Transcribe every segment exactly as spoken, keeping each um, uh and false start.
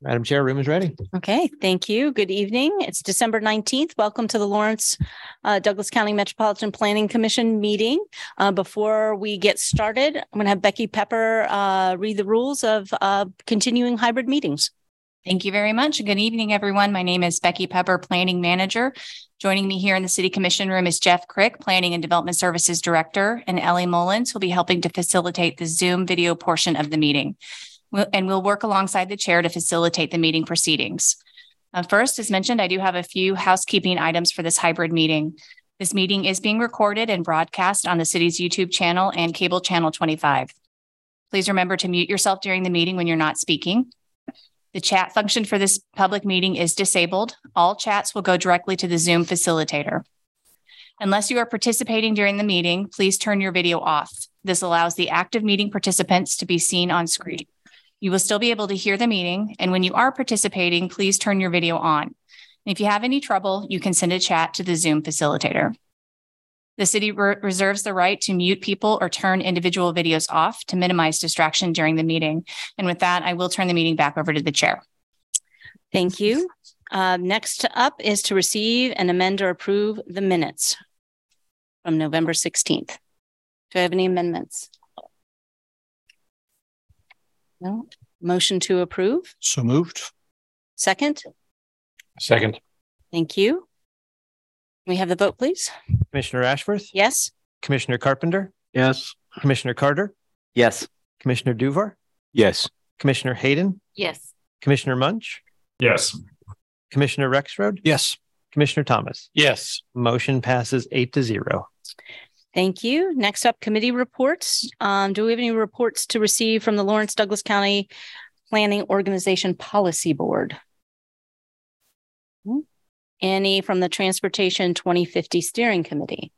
Madam Chair, room is ready. Okay, thank you. Good evening. It's December nineteenth. Welcome to the Lawrence uh, Douglas County Metropolitan Planning Commission meeting. Uh, before we get started, I'm going to have Becky Pepper uh, read the rules of uh, continuing hybrid meetings. Thank you very much. Good evening, everyone. My name is Becky Pepper, Planning Manager. Joining me here in the City Commission Room is Jeff Crick, Planning and Development Services Director, and Ellie Mullins will be helping to facilitate the Zoom video portion of the meeting. We'll, and we'll work alongside the chair to facilitate the meeting proceedings. Uh, first, as mentioned, I do have a few housekeeping items for this hybrid meeting. This meeting is being recorded and broadcast on the city's YouTube channel and cable channel twenty-five. Please remember to mute yourself during the meeting when you're not speaking. The chat function for this public meeting is disabled. All chats will go directly to the Zoom facilitator. Unless you are participating during the meeting, please turn your video off. This allows the active meeting participants to be seen on screen. You will still be able to hear the meeting, and when you are participating, please turn your video on. And if you have any trouble, you can send a chat to the Zoom facilitator. The city re- reserves the right to mute people or turn individual videos off to minimize distraction during the meeting. And with that, I will turn the meeting back over to the chair. Thank you. Uh, next up is to receive and amend or approve the minutes from November sixteenth. Do I have any amendments? No. Motion to approve. So moved. Second? Second. Thank you. Can we have the vote, please? Commissioner Ashworth? Yes. Commissioner Carpenter? Yes. Commissioner Carter? Yes. Commissioner Duvar? Yes. Commissioner Hayden? Yes. Commissioner Munch? Yes. Commissioner Rexrode? Yes. Commissioner Thomas? Yes. Motion passes eight to zero. Thank you. Next up, committee reports. Um, do we have any reports to receive from the Lawrence Douglas County Planning Organization Policy Board? Any from the Transportation twenty fifty Steering Committee?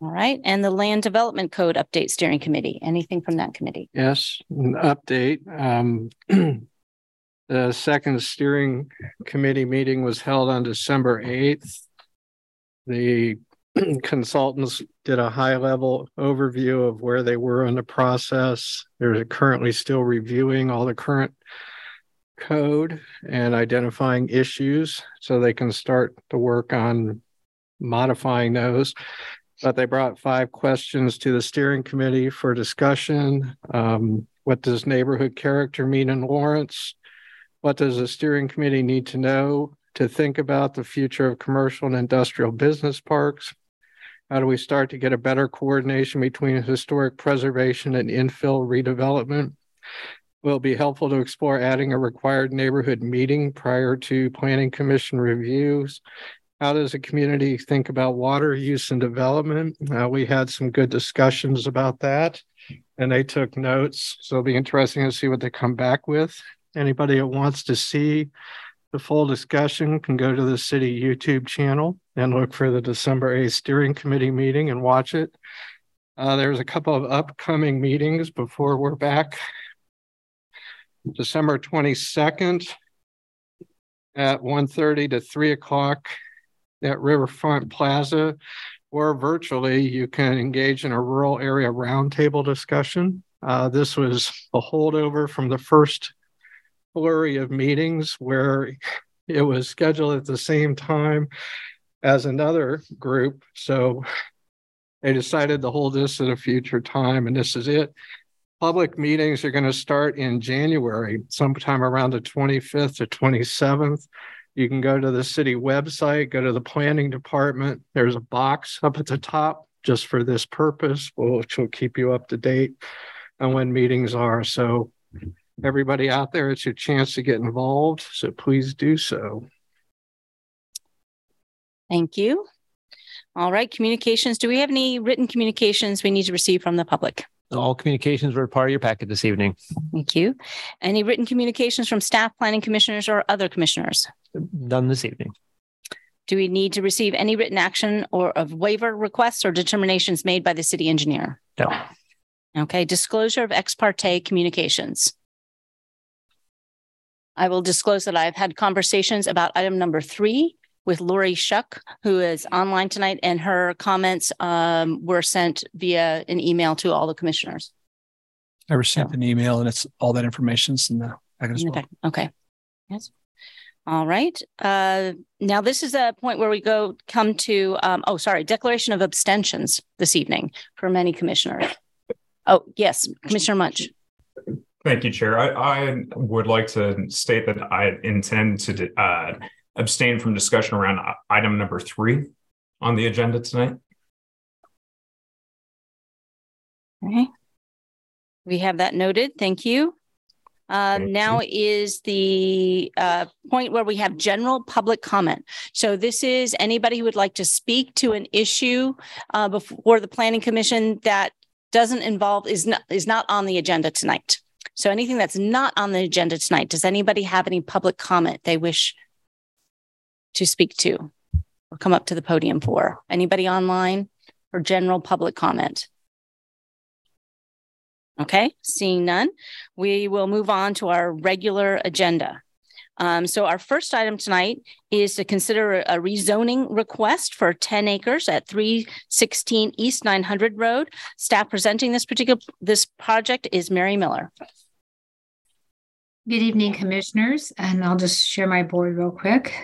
All right. And the Land Development Code Update Steering Committee. Anything from that committee? Yes, an update. Um, the second steering committee meeting was held on December eighth. The consultants did a high-level overview of where they were in the process. They're currently still reviewing all the current code and identifying issues so they can start to work on modifying those. But they brought five questions to the steering committee for discussion. Um, what does neighborhood character mean in Lawrence? What does the steering committee need to know to think about the future of commercial and industrial business parks? How do we start to get a better coordination between historic preservation and infill redevelopment? Will it be helpful to explore adding a required neighborhood meeting prior to planning commission reviews? How does a community think about water use and development? Uh, we had some good discussions about that, and they took notes. So it'll be interesting to see what they come back with. Anybody that wants to see the full discussion can go to the city YouTube channel and look for the December eighth steering committee meeting and watch it. Uh, there's a couple of upcoming meetings before we're back. December twenty-second at one thirty to three o'clock at Riverfront Plaza, or virtually you can engage in a rural area roundtable discussion. Uh, this was a holdover from the first flurry of meetings where it was scheduled at the same time as another group. So they decided to hold this at a future time, and this is it. Public meetings are going to start in January, sometime around the twenty-fifth to twenty-seventh. You can go to the city website, go to the planning department. There's a box up at the top just for this purpose, which will keep you up to date on when meetings are. So everybody out there, it's your chance to get involved, so please do so. Thank you. All right, communications. Do we have any written communications we need to receive from the public? All communications were part of your packet this evening. Thank you. Any written communications from staff, planning commissioners, or other commissioners? None this evening. Do we need to receive any written action or of waiver requests or determinations made by the city engineer? No. Okay, disclosure of ex parte communications. I will disclose that I've had conversations about item number three with Lori Shuck, who is online tonight, and her comments um, were sent via an email to all the commissioners. I received so. an email, and it's all that information's in the packet as well. Packet. Okay. Yes. All right. Uh, now, this is a point where we go come to, um, oh, sorry, declaration of abstentions this evening for many commissioners. Oh, yes, Commissioner Munch. Thank you, Chair. I, I would like to state that I intend to uh, abstain from discussion around item number three on the agenda tonight. Okay. We have that noted. Thank you. Uh, now is the uh, point where we have general public comment. So this is anybody who would like to speak to an issue uh, before the Planning Commission that doesn't involve, is not, is not on the agenda tonight. So anything that's not on the agenda tonight, does anybody have any public comment they wish to speak to or come up to the podium for? Anybody online or general public comment? Okay, seeing none, we will move on to our regular agenda. Um, so our first item tonight is to consider a rezoning request for ten acres at three sixteen East nine hundred Road. Staff presenting this particular this project is Mary Miller. Good evening, commissioners, and I'll just share my board real quick.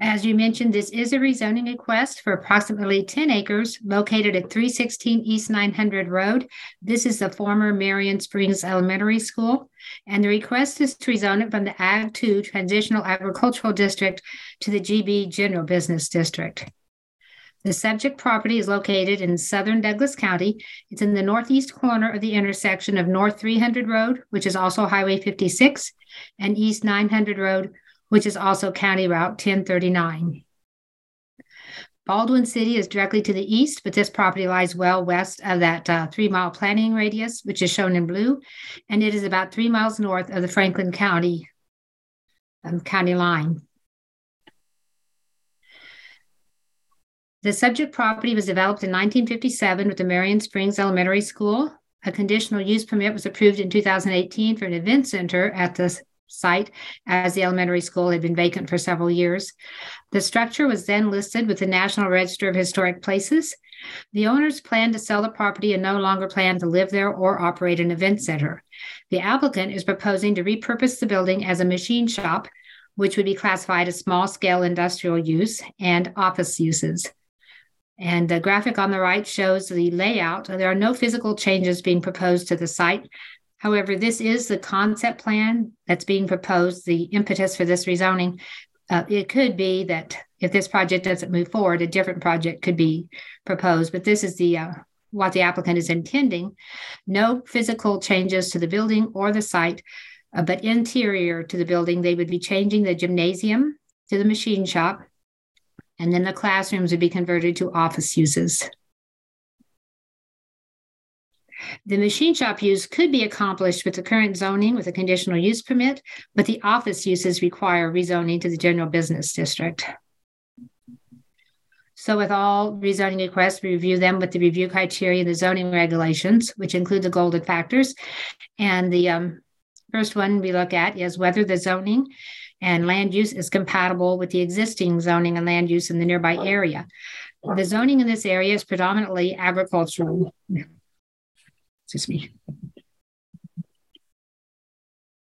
As you mentioned, this is a rezoning request for approximately ten acres located at three sixteen East nine hundred Road. This is the former Marion Springs Elementary School. And the request is to rezone it from the Ag two Transitional Agricultural District to the G B General Business District. The subject property is located in southern Douglas County. It's in the northeast corner of the intersection of North three hundred Road, which is also Highway fifty-six, and East nine hundred Road, which is also County Route ten thirty-nine. Baldwin City is directly to the east, but this property lies well west of that uh, three-mile planning radius, which is shown in blue, and it is about three miles north of the Franklin County um, county line. The subject property was developed in nineteen fifty-seven with the Marion Springs Elementary School. A conditional use permit was approved in two thousand eighteen for an event center at the site, as the elementary school had been vacant for several years. The structure was then listed with the National Register of Historic Places. The owners planned to sell the property and no longer planned to live there or operate an event center. The applicant is proposing to repurpose the building as a machine shop, which would be classified as small-scale industrial use and office uses. And the graphic on the right shows the layout. There are no physical changes being proposed to the site. However, this is the concept plan that's being proposed, the impetus for this rezoning. Uh, it could be that if this project doesn't move forward, a different project could be proposed, but this is the uh, what the applicant is intending. No physical changes to the building or the site, uh, but interior to the building, they would be changing the gymnasium to the machine shop, and then the classrooms would be converted to office uses. The machine shop use could be accomplished with the current zoning with a conditional use permit, but the office uses require rezoning to the general business district. So with all rezoning requests, we review them with the review criteria and the zoning regulations, which include the golden factors. And the um, first one we look at is whether the zoning and land use is compatible with the existing zoning and land use in the nearby area. The zoning in this area is predominantly agricultural. Excuse me.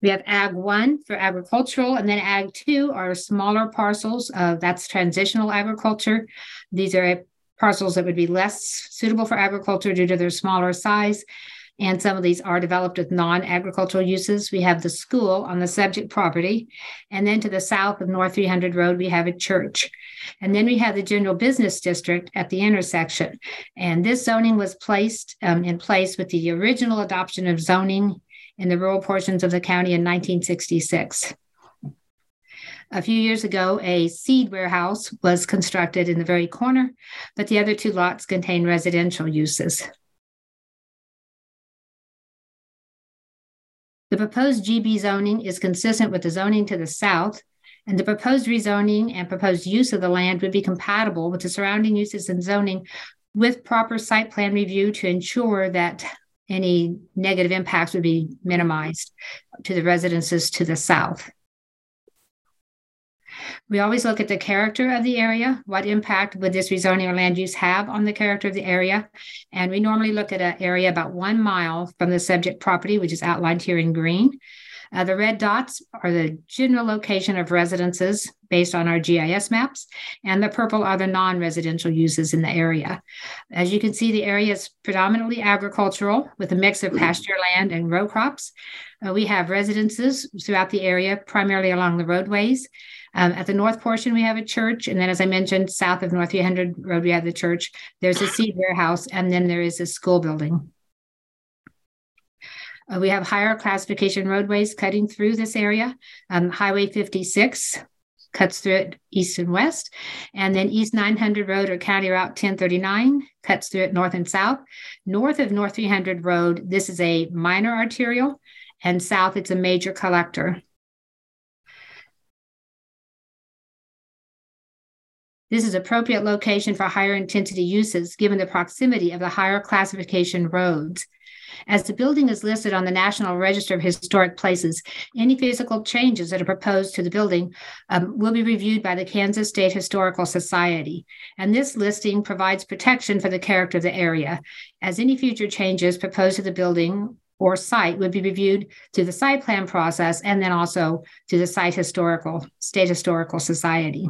We have Ag one for agricultural, and then Ag two are smaller parcels. Uh, that's transitional agriculture. These are parcels that would be less suitable for agriculture due to their smaller size. And some of these are developed with non-agricultural uses. We have the school on the subject property. And then to the south of North three hundred Road, we have a church. And then we have the general business district at the intersection. And this zoning was placed um, in place with the original adoption of zoning in the rural portions of the county in nineteen sixty-six. A few years ago, a seed warehouse was constructed in the very corner, but the other two lots contain residential uses. The proposed G B zoning is consistent with the zoning to the south, and the proposed rezoning and proposed use of the land would be compatible with the surrounding uses and zoning with proper site plan review to ensure that any negative impacts would be minimized to the residences to the south. We always look at the character of the area. What impact would this rezoning or land use have on the character of the area? And we normally look at an area about one mile from the subject property, which is outlined here in green. Uh, the red dots are the general location of residences based on our G I S maps, and the purple are the non-residential uses in the area. As you can see, the area is predominantly agricultural with a mix of pasture land and row crops. Uh, we have residences throughout the area, primarily along the roadways. Um, at the north portion, we have a church. And then, as I mentioned, south of North three hundred Road, we have the church. There's a seed warehouse, and then there is a school building. Uh, we have higher classification roadways cutting through this area. Um, Highway fifty-six cuts through it east and west. And then East nine hundred Road or County Route ten thirty-nine cuts through it north and south. North of North three hundred Road, this is a minor arterial. And south, it's a major collector. This is appropriate location for higher intensity uses given the proximity of the higher classification roads. As the building is listed on the National Register of Historic Places, any physical changes that are proposed to the building um, will be reviewed by the Kansas State Historical Society. And this listing provides protection for the character of the area, as any future changes proposed to the building or site would be reviewed through the site plan process and then also through the Site Historical, State Historical Society.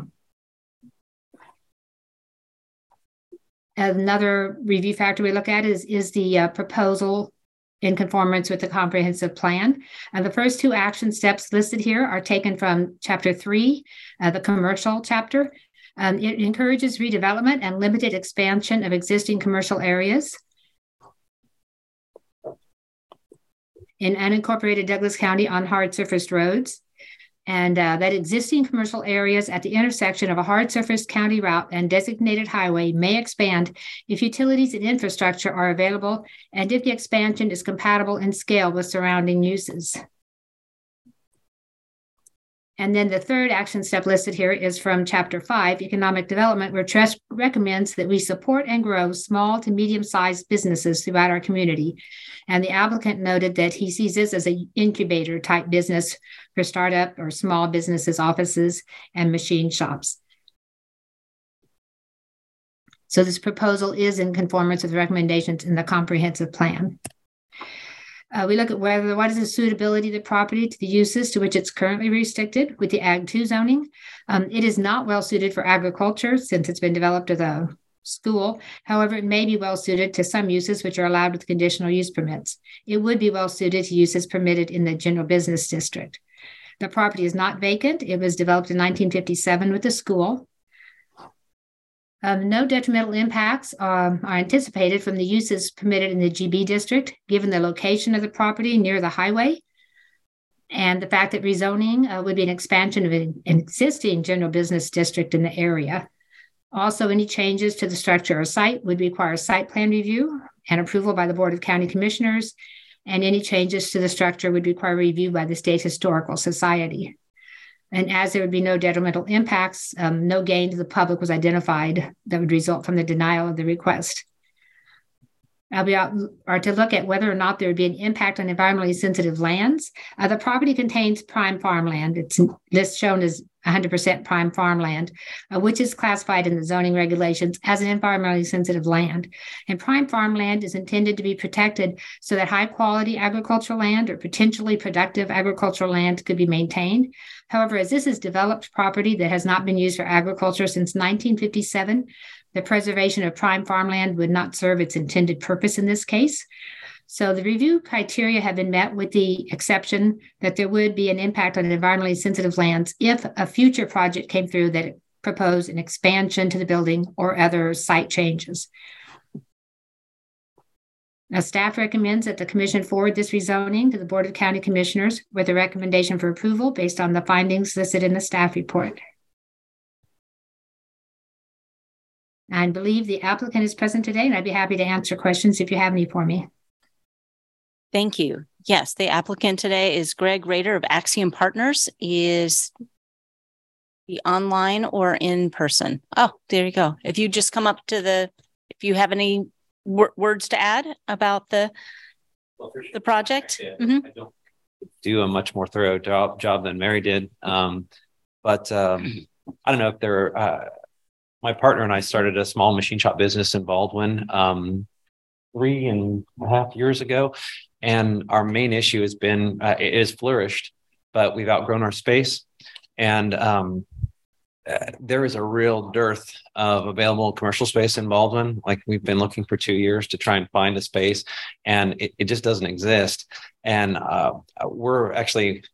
Another review factor we look at is, is the uh, proposal in conformance with the comprehensive plan. Uh, the first two action steps listed here are taken from chapter three, uh, the commercial chapter. Um, it encourages redevelopment and limited expansion of existing commercial areas in unincorporated Douglas County on hard surfaced roads. And uh, that existing commercial areas at the intersection of a hard surfaced county route and designated highway may expand if utilities and infrastructure are available and if the expansion is compatible in scale with surrounding uses. And then the third action step listed here is from Chapter five, Economic Development, where T R E S recommends that we support and grow small to medium-sized businesses throughout our community. And the applicant noted that he sees this as an incubator-type business for startup or small businesses, offices, and machine shops. So this proposal is in conformance with the recommendations in the comprehensive plan. Uh, we look at whether what is the suitability of the property to the uses to which it's currently restricted with the Ag two zoning. Um, it is not well suited for agriculture since it's been developed as a school. However, it may be well suited to some uses which are allowed with conditional use permits. It would be well suited to uses permitted in the general business district. The property is not vacant. It was developed in nineteen fifty-seven with a school. Um, no detrimental impacts um, are anticipated from the uses permitted in the G B district, given the location of the property near the highway and the fact that rezoning uh, would be an expansion of an existing general business district in the area. Also, any changes to the structure or site would require site plan review and approval by the Board of County Commissioners, and any changes to the structure would require review by the State Historical Society. And as there would be no detrimental impacts, um, no gain to the public was identified that would result from the denial of the request. Uh, we are to look at whether or not there would be an impact on environmentally sensitive lands. Uh, the property contains prime farmland. It's this shown as one hundred percent prime farmland, uh, which is classified in the zoning regulations as an environmentally sensitive land. And prime farmland is intended to be protected so that high quality agricultural land or potentially productive agricultural land could be maintained. However, as this is developed property that has not been used for agriculture since nineteen fifty-seven, the preservation of prime farmland would not serve its intended purpose in this case. So the review criteria have been met with the exception that there would be an impact on environmentally sensitive lands if a future project came through that proposed an expansion to the building or other site changes. Now, staff recommends that the commission forward this rezoning to the Board of County Commissioners with a recommendation for approval based on the findings listed in the staff report. I believe the applicant is present today, and I'd be happy to answer questions if you have any for me. Thank you. Yes, the applicant today is Greg Rader of Axiom Partners. He is he online or in person? Oh, there you go. If you just come up to the, if you have any wor words to add about the well, sure. the project. I, mm-hmm. I don't do a much more thorough job, job than Mary did. Um, But um, I don't know if there are, uh, my partner and I started a small machine shop business in Baldwin um, three and a half years ago. And our main issue has been, uh, it has flourished, but we've outgrown our space. And um, uh, there is a real dearth of available commercial space in Baldwin. Like, we've been looking for two years to try and find a space, and it, it just doesn't exist. And uh, we're actually,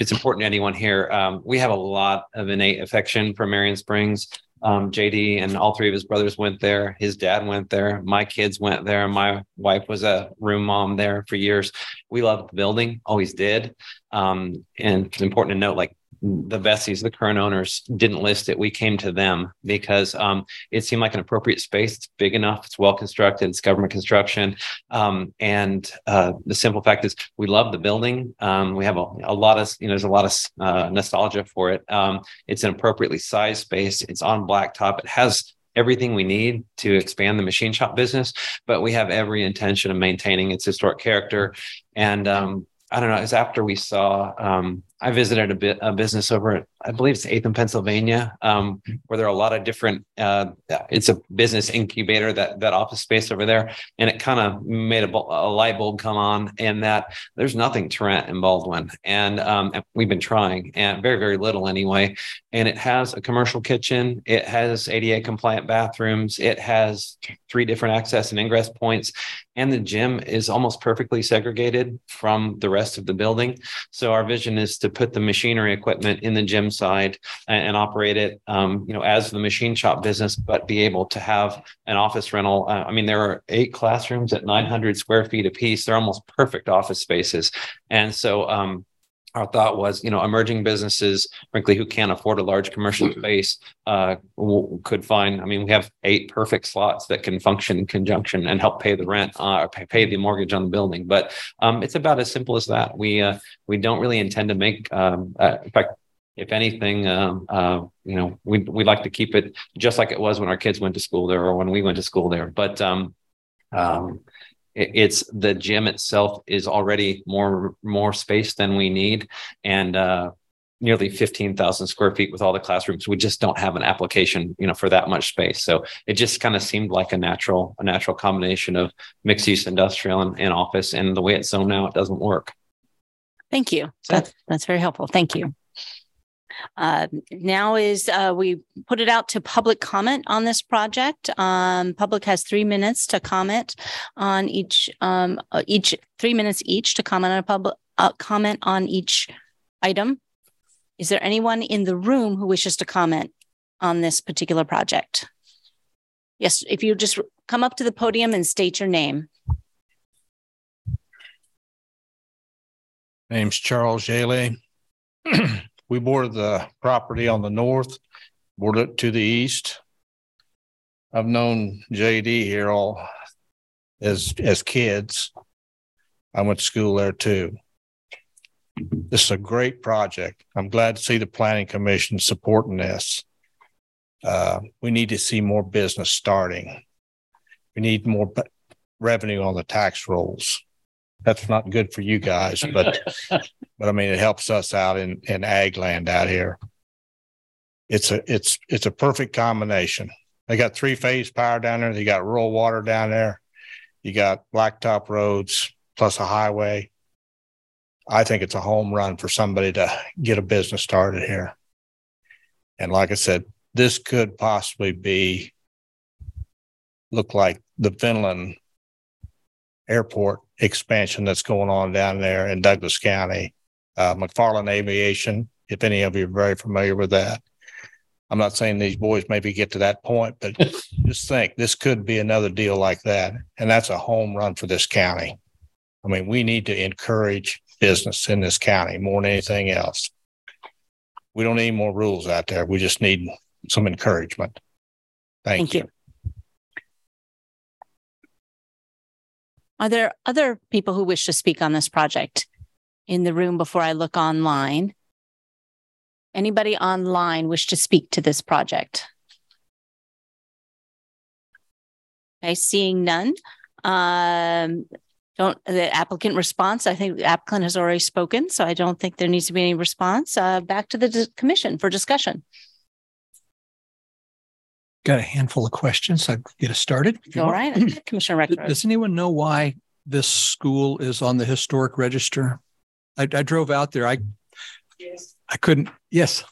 it's important to anyone here. Um, we have a lot of innate affection for Marion Springs. Um, J D and all three of his brothers went there. His dad went there. My kids went there. My wife was a room mom there for years. We loved the building, always did. Um, and it's important to note, like, the Vessies, the current owners, didn't list it. We came to them because um, it seemed like an appropriate space. It's big enough. It's well constructed. It's government construction. Um, and uh, the simple fact is, we love the building. Um, we have a, a lot of, you know, there's a lot of uh, nostalgia for it. Um, it's an appropriately sized space. It's on blacktop. It has everything we need to expand the machine shop business, but we have every intention of maintaining its historic character. And um, I don't know, it's after we saw, um, I visited a, bit, a business over at, I believe it's Athens, Pennsylvania, um, where there are a lot of different, uh, it's a business incubator, that that office space over there. And it kind of made a, a light bulb come on, and that there's nothing to rent in Baldwin. And um, we've been trying, and very, very little anyway. And it has a commercial kitchen. It has A D A compliant bathrooms. It has three different access and ingress points. And the gym is almost perfectly segregated from the rest of the building. So our vision is to put the machinery equipment in the gym side and, and operate it, um, you know, as the machine shop business, but be able to have an office rental. Uh, I mean, there are eight classrooms at nine hundred square feet apiece. They're almost perfect office spaces. And so um, our thought was, you know, emerging businesses, frankly, who can't afford a large commercial space uh, could find, I mean, we have eight perfect slots that can function in conjunction and help pay the rent uh, or pay the mortgage on the building. But um, it's about as simple as that. We uh, we don't really intend to make, um, uh, in fact, if anything, um, uh, you know, we we like to keep it just like it was when our kids went to school there, or when we went to school there. But um, um, it, it's the gym itself is already more more space than we need, and uh, nearly fifteen thousand square feet with all the classrooms. We just don't have an application, you know, for that much space. So it just kind of seemed like a natural a natural combination of mixed use industrial and, and office. And the way it's zoned now, it doesn't work. Thank you. So, that's that's very helpful. Thank you. Uh, now is uh, we put it out to public comment on this project. Um, public has three minutes to comment on each, um, each three minutes each to comment on a public uh, comment on each item. Is there anyone in the room who wishes to comment on this particular project? Yes, if you just come up to the podium and state your name. My name's Charles Jaley. We boarded the property on the north, boarded it to the east. I've known J D here all as as kids. I went to school there too. This is a great project. I'm glad to see the Planning Commission supporting this. Uh, we need to see more business starting. We need more revenue on the tax rolls. That's not good for you guys, but but I mean, it helps us out in, in ag land out here. It's a it's it's a perfect combination. They got three phase power down there. They got rural water down there. You got blacktop roads plus a highway. I think it's a home run for somebody to get a business started here. And like I said, this could possibly be look like the Finland airport expansion that's going on down there in Douglas County. Uh, McFarland Aviation, if any of you are very familiar with that. I'm not saying these boys maybe get to that point, but just think this could be another deal like that. And that's a home run for this county. I mean, we need to encourage business in this county more than anything else. We don't need more rules out there. We just need some encouragement. Thank, Thank you. you. Are there other people who wish to speak on this project in the room before I look online? Anybody online wish to speak to this project? Okay, seeing none. Um, don't, the applicant response, I think the applicant has already spoken, so I don't think there needs to be any response. Uh, back to the commission for discussion. Got a handful of questions. I'd get us started. All right, Commissioner Rector. Does anyone know why this school is on the historic register? I, I drove out there. I yes. I couldn't. Yes.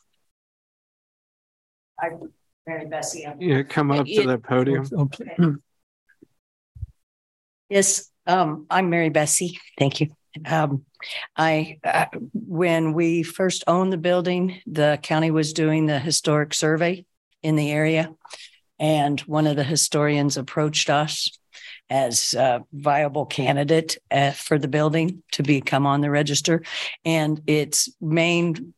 I'm Mary Bessie. I'm yeah, come up you, to the podium. Okay. Yes, um, I'm Mary Bessie. Thank you. Um, I uh, when we first owned the building, the county was doing the historic survey in the area, and one of the historians approached us as a viable candidate uh, for the building to become on the register. And its main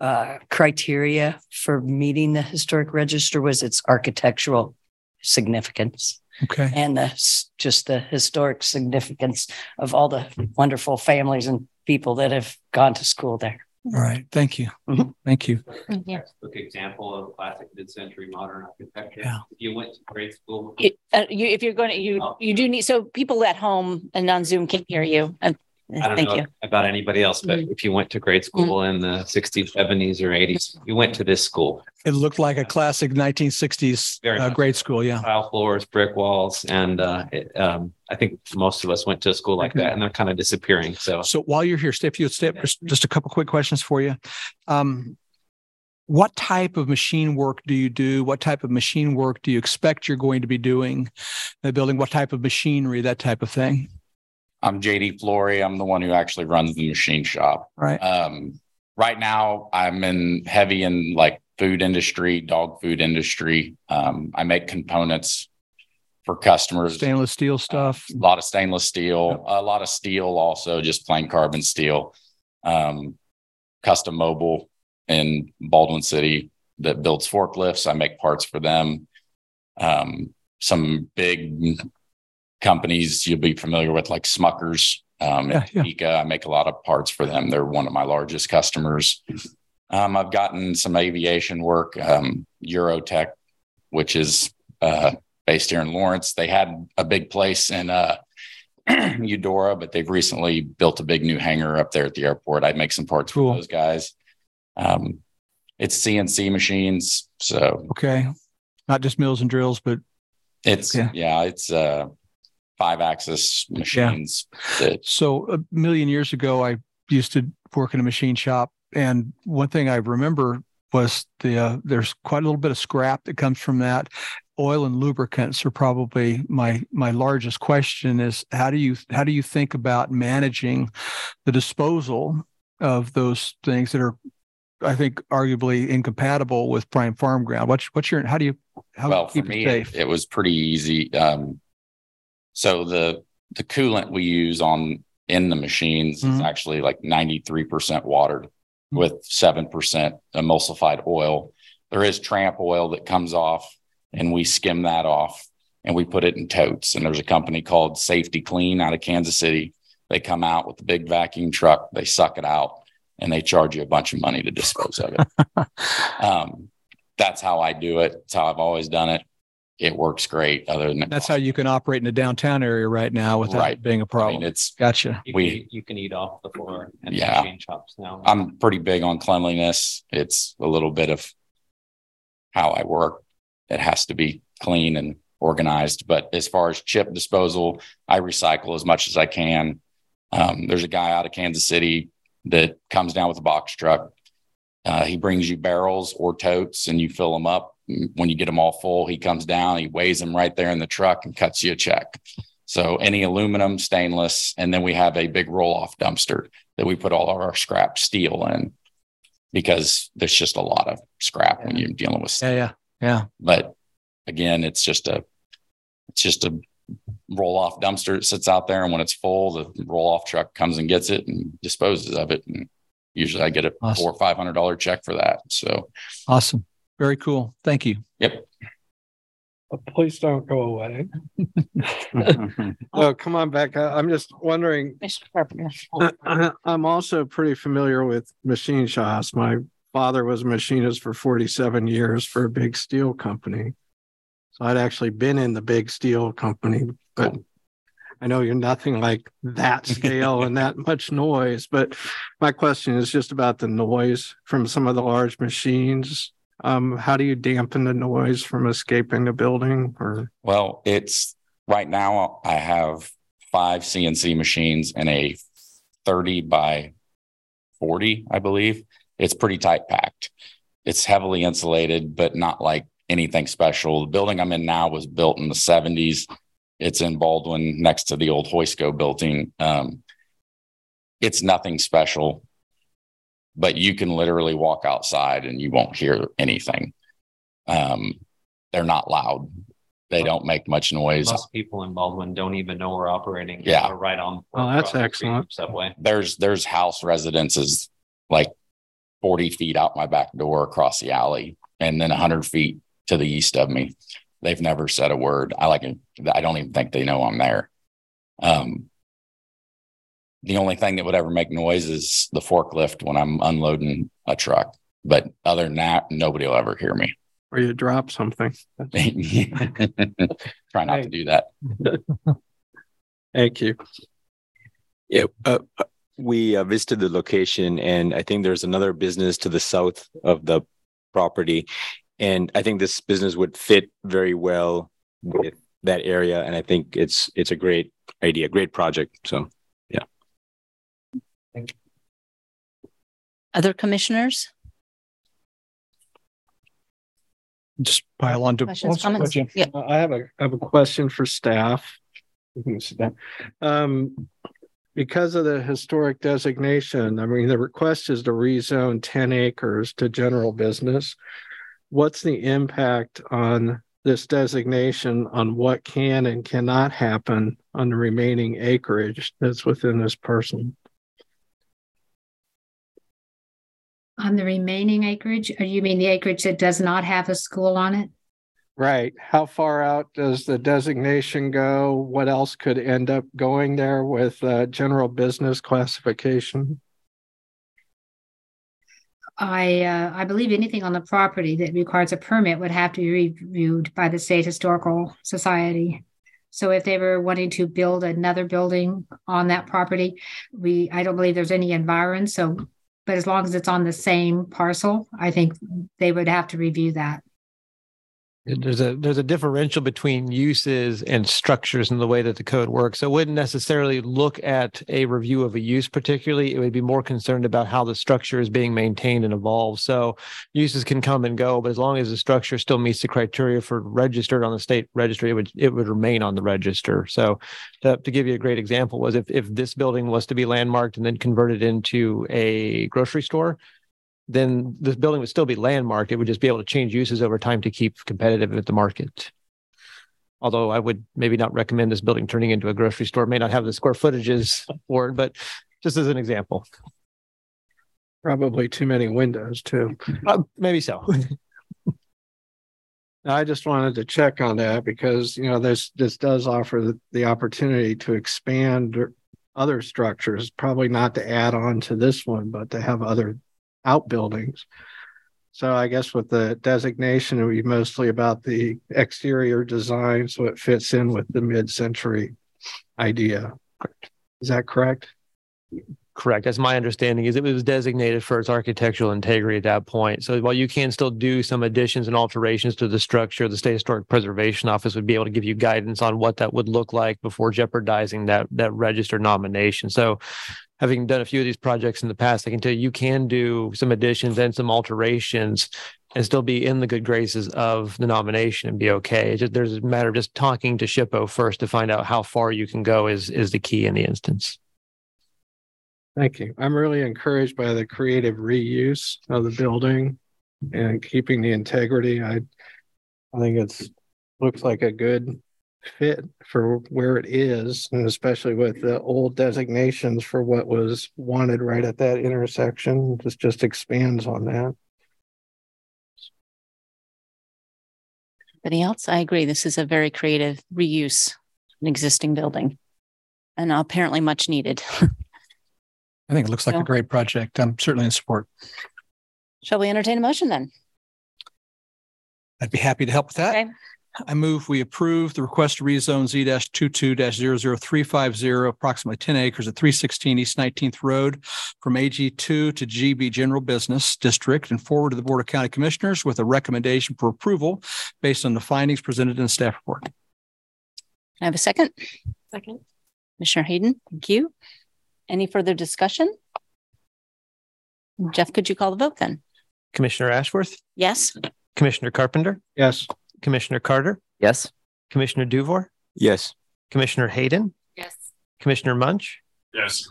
uh, criteria for meeting the historic register was its architectural significance. Okay. And the, just the historic significance of all the wonderful families and people that have gone to school there. All right. Thank you. Mm-hmm. Thank you. Yeah. Textbook example of classic mid-century modern architecture. Yeah. If you went to grade school, it, uh, you, if you're going to, you oh. you do need. So people at home and on Zoom can hear you. Uh, I don't thank know you. about anybody else, but mm-hmm. if you went to grade school mm-hmm. in the sixties, seventies, or eighties, you went to this school. It looked like a classic nineteen sixties uh, grade school. Yeah. Tile floors, brick walls, and uh, it, um, I think most of us went to a school like that, and they're kind of disappearing. So, so while you're here, Steph, you step just a couple quick questions for you. Um, what type of machine work do you do? What type of machine work do you expect you're going to be doing in the building? What type of machinery? That type of thing. I'm J D Flory. I'm the one who actually runs the machine shop. Right. Um, right now, I'm in heavy in like food industry, dog food industry. Um, I make components for customers. Stainless steel stuff. Uh, a lot of stainless steel. Yep. A lot of steel also, just plain carbon steel. Um, Custom Mobile in Baldwin City that builds forklifts. I make parts for them. Um, some big companies you'll be familiar with, like Smuckers, um, yeah, yeah. Eka. I make a lot of parts for them. They're one of my largest customers. Um, I've gotten some aviation work, um, Eurotech, which is uh, based here in Lawrence. They had a big place in uh, Eudora, but they've recently built a big new hangar up there at the airport. I make some parts cool. for those guys. Um, it's C N C machines. So, okay. Not just mills and drills, but it's, yeah, yeah it's, uh, five axis machines. Yeah. So a million years ago, I used to work in a machine shop. And one thing I remember was the, uh, there's quite a little bit of scrap that comes from that. Oil and lubricants are probably my, my largest question is how do you, how do you think about managing the disposal of those things that are, I think, arguably incompatible with prime farm ground? What's, what's your, how do you, how well, do you keep for me, it safe? It was pretty easy. Um, So the the coolant we use on in the machines mm-hmm. is actually like ninety-three percent watered mm-hmm. with seven percent emulsified oil. There is tramp oil that comes off, and we skim that off, and we put it in totes. And there's a company called Safety Clean out of Kansas City. They come out with a big vacuum truck. They suck it out, and they charge you a bunch of money to dispose of it. Um, that's how I do it. It's how I've always done it. It works great. Other than that's how you can operate in the downtown area right now without right. it being a problem. I mean, it's gotcha. You, we, can, you can eat off the floor and yeah, machine shops now. I'm pretty big on cleanliness. It's a little bit of how I work. It has to be clean and organized. But as far as chip disposal, I recycle as much as I can. Um, there's a guy out of Kansas City that comes down with a box truck. Uh, he brings you barrels or totes and you fill them up. When you get them all full, he comes down, he weighs them right there in the truck and cuts you a check. So any aluminum, stainless, and then we have a big roll-off dumpster that we put all of our scrap steel in because there's just a lot of scrap yeah. when you're dealing with steel. Yeah, yeah, yeah. But again, it's just a it's just a roll-off dumpster that sits out there, and when it's full, the roll-off truck comes and gets it and disposes of it. And usually I get a awesome. four or five hundred dollar check for that. So awesome. Very cool. Thank you. Yep. Please don't go away. Oh, come on back. I'm just wondering. I'm also pretty familiar with machine shops. My father was a machinist for forty-seven years for a big steel company. So I'd actually been in the big steel company, but I know you're nothing like that scale and that much noise, but my question is just about the noise from some of the large machines. Um, how do you dampen the noise from escaping the building? Or Well, it's right now I have five C N C machines and a thirty by forty, I believe. It's pretty tight packed. It's heavily insulated, but not like anything special. The building I'm in now was built in the seventies. It's in Baldwin next to the old Hoisco building. Um, it's nothing special, but you can literally walk outside and you won't hear anything. Um, they're not loud. They don't make much noise. Most people in Baldwin don't even know we're operating. Yeah. We're right on. Oh, that's excellent. Subway. There's, there's house residences like forty feet out my back door across the alley and then one hundred feet to the east of me. They've never said a word. I like it. I don't even think they know I'm there. Um, the only thing that would ever make noise is the forklift when I'm unloading a truck. But other than that, nobody will ever hear me. Or you drop something. Try not hey. to do that. Thank you. Yeah, uh, we uh, visited the location, and I think there's another business to the south of the property. And I think this business would fit very well with that area. And I think it's it's a great idea, great project. So, yeah. Thank you. Other commissioners? Just pile on to questions, comments. Yeah. I have a I have a question for staff. Um, because of the historic designation, I mean, the request is to rezone ten acres to general business. What's the impact on this designation on what can and cannot happen on the remaining acreage that's within this parcel? On the remaining acreage? Or you mean the acreage that does not have a school on it? Right. How far out does the designation go? What else could end up going there with uh, general business classification? I uh, I believe anything on the property that requires a permit would have to be reviewed by the State Historical Society. So if they were wanting to build another building on that property, we I don't believe there's any environ. So, but as long as it's on the same parcel, I think they would have to review that. There's a there's a differential between uses and structures in the way that the code works. So it wouldn't necessarily look at a review of a use particularly. It would be more concerned about how the structure is being maintained and evolves. So uses can come and go, but as long as the structure still meets the criteria for registered on the state registry, it would it would remain on the register. So to, to give you a great example was if, if this building was to be landmarked and then converted into a grocery store, then this building would still be landmarked. It would just be able to change uses over time to keep competitive with the market. Although I would maybe not recommend this building turning into a grocery store. It may not have the square footages for it, but just as an example. Probably too many windows too. Uh, maybe so. I just wanted to check on that because, you know, this, this does offer the, the opportunity to expand other structures, probably not to add on to this one, but to have other outbuildings. So I guess with the designation, it would be mostly about the exterior design, so it fits in with the mid-century idea. Is that correct? Correct. That's my understanding, is it was designated for its architectural integrity at that point. So while you can still do some additions and alterations to the structure, the State Historic Preservation Office would be able to give you guidance on what that would look like before jeopardizing that that registered nomination. So having done a few of these projects in the past, I can tell you, you can do some additions and some alterations and still be in the good graces of the nomination and be okay. It's just, there's a matter of just talking to SHPO first to find out how far you can go is is the key in the instance. Thank you. I'm really encouraged by the creative reuse of the building and keeping the integrity. I, I think it's looks like a good fit for where it is, and especially with the old designations for what was wanted right at that intersection. This just expands on that. Anybody else? I agree. This is a very creative reuse of an existing building, and apparently much needed. I think it looks like no. a great project. I'm certainly in support. Shall we entertain a motion then? I'd be happy to help with that. Okay. I move we approve the request to rezone Z twenty-two dash zero zero three five zero, approximately ten acres at three sixteen East nineteenth Road from A G two to G B General Business District, and forward to the Board of County Commissioners with a recommendation for approval based on the findings presented in the staff report. Can I have a second? Second. Commissioner Hayden, thank you. Any further discussion? Jeff, could you call the vote then? Commissioner Ashworth? Yes. Commissioner Carpenter? Yes. Commissioner Carter? Yes. Commissioner Duvor? Yes. Commissioner Hayden? Yes. Commissioner Munch? Yes.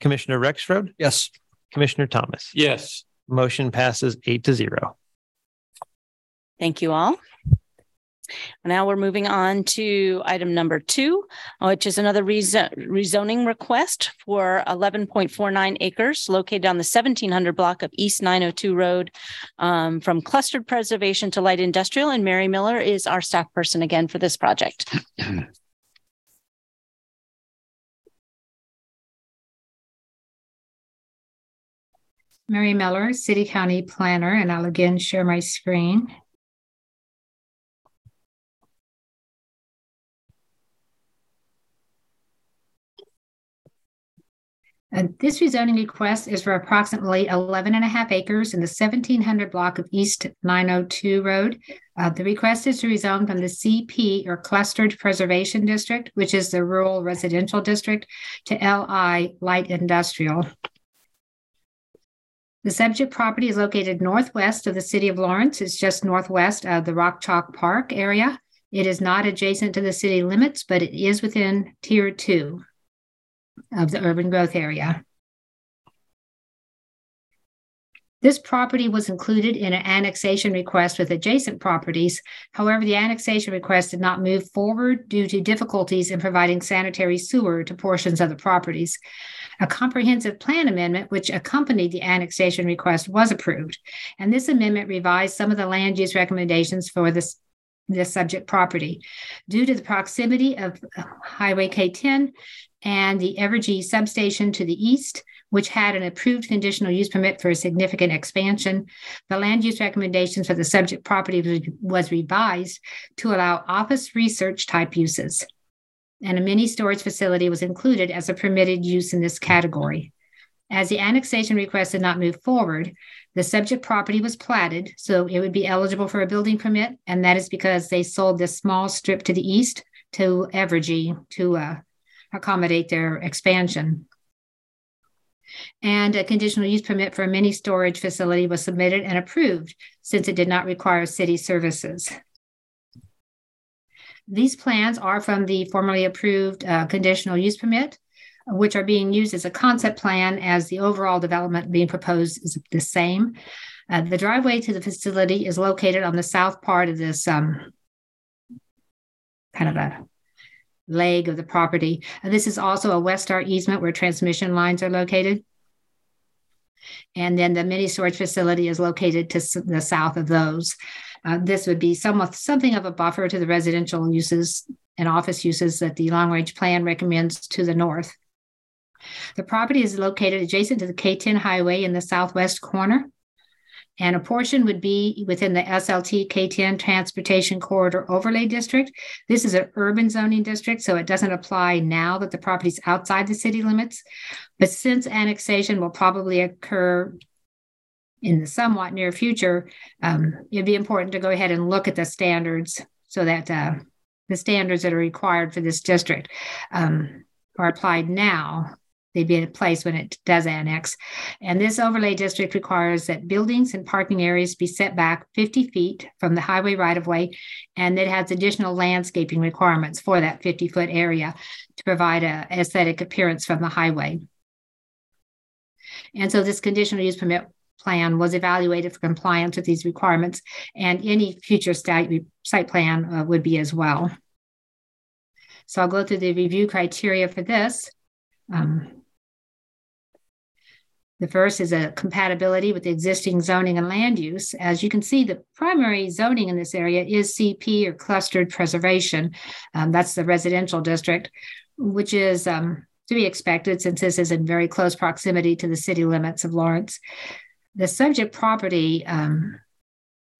Commissioner Rexrode? Yes. Commissioner Thomas? Yes. Motion passes eight to zero. Thank you all. Now we're moving on to item number two, which is another rezoning request for eleven point four nine acres located on the seventeen hundred block of East nine oh two Road, um, from clustered preservation to light industrial. And Mary Miller is our staff person again for this project. Mary Miller, City County Planner, and I'll again share my screen. And this rezoning request is for approximately eleven and a half acres in the seventeen hundred block of East nine oh two Road. Uh, the request is to rezone from the C P, or Clustered Preservation District, which is the Rural Residential District, to L I, Light Industrial. The subject property is located northwest of the city of Lawrence. It's just northwest of the Rock Chalk Park area. It is not adjacent to the city limits, but it is within Tier two of the urban growth area. This property was included in an annexation request with adjacent properties. However, the annexation request did not move forward due to difficulties in providing sanitary sewer to portions of the properties. A comprehensive plan amendment, which accompanied the annexation request, was approved, and this amendment revised some of the land use recommendations for this this subject property. Due to the proximity of Highway K ten and the Evergy substation to the east, which had an approved conditional use permit for a significant expansion, the land use recommendations for the subject property was revised to allow office research type uses, and a mini storage facility was included as a permitted use in this category. As the annexation request did not move forward, the subject property was platted, so it would be eligible for a building permit, and that is because they sold this small strip to the east to Evergy to uh, accommodate their expansion. And a conditional use permit for a mini storage facility was submitted and approved, since it did not require city services. These plans are from the formerly approved uh, conditional use permit, which are being used as a concept plan, as the overall development being proposed is the same. Uh, the driveway to the facility is located on the south part of this um, kind of a leg of the property. Uh, this is also a Westar easement where transmission lines are located. And then the mini storage facility is located to s- the south of those. Uh, this would be somewhat something of a buffer to the residential uses and office uses that the long-range plan recommends to the north. The property is located adjacent to the K ten highway in the southwest corner, and a portion would be within the S L T K ten Transportation Corridor Overlay District. This is an urban zoning district, so it doesn't apply now that the property is outside the city limits. But since annexation will probably occur in the somewhat near future, um, it'd be important to go ahead and look at the standards so that uh, the standards that are required for this district um, are applied now. They'd be in place when it does annex. And this overlay district requires that buildings and parking areas be set back fifty feet from the highway right-of-way, and it has additional landscaping requirements for that fifty-foot area to provide an aesthetic appearance from the highway. And so this conditional use permit plan was evaluated for compliance with these requirements, and any future site, site plan uh, would be as well. So I'll go through the review criteria for this. Um, The first is a compatibility with the existing zoning and land use. As you can see, the primary zoning in this area is C P, or clustered preservation. Um, that's the residential district, which is um, to be expected since this is in very close proximity to the city limits of Lawrence. The subject property um,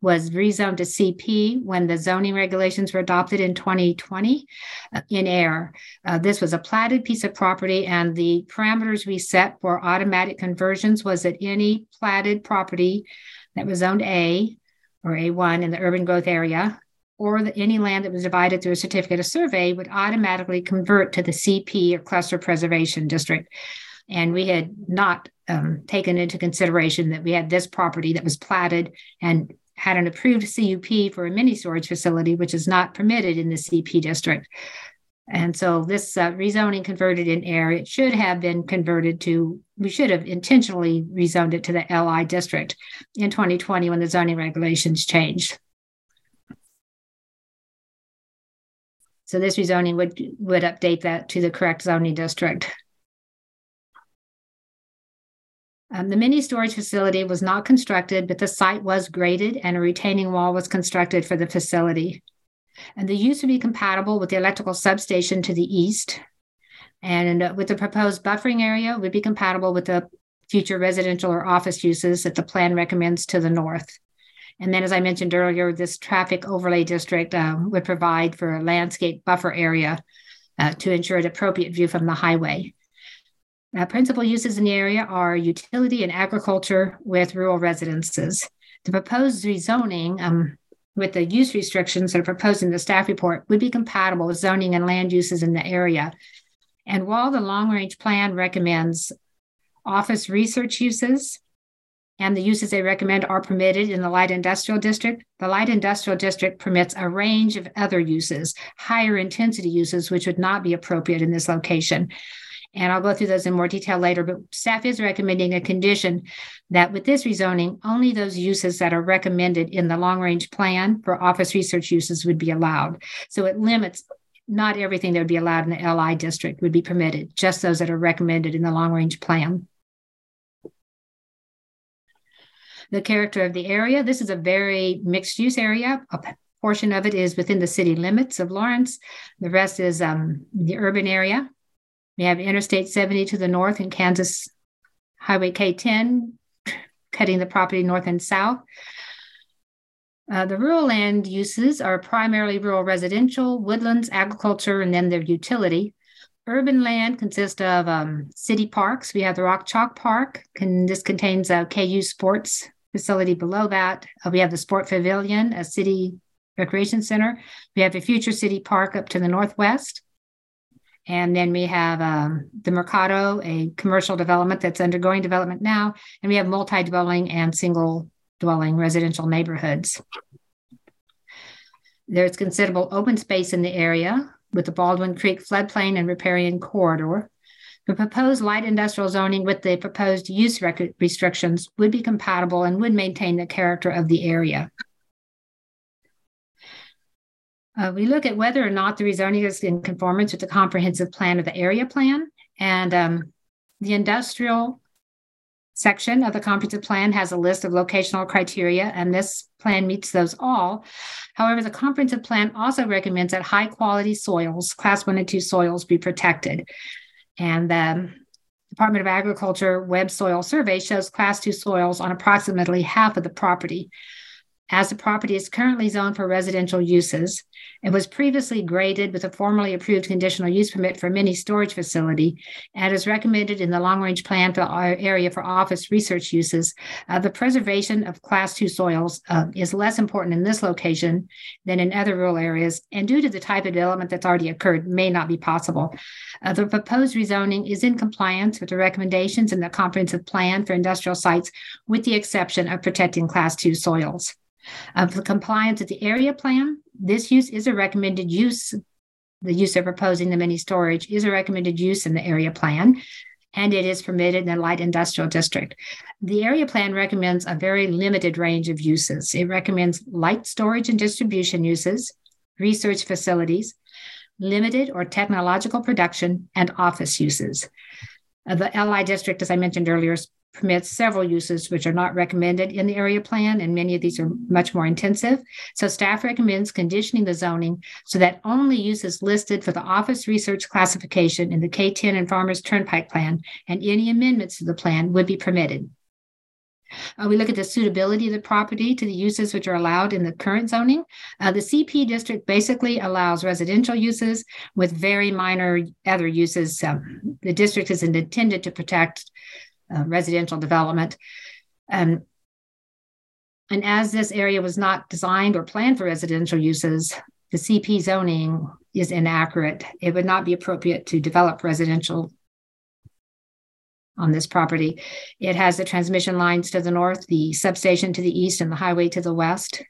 was rezoned to C P when the zoning regulations were adopted in twenty twenty uh, in error. Uh, this was a platted piece of property, and the parameters we set for automatic conversions was that any platted property that was zoned A or A one in the urban growth area, or the, any land that was divided through a certificate of survey would automatically convert to the C P or cluster preservation district. And we had not um, taken into consideration that we had this property that was platted and had an approved C U P for a mini storage facility, which is not permitted in the C P district. And so this uh, rezoning converted in error. It should have been converted to, we should have intentionally rezoned it to the L I district in twenty twenty when the zoning regulations changed. So this rezoning would, would update that to the correct zoning district. Um, the mini storage facility was not constructed, but the site was graded and a retaining wall was constructed for the facility. And the use would be compatible with the electrical substation to the east. And uh, with the proposed buffering area, would be compatible with the future residential or office uses that the plan recommends to the north. And then, as I mentioned earlier, this traffic overlay district uh, would provide for a landscape buffer area uh, to ensure an appropriate view from the highway. Uh, principal uses in the area are utility and agriculture with rural residences. The proposed rezoning um, with the use restrictions that are proposed in the staff report would be compatible with zoning and land uses in the area. And while the long-range plan recommends office research uses and the uses they recommend are permitted in the light industrial district, the light industrial district permits a range of other uses, higher intensity uses, which would not be appropriate in this location. And I'll go through those in more detail later, but staff is recommending a condition that with this rezoning, only those uses that are recommended in the long-range plan for office research uses would be allowed. So it limits, not everything that would be allowed in the L I district would be permitted, just those that are recommended in the long-range plan. The character of the area, this is a very mixed-use area. A portion of it is within the city limits of Lawrence. The rest is um, the urban area. We have Interstate seventy to the north and Kansas Highway K ten, cutting the property north and south. Uh, the rural land uses are primarily rural residential, woodlands, agriculture, and then their utility. Urban land consists of um, city parks. We have the Rock Chalk Park, and this contains a K U sports facility below that. Uh, we have the Sport Pavilion, a city recreation center. We have a future city park up to the northwest. And then we have um, the Mercado, a commercial development that's undergoing development now. And we have multi-dwelling and single-dwelling residential neighborhoods. There's considerable open space in the area with the Baldwin Creek floodplain and riparian corridor. The proposed light industrial zoning with the proposed use rec- restrictions would be compatible and would maintain the character of the area. Uh, we look at whether or not the rezoning is in conformance with the comprehensive plan of the area plan. And um, the industrial section of the comprehensive plan has a list of locational criteria, and this plan meets those all. However, the comprehensive plan also recommends that high quality soils, class one and two soils, be protected. And the Department of Agriculture web soil survey shows class two soils on approximately half of the property. As the property is currently zoned for residential uses, it was previously graded with a formally approved conditional use permit for mini storage facility, and is recommended in the long-range plan for our area for office research uses. Uh, the preservation of class two soils uh, is less important in this location than in other rural areas, and due to the type of development that's already occurred, may not be possible. Uh, the proposed rezoning is in compliance with the recommendations in the comprehensive plan for industrial sites, with the exception of protecting class two soils. Of the compliance of the area plan, this use is a recommended use. The use of proposing the mini storage is a recommended use in the area plan, and it is permitted in the light industrial district. The area plan recommends a very limited range of uses. It recommends light storage and distribution uses, research facilities, limited or technological production, and office uses. The L I district, as I mentioned earlier, permits several uses which are not recommended in the area plan, and many of these are much more intensive. So staff recommends conditioning the zoning so that only uses listed for the office research classification in the K ten and Farmers Turnpike plan and any amendments to the plan would be permitted. Uh, we look at the suitability of the property to the uses which are allowed in the current zoning. Uh, the C P district basically allows residential uses with very minor other uses. Um, the district is intended to protect uh, residential development. Um, and as this area was not designed or planned for residential uses, the C P zoning is inaccurate. It would not be appropriate to develop residential on this property. It has the transmission lines to the north, the substation to the east, and the highway to the west.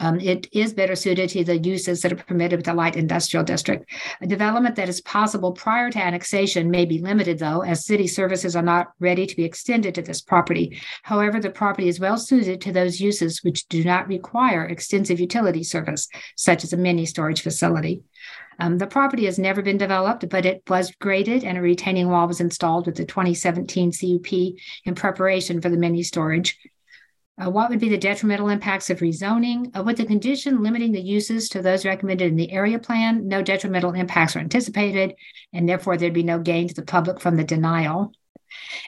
Um, it is better suited to the uses that are permitted with the light industrial district. A development that is possible prior to annexation may be limited, though, as city services are not ready to be extended to this property. However, the property is well suited to those uses which do not require extensive utility service, such as a mini storage facility. Um, the property has never been developed, but it was graded and a retaining wall was installed with the twenty seventeen C U P in preparation for the mini storage. Uh, what would be the detrimental impacts of rezoning? Uh, with the condition limiting the uses to those recommended in the area plan, no detrimental impacts are anticipated, and therefore there'd be no gain to the public from the denial.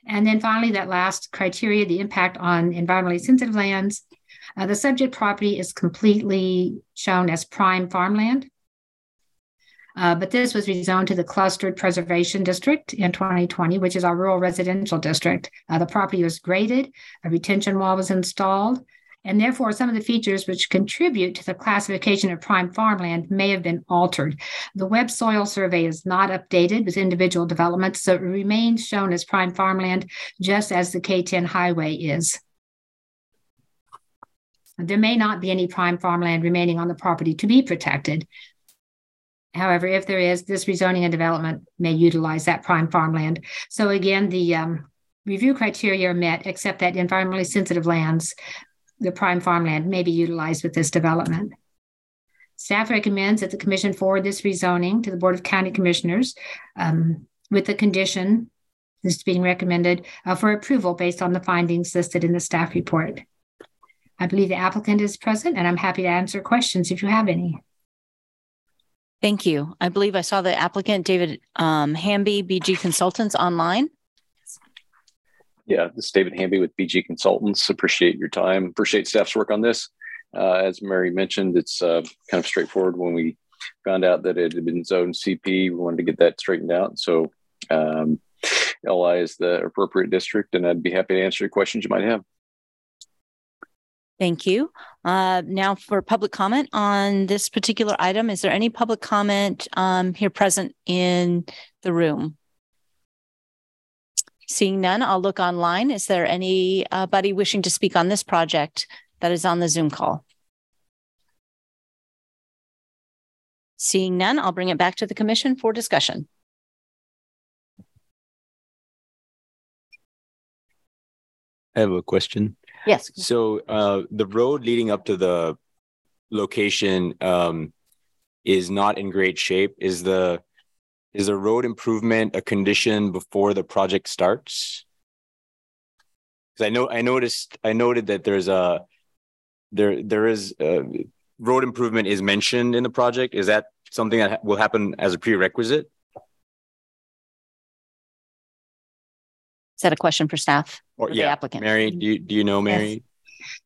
And then finally, that last criteria, the impact on environmentally sensitive lands. Uh, the subject property is completely shown as prime farmland. Uh, but this was rezoned to the Clustered Preservation District in twenty twenty, which is our rural residential district. Uh, the property was graded, a retention wall was installed, and therefore some of the features which contribute to the classification of prime farmland may have been altered. The web soil survey is not updated with individual developments, so it remains shown as prime farmland, just as the K ten highway is. There may not be any prime farmland remaining on the property to be protected. However, if there is, this rezoning and development may utilize that prime farmland. So again, the um, review criteria are met, except that environmentally sensitive lands, the prime farmland, may be utilized with this development. Staff recommends that the commission forward this rezoning to the Board of County Commissioners um, with the condition that's being recommended uh, for approval based on the findings listed in the staff report. I believe the applicant is present, and I'm happy to answer questions if you have any. Thank you. I believe I saw the applicant, David um, Hamby, B G Consultants, online. Yeah, this is David Hamby with B G Consultants. Appreciate your time. Appreciate staff's work on this. Uh, as Mary mentioned, it's uh, kind of straightforward. When we found out that it had been zoned C P, we wanted to get that straightened out. So um, L I is the appropriate district, and I'd be happy to answer your questions you might have. Thank you. Uh, now for public comment on this particular item, is there any public comment um, here present in the room? Seeing none, I'll look online. Is there anybody wishing to speak on this project that is on the Zoom call? Seeing none, I'll bring it back to the commission for discussion. I have a question. Yes. So uh, the road leading up to the location um, is not in great shape. Is the is the road improvement a condition before the project starts? Because I know I noticed I noted that there's a there there is a, road improvement is mentioned in the project. Is that something that ha- will happen as a prerequisite? Is that a question for staff or, or yeah. the applicant? Mary, do you, do you know Mary?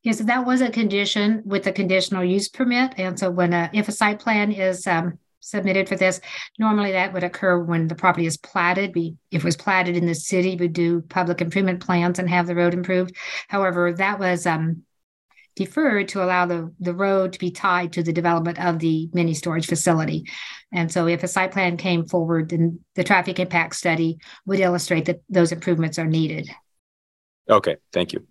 Yes, yes, that was a condition with the conditional use permit. And so when a, if a site plan is um, submitted for this, normally that would occur when the property is platted. We, if it was platted in the city, we do public improvement plans and have the road improved. However, that was um, deferred to allow the, the road to be tied to the development of the mini storage facility. And so if a site plan came forward, then the traffic impact study would illustrate that those improvements are needed. Okay, thank you.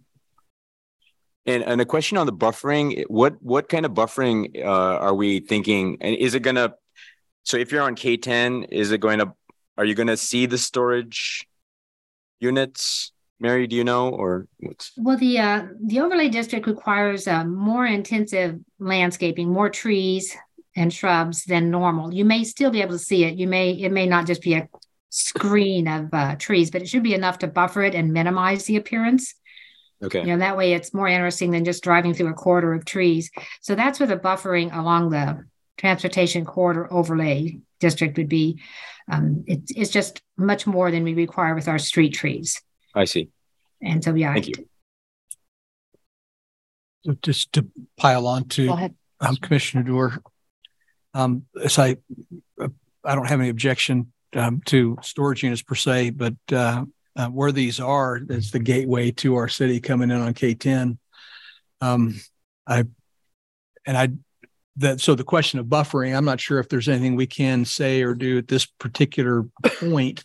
And and a question on the buffering, what what kind of buffering uh, are we thinking? And is it going to, so if you're on K ten, is it going to, are you going to see the storage units? Mary, do you know, or what's? Well, the uh, the overlay district requires uh, more intensive landscaping, more trees and shrubs than normal. You may still be able to see it. You may it may not just be a screen of uh, trees, but it should be enough to buffer it and minimize the appearance. Okay, you know, that way it's more interesting than just driving through a corridor of trees. So that's where the buffering along the transportation corridor overlay district would be. Um, it, it's just much more than we require with our street trees. I see. And so, yeah. Thank you. So just to pile on to um, Commissioner Doerr, um, as I, uh, I don't have any objection um, to storage units per se, but uh, uh, where these are, that's the gateway to our city coming in on K ten. Um, I, and I, that, so the question of buffering, I'm not sure if there's anything we can say or do at this particular point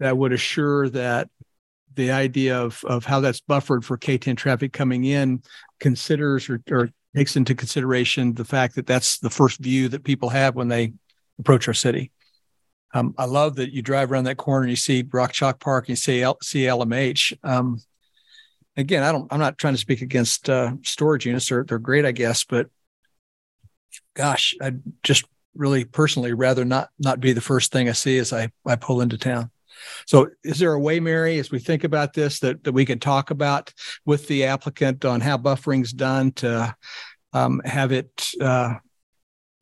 that would assure that the idea of, of how that's buffered for K ten traffic coming in considers or, or takes into consideration the fact that that's the first view that people have when they approach our city. Um, I love that you drive around that corner and you see Rock Chalk Park and you see, L- see L M H. Um, Again, I don't. I'm not trying to speak against uh, storage units. They're they're great, I guess. But gosh, I just really personally rather not not be the first thing I see as I I pull into town. So, is there a way, Mary, as we think about this, that that we can talk about with the applicant on how buffering's done to um, have it uh,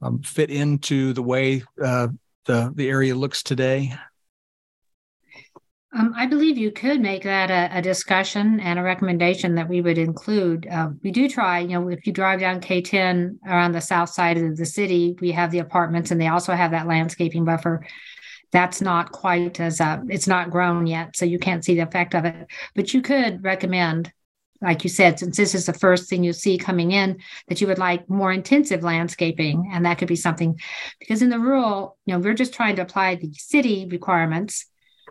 um, fit into the way uh, the the area looks today? Um, I believe you could make that a, a discussion and a recommendation that we would include. Uh, we do try, you know, if you drive down K ten around the south side of the city, we have the apartments and they also have that landscaping buffer. That's not quite as, uh, it's not grown yet, so you can't see the effect of it. But you could recommend, like you said, since this is the first thing you see coming in, that you would like more intensive landscaping. And that could be something, because in the rural, you know, we're just trying to apply the city requirements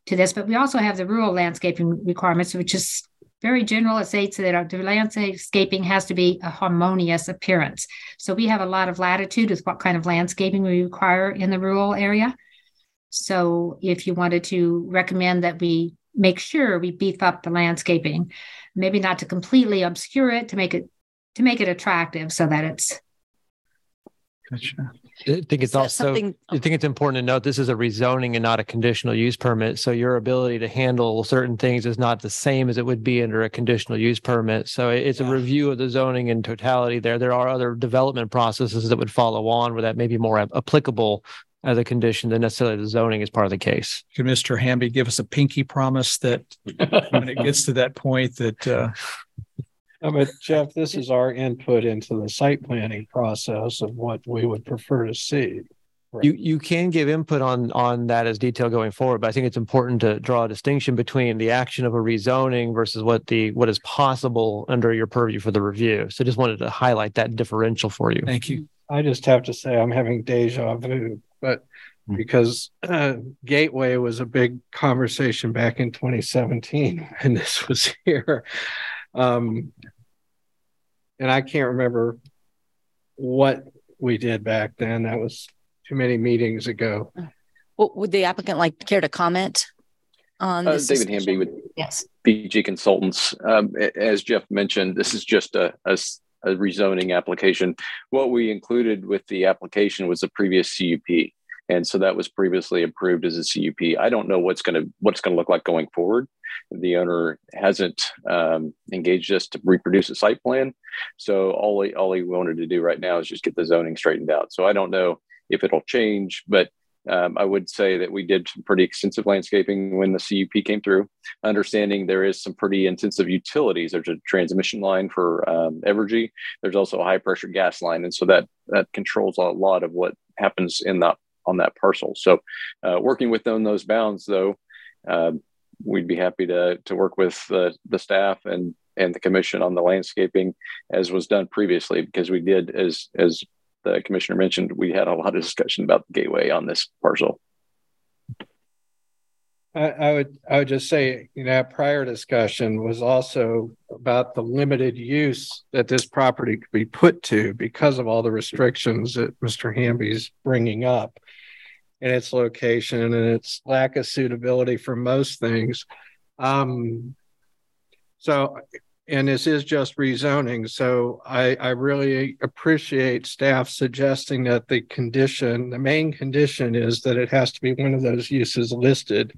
to this, but we also have the rural landscaping requirements, which is very general. It states that the landscaping has to be a harmonious appearance. So we have a lot of latitude with what kind of landscaping we require in the rural area. So if you wanted to recommend that we make sure we beef up the landscaping, maybe not to completely obscure it, to make it to make it attractive so that it's. Gotcha. I think it's also, something- I think it's important to note this is a rezoning and not a conditional use permit. So your ability to handle certain things is not the same as it would be under a conditional use permit. So it's yeah. a review of the zoning in totality there. There are other development processes that would follow on where that may be more applicable as a condition than necessarily the zoning is part of the case. Could Mister Hamby give us a pinky promise that when it gets to that point that... Uh... I mean, Jeff, this is our input into the site planning process of what we would prefer to see. Right? You you can give input on, on that as detail going forward, but I think it's important to draw a distinction between the action of a rezoning versus what the what is possible under your purview for the review. So just wanted to highlight that differential for you. Thank you. I just have to say I'm having deja vu, but because uh, Gateway was a big conversation back in twenty seventeen when this was here. Um, and I can't remember what we did back then. That was too many meetings ago. Well, would the applicant like care to comment on this? Uh, David Hamby with yes. B G Consultants. Um, as Jeff mentioned, this is just a, a, a rezoning application. What we included with the application was a previous C U P. And so that was previously approved as a C U P. I don't know what's going to what's going to look like going forward. The owner hasn't um, engaged us to reproduce a site plan. So all he, all he wanted to do right now is just get the zoning straightened out. So I don't know if it'll change, but um, I would say that we did some pretty extensive landscaping when the C U P came through, understanding there is some pretty intensive utilities. There's a transmission line for um, Evergy. There's also a high pressure gas line. And so that that controls a lot of what happens in that on that parcel. So uh, working within those bounds, though, uh, we'd be happy to to work with uh, the staff and, and the commission on the landscaping as was done previously, because we did, as as the commissioner mentioned, we had a lot of discussion about the gateway on this parcel. I, I would I would just say, you know, prior discussion was also about the limited use that this property could be put to because of all the restrictions that Mister Hamby's bringing up, and its location and its lack of suitability for most things. Um, so, and this is just rezoning. So I, I really appreciate staff suggesting that the condition, the main condition is that it has to be one of those uses listed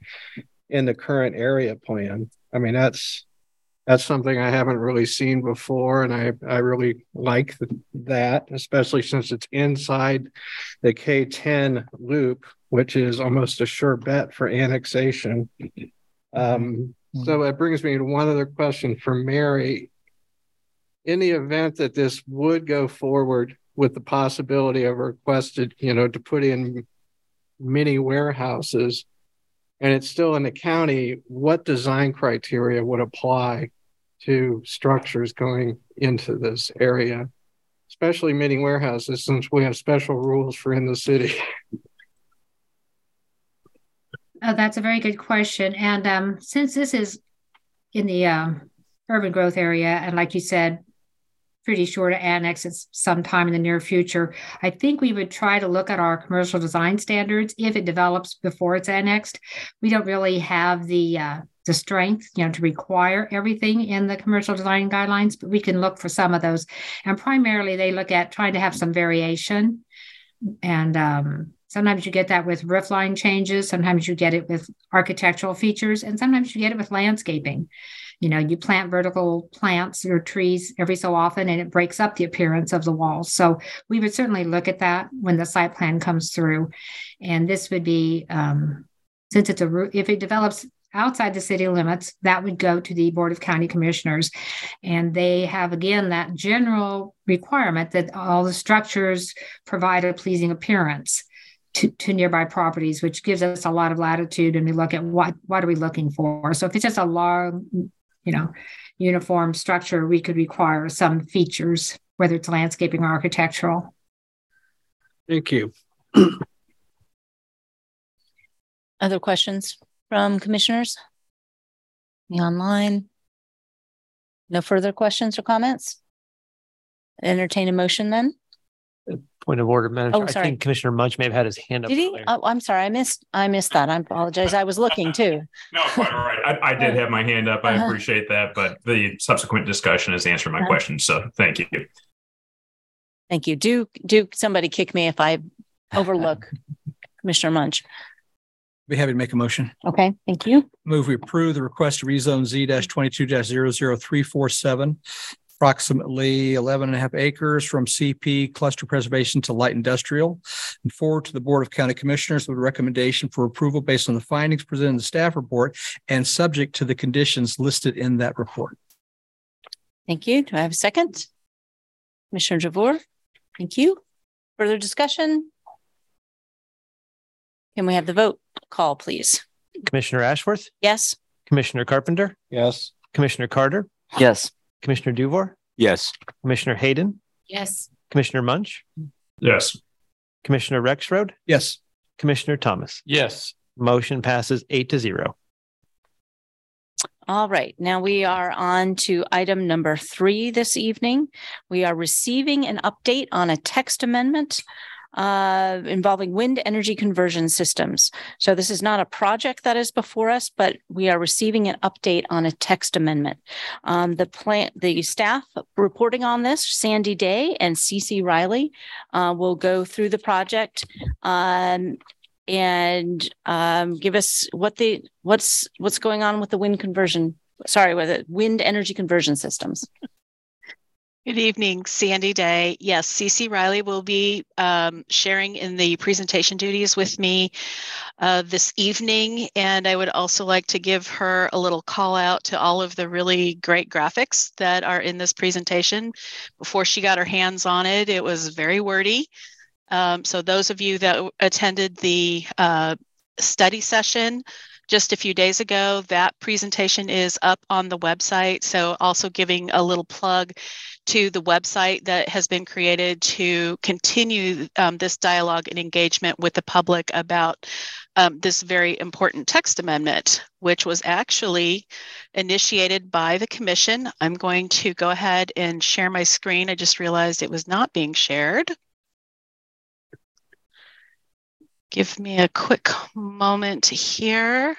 in the current area plan. I mean, that's that's something I haven't really seen before, and I, I really like the, that, especially since it's inside the K ten loop, which is almost a sure bet for annexation. Um, so that brings me to one other question for Mary. In the event that this would go forward with the possibility of requested, you know, to put in mini warehouses, and it's still in the county, what design criteria would apply to structures going into this area, especially mini warehouses, since we have special rules for in the city? Oh, that's a very good question. And um, since this is in the um, urban growth area, and like you said, pretty sure to annex it sometime in the near future, I think we would try to look at our commercial design standards if it develops before it's annexed. We don't really have the uh, the strength, you know, to require everything in the commercial design guidelines, but we can look for some of those. And primarily, they look at trying to have some variation. And um, sometimes you get that with roofline changes. Sometimes you get it with architectural features, and sometimes you get it with landscaping. You know, you plant vertical plants or trees every so often, and it breaks up the appearance of the walls. So we would certainly look at that when the site plan comes through. And this would be, um, since it's a, if it develops outside the city limits, that would go to the Board of County Commissioners. And they have, again, that general requirement that all the structures provide a pleasing appearance To, to nearby properties, which gives us a lot of latitude. And we look at what, what are we looking for? So if it's just a long, you know, uniform structure, we could require some features, whether it's landscaping or architectural. Thank you. Other questions from commissioners? Any online? No further questions or comments? Entertain a motion then. Point of order, manager. Oh, I think Commissioner Munch may have had his hand up. Did he? Oh, I'm sorry. I missed. I missed that. I apologize. I was looking too. No, quite all right. I, I did have my hand up. I uh-huh. appreciate that, but the subsequent discussion has answered my uh-huh. question. So, thank you. Thank you. Do do somebody kick me if I overlook Commissioner Munch? Be happy to make a motion. Okay, thank you. Move we approve the request to rezone Z twenty-two dash zero zero three four seven. Approximately eleven and a half acres from C P cluster preservation to light industrial, and forward to the Board of County Commissioners with a recommendation for approval based on the findings presented in the staff report and subject to the conditions listed in that report. Thank you. Do I have a second? Commissioner Javor, thank you. Further discussion? Can we have the vote call, please? Commissioner Ashworth? Yes. Commissioner Carpenter? Yes. Commissioner Carter? Yes. Commissioner Duvor? Yes. Commissioner Hayden? Yes. Commissioner Munch? Yes. Commissioner Rexroad? Yes. Commissioner Thomas? Yes. Motion passes eight to zero. All right. Now we are on to item number three this evening. We are receiving an update on a text amendment uh, involving wind energy conversion systems. So this is not a project that is before us, but we are receiving an update on a text amendment. Um, the plan, the staff reporting on this, Sandy Day and CeCe Riley, uh, will go through the project um, and um, give us what the what's what's going on with the wind conversion. Sorry, with the wind energy conversion systems. Good evening, Sandy Day. Yes, CeCe Riley will be um, sharing in the presentation duties with me uh, this evening. And I would also like to give her a little call out to all of the really great graphics that are in this presentation. Before she got her hands on it, it was very wordy. Um, so those of you that attended the uh, study session just a few days ago, that presentation is up on the website. So also giving a little plug to the website that has been created to continue um, this dialogue and engagement with the public about um, this very important text amendment, which was actually initiated by the commission. I'm going to go ahead and share my screen. I just realized it was not being shared. Give me a quick moment here.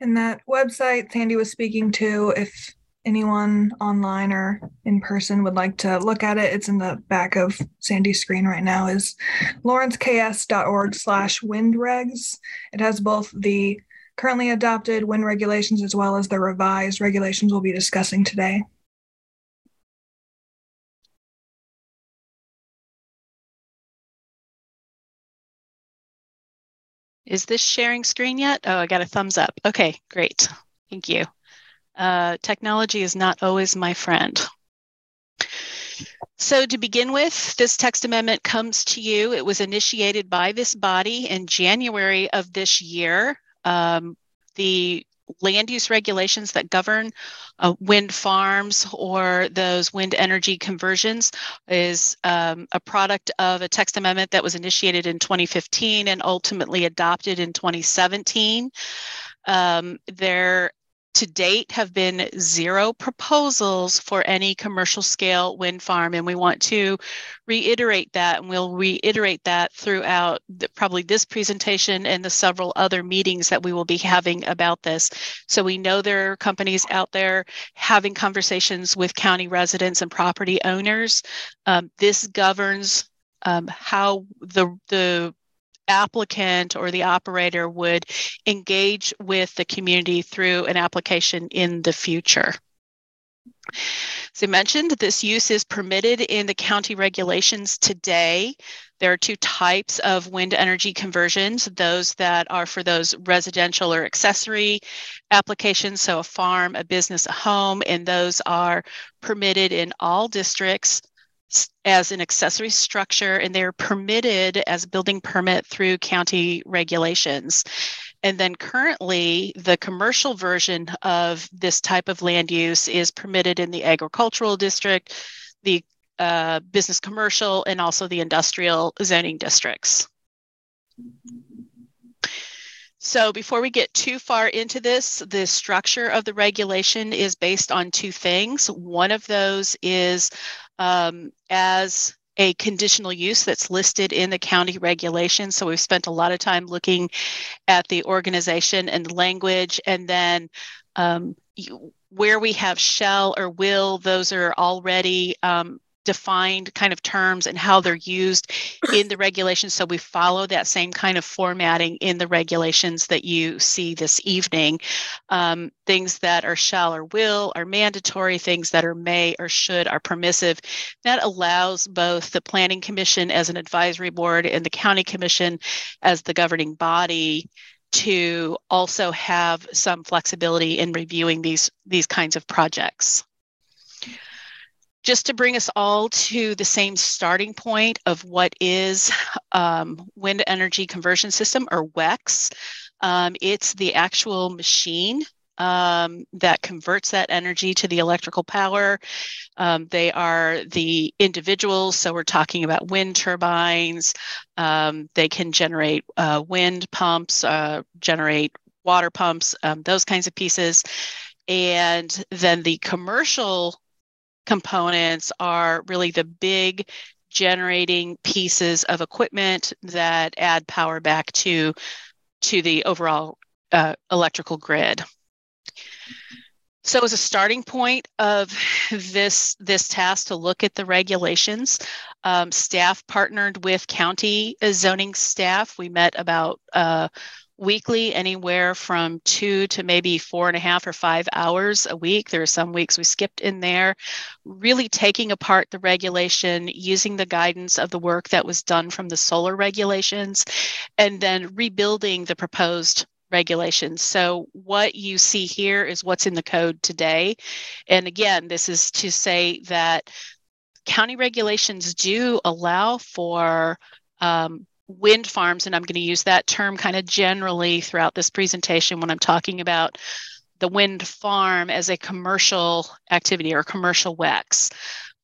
And that website Sandy was speaking to, if anyone online or in person would like to look at it, it's in the back of Sandy's screen right now, is lawrence k s dot org slash wind regs. It has both the currently adopted wind regulations as well as the revised regulations we'll be discussing today. Is this sharing screen yet? Oh, I got a thumbs up. Okay, great. Thank you. Uh, technology is not always my friend. So to begin with, this text amendment comes to you. It was initiated by this body in January of this year. Um, the land use regulations that govern uh, wind farms or those wind energy conversions is um, a product of a text amendment that was initiated in twenty fifteen and ultimately adopted in twenty seventeen. Um, there, to date, have been zero proposals for any commercial scale wind farm, and we want to reiterate that, and we'll reiterate that throughout the, probably this presentation and the several other meetings that we will be having about this. So we know there are companies out there having conversations with county residents and property owners. Um, this governs um, how the the applicant or the operator would engage with the community through an application in the future. As I mentioned, this use is permitted in the county regulations today. There are two types of wind energy conversions, those that are for those residential or accessory applications, so a farm, a business, a home, and those are permitted in all districts as an accessory structure, and they're permitted as building permit through county regulations. And then currently, the commercial version of this type of land use is permitted in the agricultural district, the uh, business commercial, and also the industrial zoning districts. So before we get too far into this, the structure of the regulation is based on two things. One of those is um, as a conditional use that's listed in the county regulations. So we've spent a lot of time looking at the organization and language, and then um, you, where we have shall or will, those are already um, defined kind of terms and how they're used in the regulations. So we follow that same kind of formatting in the regulations that you see this evening. Um, things that are shall or will are mandatory. Things that are may or should are permissive. That allows both the Planning Commission as an advisory board and the County Commission as the governing body to also have some flexibility in reviewing these, these kinds of projects. Just to bring us all to the same starting point of what is um, wind energy conversion system, or W E C S. Um, it's the actual machine um, that converts that energy to the electrical power. Um, they are the individuals, so we're talking about wind turbines. Um, they can generate uh, wind pumps, uh, generate water pumps, um, those kinds of pieces. And then the commercial components are really the big generating pieces of equipment that add power back to, to the overall uh, electrical grid. So as a starting point of this, this task to look at the regulations, um, staff partnered with county zoning staff. We met about uh, weekly, anywhere from two to maybe four and a half or five hours a week. There are some weeks we skipped in there, really taking apart the regulation, using the guidance of the work that was done from the solar regulations, and then rebuilding the proposed regulations. So what you see here is what's in the code today. And again, this is to say that county regulations do allow for um, wind farms, and I'm going to use that term kind of generally throughout this presentation when I'm talking about the wind farm as a commercial activity or commercial W E C S.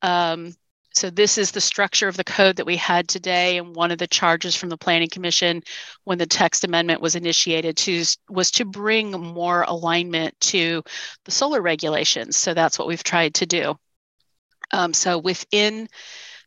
Um, so this is the structure of the code that we had today, and one of the charges from the Planning Commission when the text amendment was initiated to, was to bring more alignment to the solar regulations. So that's what we've tried to do. Um, so within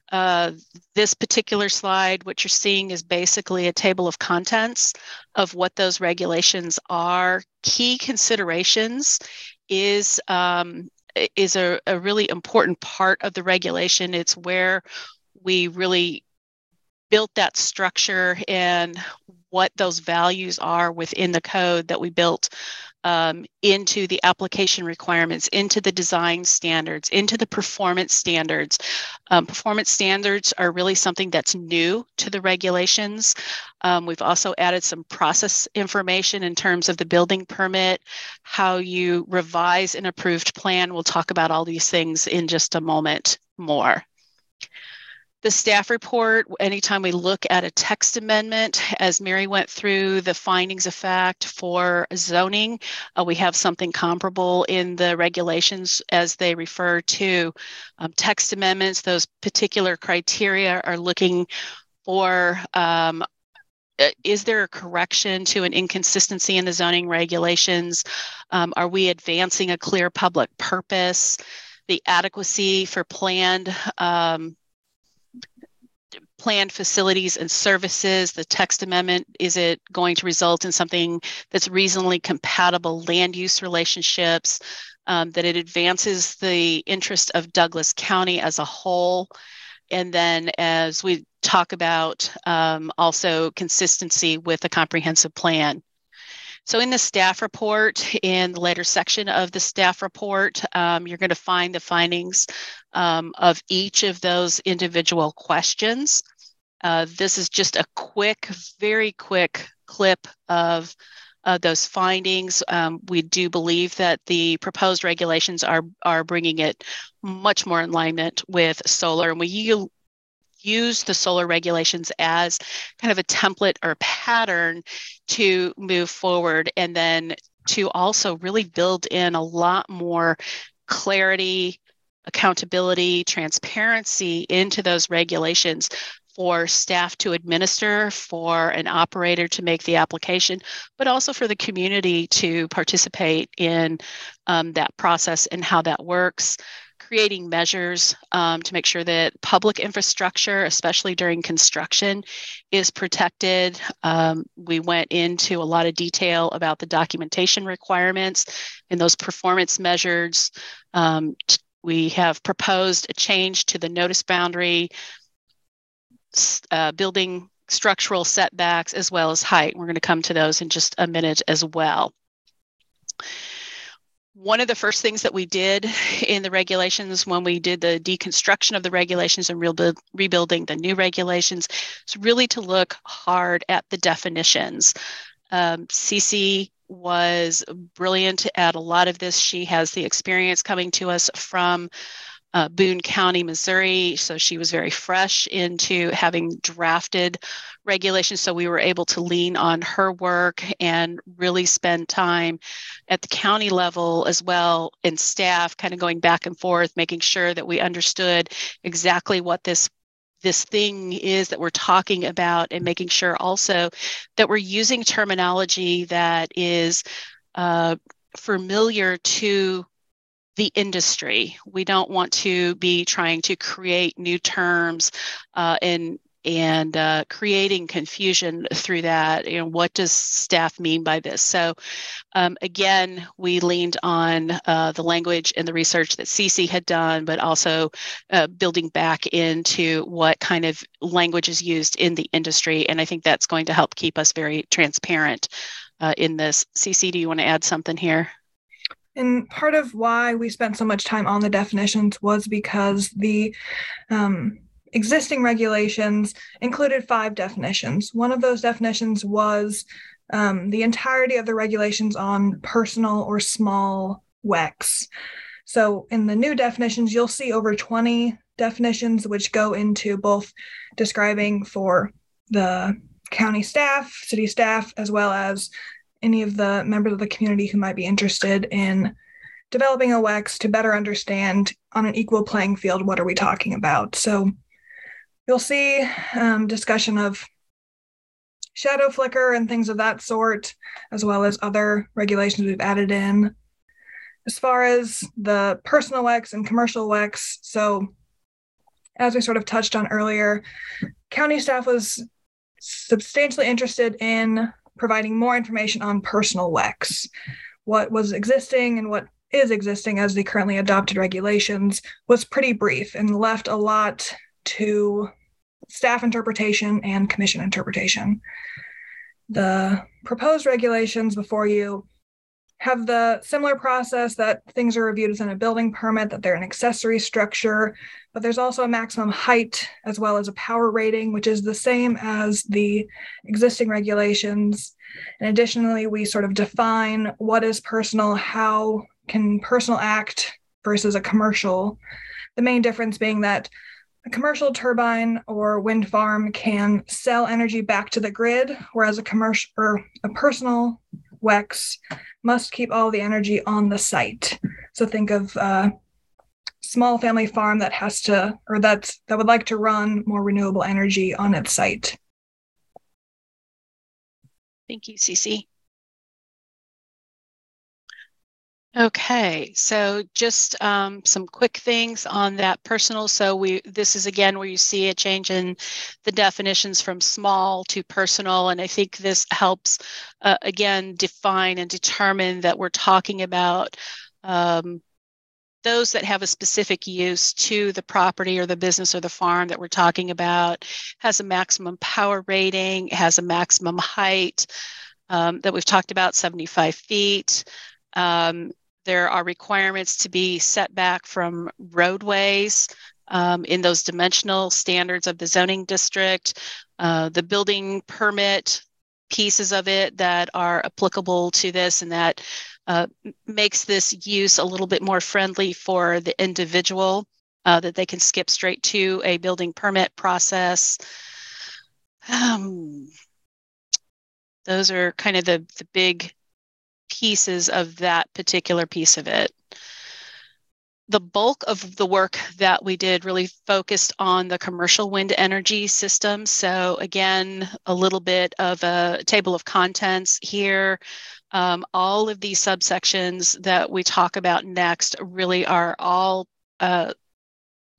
Uh, this particular slide, what you're seeing is basically a table of contents of what those regulations are. Key considerations is um, is a, a really important part of the regulation. It's where we really built that structure and what those values are within the code that we built um, into the application requirements, into the design standards, into the performance standards. Um, performance standards are really something that's new to the regulations. Um, we've also added some process information in terms of the building permit, how you revise an approved plan. We'll talk about all these things in just a moment more. The staff report, anytime we look at a text amendment, as Mary went through the findings of fact for zoning, uh, we have something comparable in the regulations as they refer to um, text amendments. Those particular criteria are looking for um, is there a correction to an inconsistency in the zoning regulations? Um, are we advancing a clear public purpose? The adequacy for planned um, planned facilities and services, the text amendment, is it going to result in something that's reasonably compatible land use relationships, um, that it advances the interest of Douglas County as a whole? And then as we talk about um, also consistency with a comprehensive plan. So in the staff report, in the later section of the staff report, um, you're going to find the findings um, of each of those individual questions. Uh, this is just a quick, very quick clip of uh, those findings. Um, we do believe that the proposed regulations are, are bringing it much more in alignment with solar. And we u- use the solar regulations as kind of a template or pattern to move forward, and then to also really build in a lot more clarity, accountability, transparency into those regulations for staff to administer, for an operator to make the application, but also for the community to participate in um, that process and how that works. Creating measures um, to make sure that public infrastructure, especially during construction, is protected. Um, we went into a lot of detail about the documentation requirements and those performance measures. Um, we have proposed a change to the notice boundary, uh, building structural setbacks, as well as height. We're going to come to those in just a minute as well. One of the first things that we did in the regulations when we did the deconstruction of the regulations and rebuild, rebuilding the new regulations is really to look hard at the definitions. Um, CeCe was brilliant at a lot of this. She has the experience coming to us from uh, Boone County, Missouri, so she was very fresh into having drafted regulations, so we were able to lean on her work and really spend time at the county level as well, and staff kind of going back and forth, making sure that we understood exactly what this this thing is that we're talking about, and making sure also that we're using terminology that is uh, familiar to the industry. We don't want to be trying to create new terms uh, and and uh, creating confusion through that. You know, what does staff mean by this? So um, again, we leaned on uh, the language and the research that CeCe had done, but also uh, building back into what kind of language is used in the industry. And I think that's going to help keep us very transparent uh, in this. CeCe, do you want to add something here? And part of why we spent so much time on the definitions was because the um, existing regulations included five definitions. One of those definitions was um, the entirety of the regulations on personal or small W E Cs. So in the new definitions, you'll see over twenty definitions, which go into both describing for the county staff, city staff, as well as any of the members of the community who might be interested in developing a W E C to better understand on an equal playing field, what are we talking about? So you'll see um, discussion of shadow flicker and things of that sort, as well as other regulations we've added in. As far as the personal W E Cs and commercial W E Cs, so as we sort of touched on earlier, county staff was substantially interested in providing more information on personal W E Cs, what was existing and what is existing as the currently adopted regulations was pretty brief and left a lot to staff interpretation and commission interpretation. The proposed regulations before you have the similar process that things are reviewed within a building permit, that they're an accessory structure, but there's also a maximum height as well as a power rating, which is the same as the existing regulations. And additionally, we sort of define what is personal, how can personal act versus a commercial. The main difference being that a commercial turbine or wind farm can sell energy back to the grid, whereas a commercial or a personal W E Cs must keep all the energy on the site. So think of a small family farm that has to, or that's, that would like to run more renewable energy on its site. Thank you, CeCe. Okay, so just um, some quick things on that personal. So we this is again where you see a change in the definitions from small to personal, and I think this helps uh, again define and determine that we're talking about um, those that have a specific use to the property or the business or the farm that we're talking about, has a maximum power rating, has a maximum height um, that we've talked about, seventy-five feet. Um, There are requirements to be set back from roadways um, in those dimensional standards of the zoning district, uh, the building permit pieces of it that are applicable to this, and that uh, makes this use a little bit more friendly for the individual, uh, that they can skip straight to a building permit process. Um, those are kind of the, the big pieces of that particular piece of it. The bulk of the work that we did really focused on the commercial wind energy system. So again, a little bit of a table of contents here. Um, all of these subsections that we talk about next really are all uh,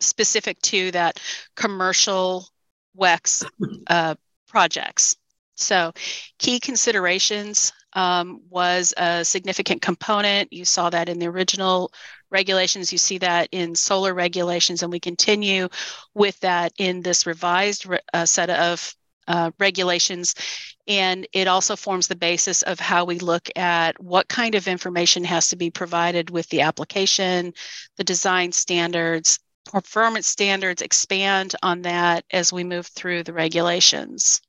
specific to that commercial W E Cs uh, projects. So key considerations um, was a significant component. You saw that in the original regulations. You see that in solar regulations, and we continue with that in this revised re- uh, set of uh, regulations. And it also forms the basis of how we look at what kind of information has to be provided with the application, the design standards, performance standards, expand on that as we move through the regulations.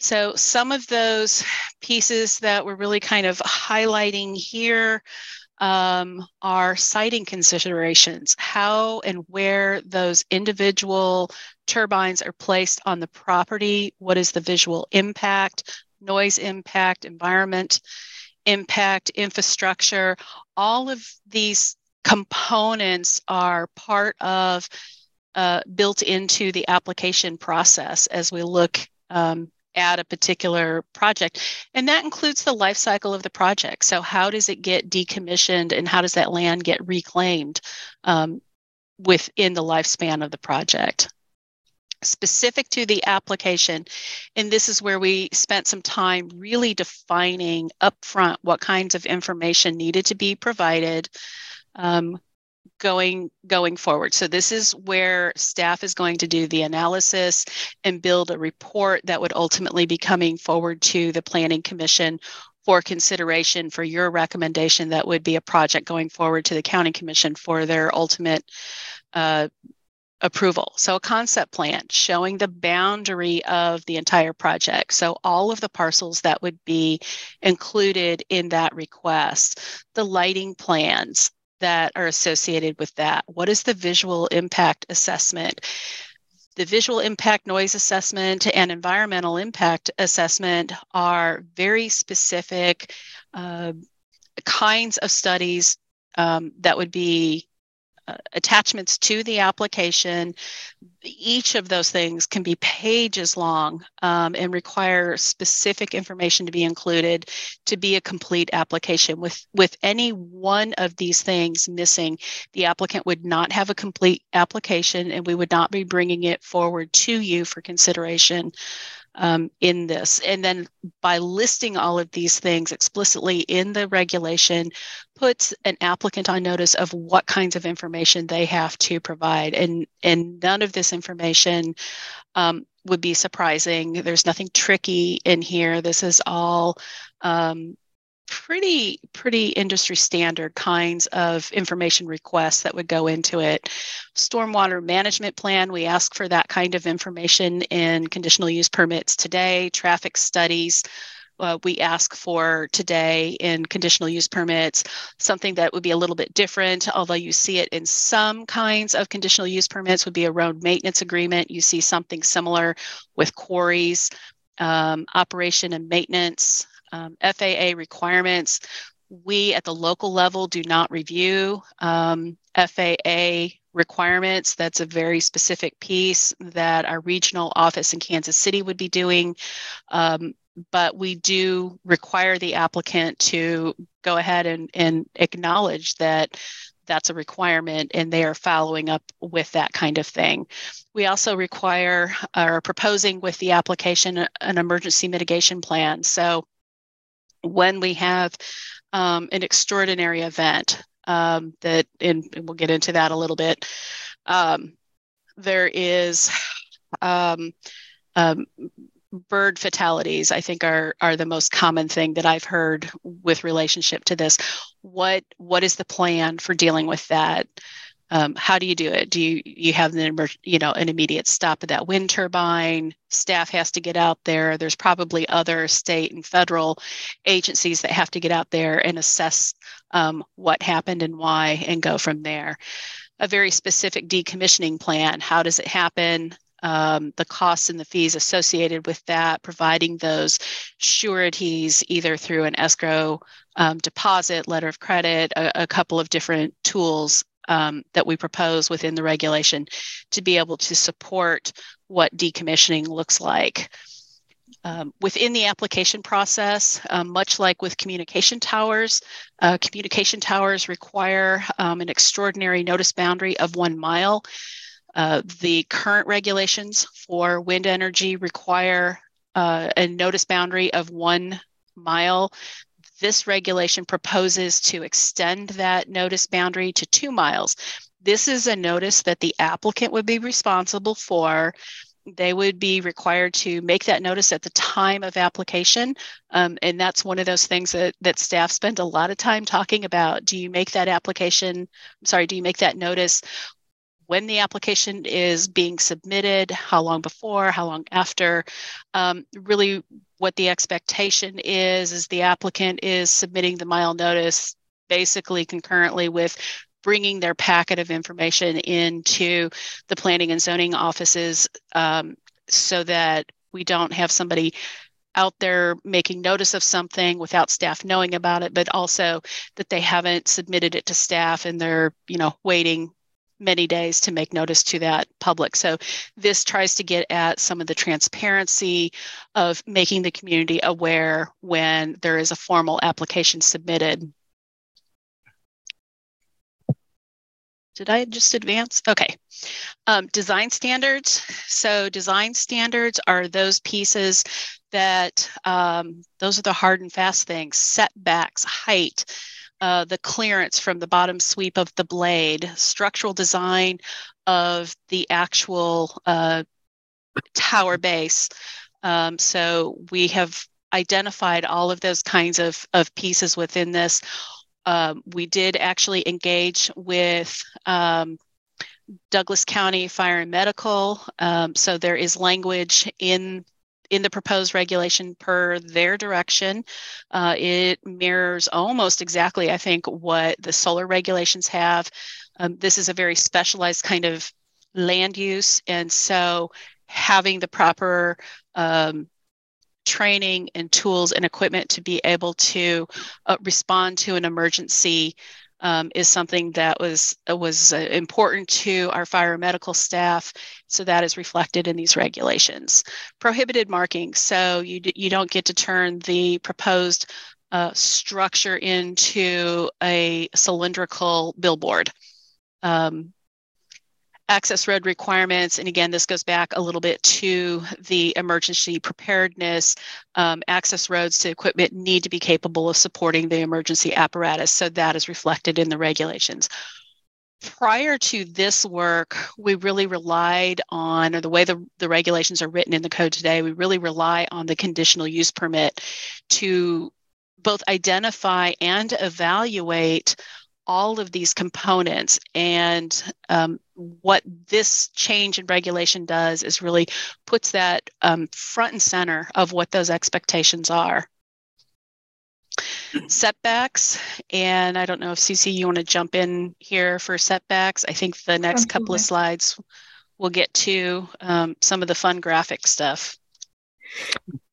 So some of those pieces that we're really kind of highlighting here um, are siting considerations, how and where those individual turbines are placed on the property, what is the visual impact, noise impact, environment impact, infrastructure. All of these components are part of, uh, built into the application process as we look um, at a particular project. And that includes the life cycle of the project. So how does it get decommissioned and how does that land get reclaimed um, within the lifespan of the project? Specific to the application, and this is where we spent some time really defining upfront what kinds of information needed to be provided um, going going forward. So this is where staff is going to do the analysis and build a report that would ultimately be coming forward to the Planning Commission for consideration for your recommendation. That would be a project going forward to the County Commission for their ultimate uh, approval. So a concept plan showing the boundary of the entire project. So all of the parcels that would be included in that request, the lighting plans that are associated with that. What is the visual impact assessment? The visual impact noise assessment and environmental impact assessment are very specific uh, kinds of studies um, that would be uh, attachments to the application. Each of those things can be pages long um, and require specific information to be included to be a complete application. With, with any one of these things missing, the applicant would not have a complete application, and we would not be bringing it forward to you for consideration um, in this. And then by listing all of these things explicitly in the regulation puts an applicant on notice of what kinds of information they have to provide. And, and none of this information um, would be surprising. There's nothing tricky in here. This is all um, pretty, pretty industry standard kinds of information requests that would go into it. Stormwater management plan, we ask for that kind of information in conditional use permits today. Traffic studies, Uh, we ask for today in conditional use permits, something that would be a little bit different, although you see it in some kinds of conditional use permits, would be a road maintenance agreement. You see something similar with quarries, um, operation and maintenance, um, F A A requirements. We at the local level do not review um, F A A requirements. That's a very specific piece that our regional office in Kansas City would be doing. Um, But we do require the applicant to go ahead and, and acknowledge that that's a requirement, and they are following up with that kind of thing. We also require or are proposing with the application an emergency mitigation plan. So when we have um, an extraordinary event um, that, and we'll get into that a little bit, um, there is um, um bird fatalities, I think, are are the most common thing that I've heard with relationship to this. What what is the plan for dealing with that? Um, how do you do it? Do you you have an emer- you know an immediate stop of that wind turbine? Staff has to get out there. There's probably other state and federal agencies that have to get out there and assess um, what happened and why, and go from there. A very specific decommissioning plan. How does it happen? Um, the costs and the fees associated with that, providing those sureties either through an escrow um, deposit, letter of credit, a, a couple of different tools um, that we propose within the regulation to be able to support what decommissioning looks like. Um, within the application process, um, much like with communication towers, uh, communication towers require um, an extraordinary notice boundary of one mile. Uh, the current regulations for wind energy require uh, a notice boundary of one mile. This regulation proposes to extend that notice boundary to two miles. This is a notice that the applicant would be responsible for. They would be required to make that notice at the time of application. Um, and that's one of those things that, that staff spend a lot of time talking about. Do you make that application? I'm sorry, do you make that notice when the application is being submitted, how long before, how long after? Um, really what the expectation is, is the applicant is submitting the mile notice basically concurrently with bringing their packet of information into the planning and zoning offices um, so that we don't have somebody out there making notice of something without staff knowing about it, but also that they haven't submitted it to staff and they're, you know, waiting many days to make notice to that public. So this tries to get at some of the transparency of making the community aware when there is a formal application submitted. Did I just advance? Okay. Um, design standards. So design standards are those pieces that, um, those are the hard and fast things, setbacks, height, Uh, the clearance from the bottom sweep of the blade, structural design of the actual uh, tower base. Um, so we have identified all of those kinds of, of pieces within this. Um, we did actually engage with um, Douglas County Fire and Medical. Um, so there is language in in the proposed regulation per their direction. Uh, it mirrors almost exactly, I think, what the solar regulations have. Um, this is a very specialized kind of land use. And so having the proper um, training and tools and equipment to be able to uh, respond to an emergency Um, is something that was was uh, important to our fire and medical staff, so that is reflected in these regulations. Prohibited marking, so you d- you don't get to turn the proposed uh, structure into a cylindrical billboard. Um, access road requirements. And again, this goes back a little bit to the emergency preparedness. Um, access roads to equipment need to be capable of supporting the emergency apparatus. So that is reflected in the regulations. Prior to this work, we really relied on, or the way the, the regulations are written in the code today, we really rely on the conditional use permit to both identify and evaluate all of these components. And um, what this change in regulation does is really puts that um, front and center of what those expectations are. Setbacks, and I don't know if CeCe, you want to jump in here for setbacks. I think the next Absolutely. couple of slides we'll get to um, some of the fun graphic stuff.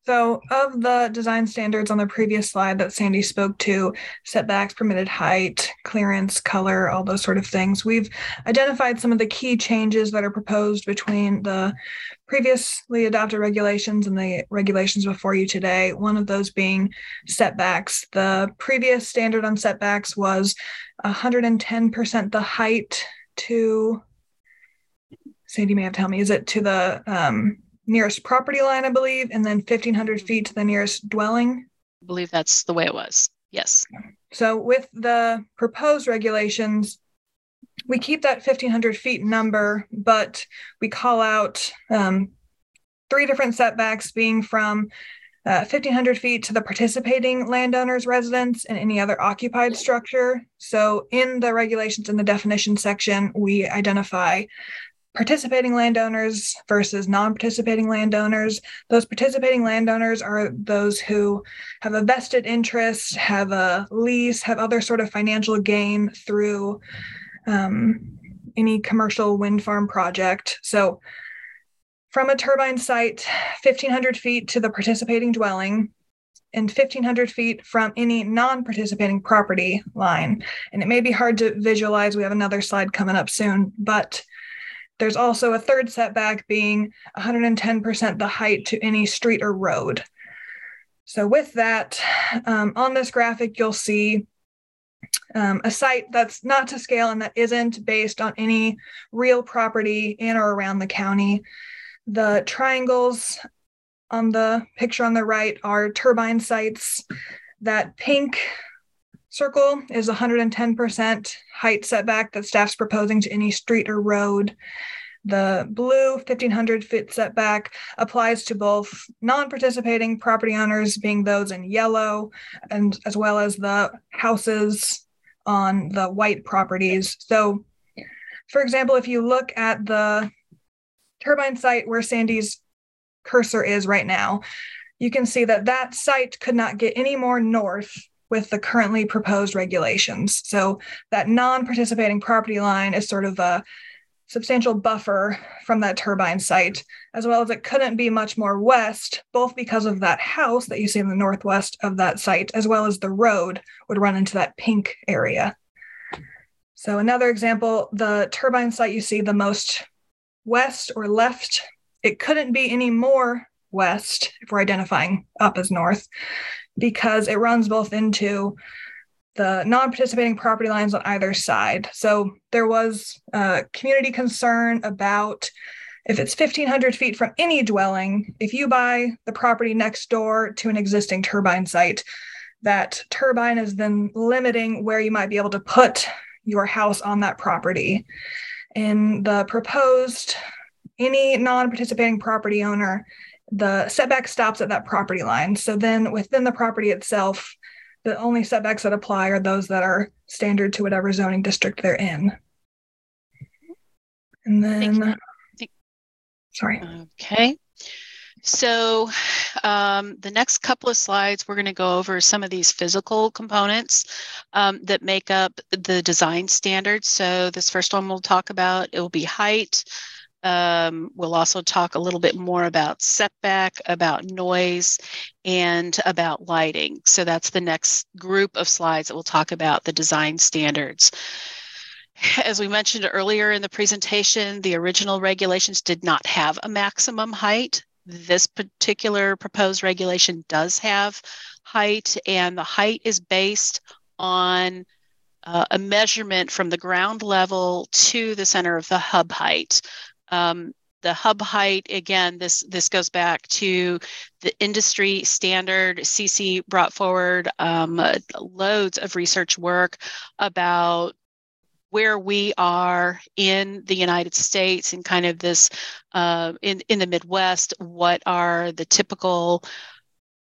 So of the design standards on the previous slide that Sandy spoke to, setbacks, permitted height, clearance, color, all those sort of things, we've identified some of the key changes that are proposed between the previously adopted regulations and the regulations before you today. One of those being setbacks. The previous standard on setbacks was one hundred ten percent the height to, Sandy may have to help me, is it to the um, nearest property line, I believe, and then fifteen hundred feet to the nearest dwelling. I believe that's the way it was. Yes. So with the proposed regulations, we keep that fifteen hundred feet number, but we call out um, three different setbacks being from uh, fifteen hundred feet to the participating landowner's residence and any other occupied structure. So in the regulations in the definition section, we identify participating landowners versus non-participating landowners. Those participating landowners are those who have a vested interest, have a lease, have other sort of financial gain through um, any commercial wind farm project. So from a turbine site, fifteen hundred feet to the participating dwelling, and fifteen hundred feet from any non-participating property line. And it may be hard to visualize. We have another slide coming up soon, but there's also a third setback being one hundred ten percent the height to any street or road. So with that, um, on this graphic, you'll see um, a site that's not to scale and that isn't based on any real property in or around the county. The triangles on the picture on the right are turbine sites. That pink circle is one hundred ten percent height setback that staff's proposing to any street or road. The blue fifteen hundred foot setback applies to both non-participating property owners, being those in yellow, and as well as the houses on the white properties. So, for example, if you look at the turbine site where Sandy's cursor is right now, you can see that that site could not get any more north with the currently proposed regulations. So that non-participating property line is sort of a substantial buffer from that turbine site, as well as it couldn't be much more west, both because of that house that you see in the northwest of that site, as well as the road would run into that pink area. So another example, the turbine site you see the most west or left, it couldn't be any more west if we're identifying up as north, because it runs both into the non-participating property lines on either side. So there was uh, community concern about if it's fifteen hundred feet from any dwelling, if you buy the property next door to an existing turbine site, that turbine is then limiting where you might be able to put your house on that property. In the proposed, any non-participating property owner, the setback stops at that property line. So then within the property itself, the only setbacks that apply are those that are standard to whatever zoning district they're in. And then, Thank Thank sorry. Okay. So um, the next couple of slides, we're going to go over some of these physical components um, that make up the design standards. So this first one we'll talk about, it will be height. Um, we'll also talk a little bit more about setback, about noise, and about lighting. So that's the next group of slides that we'll talk about the design standards. As we mentioned earlier in the presentation, the original regulations did not have a maximum height. This particular proposed regulation does have height, and the height is based on uh, a measurement from the ground level to the center of the hub height. Um, the hub height, again, this this goes back to the industry standard. CeCe brought forward um, uh, loads of research work about where we are in the United States and kind of this uh, in, in the Midwest, what are the typical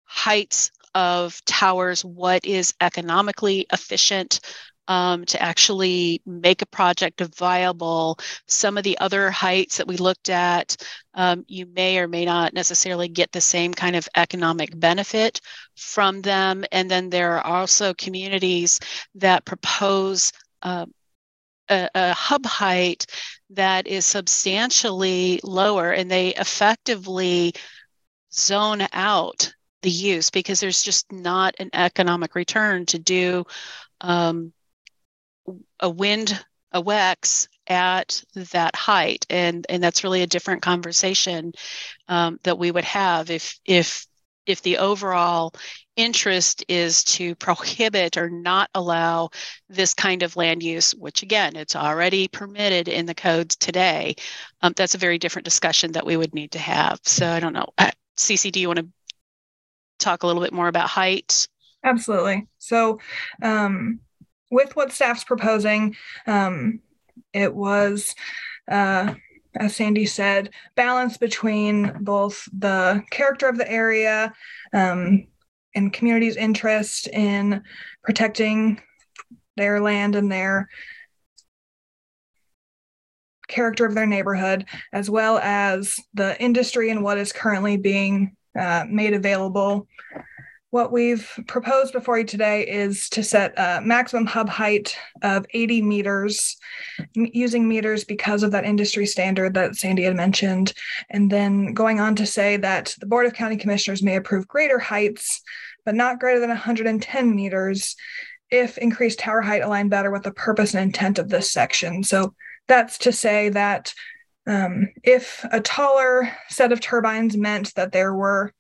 heights of towers, what is economically efficient um, to actually make a project viable. Some of the other heights that we looked at, um, you may or may not necessarily get the same kind of economic benefit from them. And then there are also communities that propose uh, A, a hub height that is substantially lower, and they effectively zone out the use because there's just not an economic return to do um, a wind, a W E C S at that height. And, and that's really a different conversation um, that we would have if if if the overall interest is to prohibit or not allow this kind of land use, which again, it's already permitted in the codes today. Um, that's a very different discussion that we would need to have. So I don't know, CeCe, do you want to talk a little bit more about height? Absolutely. So um, with what staff's proposing, um, it was, uh, as Sandy said, balance between both the character of the area, um, and communities' interest in protecting their land and their character of their neighborhood, as well as the industry and what is currently being uh, made available. What we've proposed before you today is to set a maximum hub height of eighty meters, using meters because of that industry standard that Sandy had mentioned, and then going on to say that the Board of County Commissioners may approve greater heights, but not greater than one hundred ten meters if increased tower height align better with the purpose and intent of this section. So that's to say that um, if a taller set of turbines meant that there were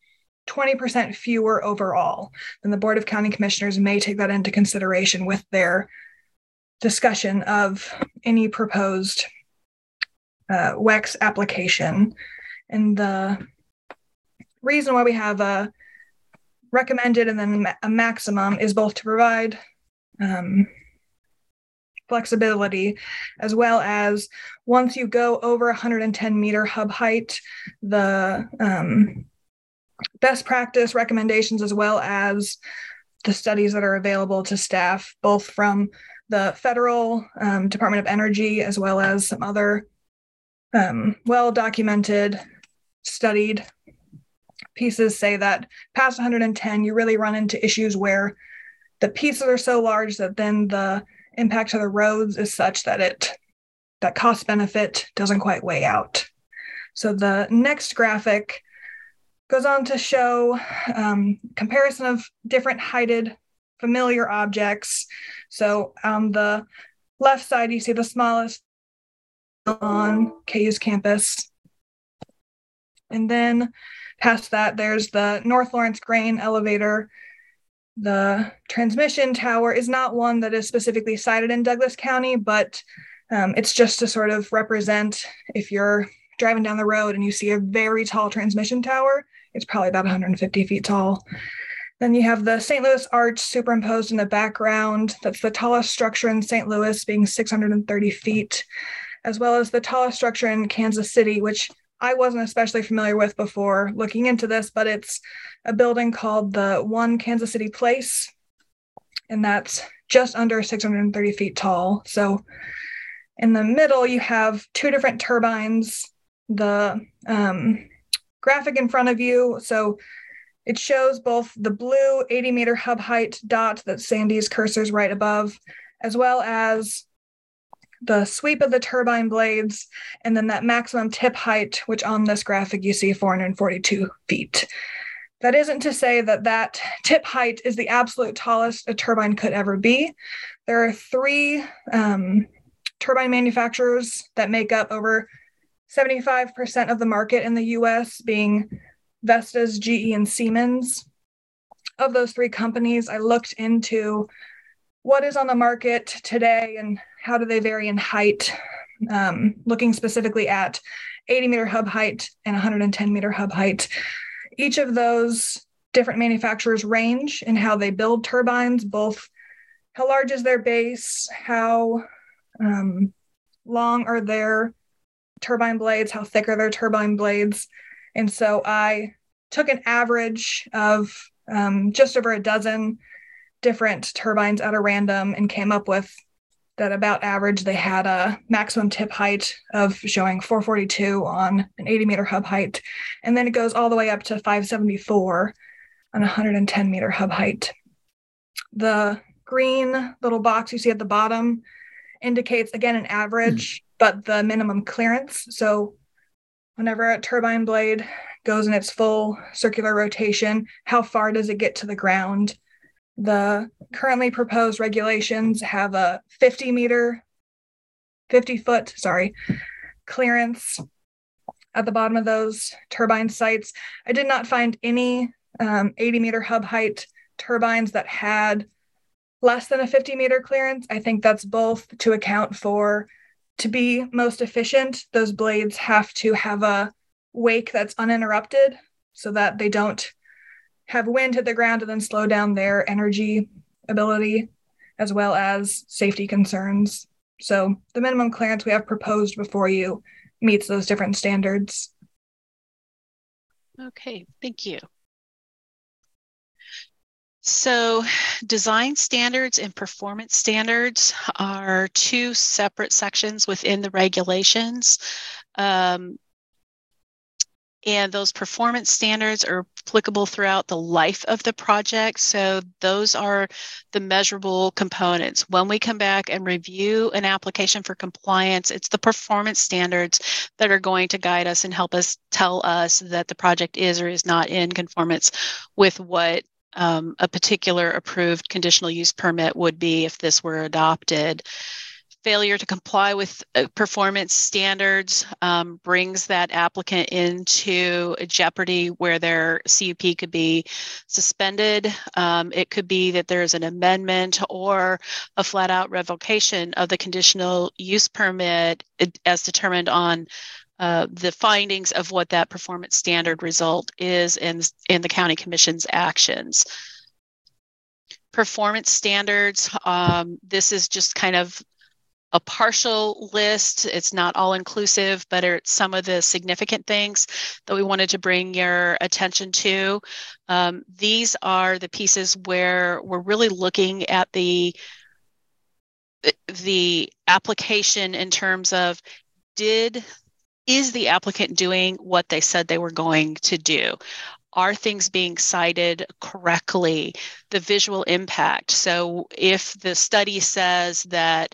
twenty percent fewer overall, then the Board of County Commissioners may take that into consideration with their discussion of any proposed uh, W E C S application. And the reason why we have a recommended and then a maximum is both to provide um, flexibility, as well as once you go over one hundred ten meter hub height, the um, best practice recommendations, as well as the studies that are available to staff, both from the federal um, Department of Energy, as well as some other um, well-documented, studied pieces, say that past one hundred ten, you really run into issues where the pieces are so large that then the impact to the roads is such that it that cost benefit doesn't quite weigh out. So the next graphic goes on to show um, comparison of different heighted familiar objects. So on the left side, you see the smallest on K U's campus. And then past that, there's the North Lawrence Grain Elevator. The transmission tower is not one that is specifically cited in Douglas County, but um, it's just to sort of represent if you're driving down the road and you see a very tall transmission tower, it's probably about one hundred fifty feet tall. Then you have the Saint Louis Arch superimposed in the background. That's the tallest structure in Saint Louis, being six hundred thirty feet, as well as the tallest structure in Kansas City, which I wasn't especially familiar with before looking into this, but it's a building called the One Kansas City Place, and that's just under six hundred thirty feet tall. So in the middle, you have two different turbines. The um, graphic in front of you, so it shows both the blue eighty meter hub height dot that Sandy's cursor's right above, as well as the sweep of the turbine blades, and then that maximum tip height, which on this graphic you see four hundred forty-two feet. That isn't to say that that tip height is the absolute tallest a turbine could ever be. There are three um, turbine manufacturers that make up over seventy-five percent of the market in the U S, being Vestas, G E, and Siemens. Of those three companies, I looked into what is on the market today and how do they vary in height, um, looking specifically at eighty meter hub height and one hundred ten meter hub height. Each of those different manufacturers range in how they build turbines, both how large is their base, how um, long are their turbine blades, how thick are their turbine blades. And so I took an average of um, just over a dozen different turbines at a random and came up with that about average. They had a maximum tip height of showing four forty-two on an eighty meter hub height. And then it goes all the way up to five seventy-four on one hundred ten meter hub height. The green little box you see at the bottom indicates, again, an average, mm-hmm. but the minimum clearance. So whenever a turbine blade goes in its full circular rotation, how far does it get to the ground? The currently proposed regulations have a fifty meter, fifty foot, sorry, clearance at the bottom of those turbine sites. I did not find any um, eighty meter hub height turbines that had less than a fifty meter clearance. I think that's both to account for, to be most efficient, those blades have to have a wake that's uninterrupted so that they don't have wind hit the ground and then slow down their energy ability, as well as safety concerns. So the minimum clearance we have proposed before you meets those different standards. Okay, thank you. So design standards and performance standards are two separate sections within the regulations. Um, and those performance standards are applicable throughout the life of the project. So those are the measurable components. When we come back and review an application for compliance, it's the performance standards that are going to guide us and help us tell us that the project is or is not in conformance with what Um, a particular approved conditional use permit would be if this were adopted. Failure to comply with uh, performance standards um, brings that applicant into jeopardy where their C U P could be suspended. Um, it could be that there is an amendment or a flat out revocation of the conditional use permit as determined on Uh, the findings of what that performance standard result is in, in the County Commission's actions. Performance standards, um, this is just kind of a partial list. It's not all inclusive, but it's some of the significant things that we wanted to bring your attention to. Um, these are the pieces where we're really looking at the, the application in terms of did Is the applicant doing what they said they were going to do? Are things being cited correctly? The visual impact. So if the study says that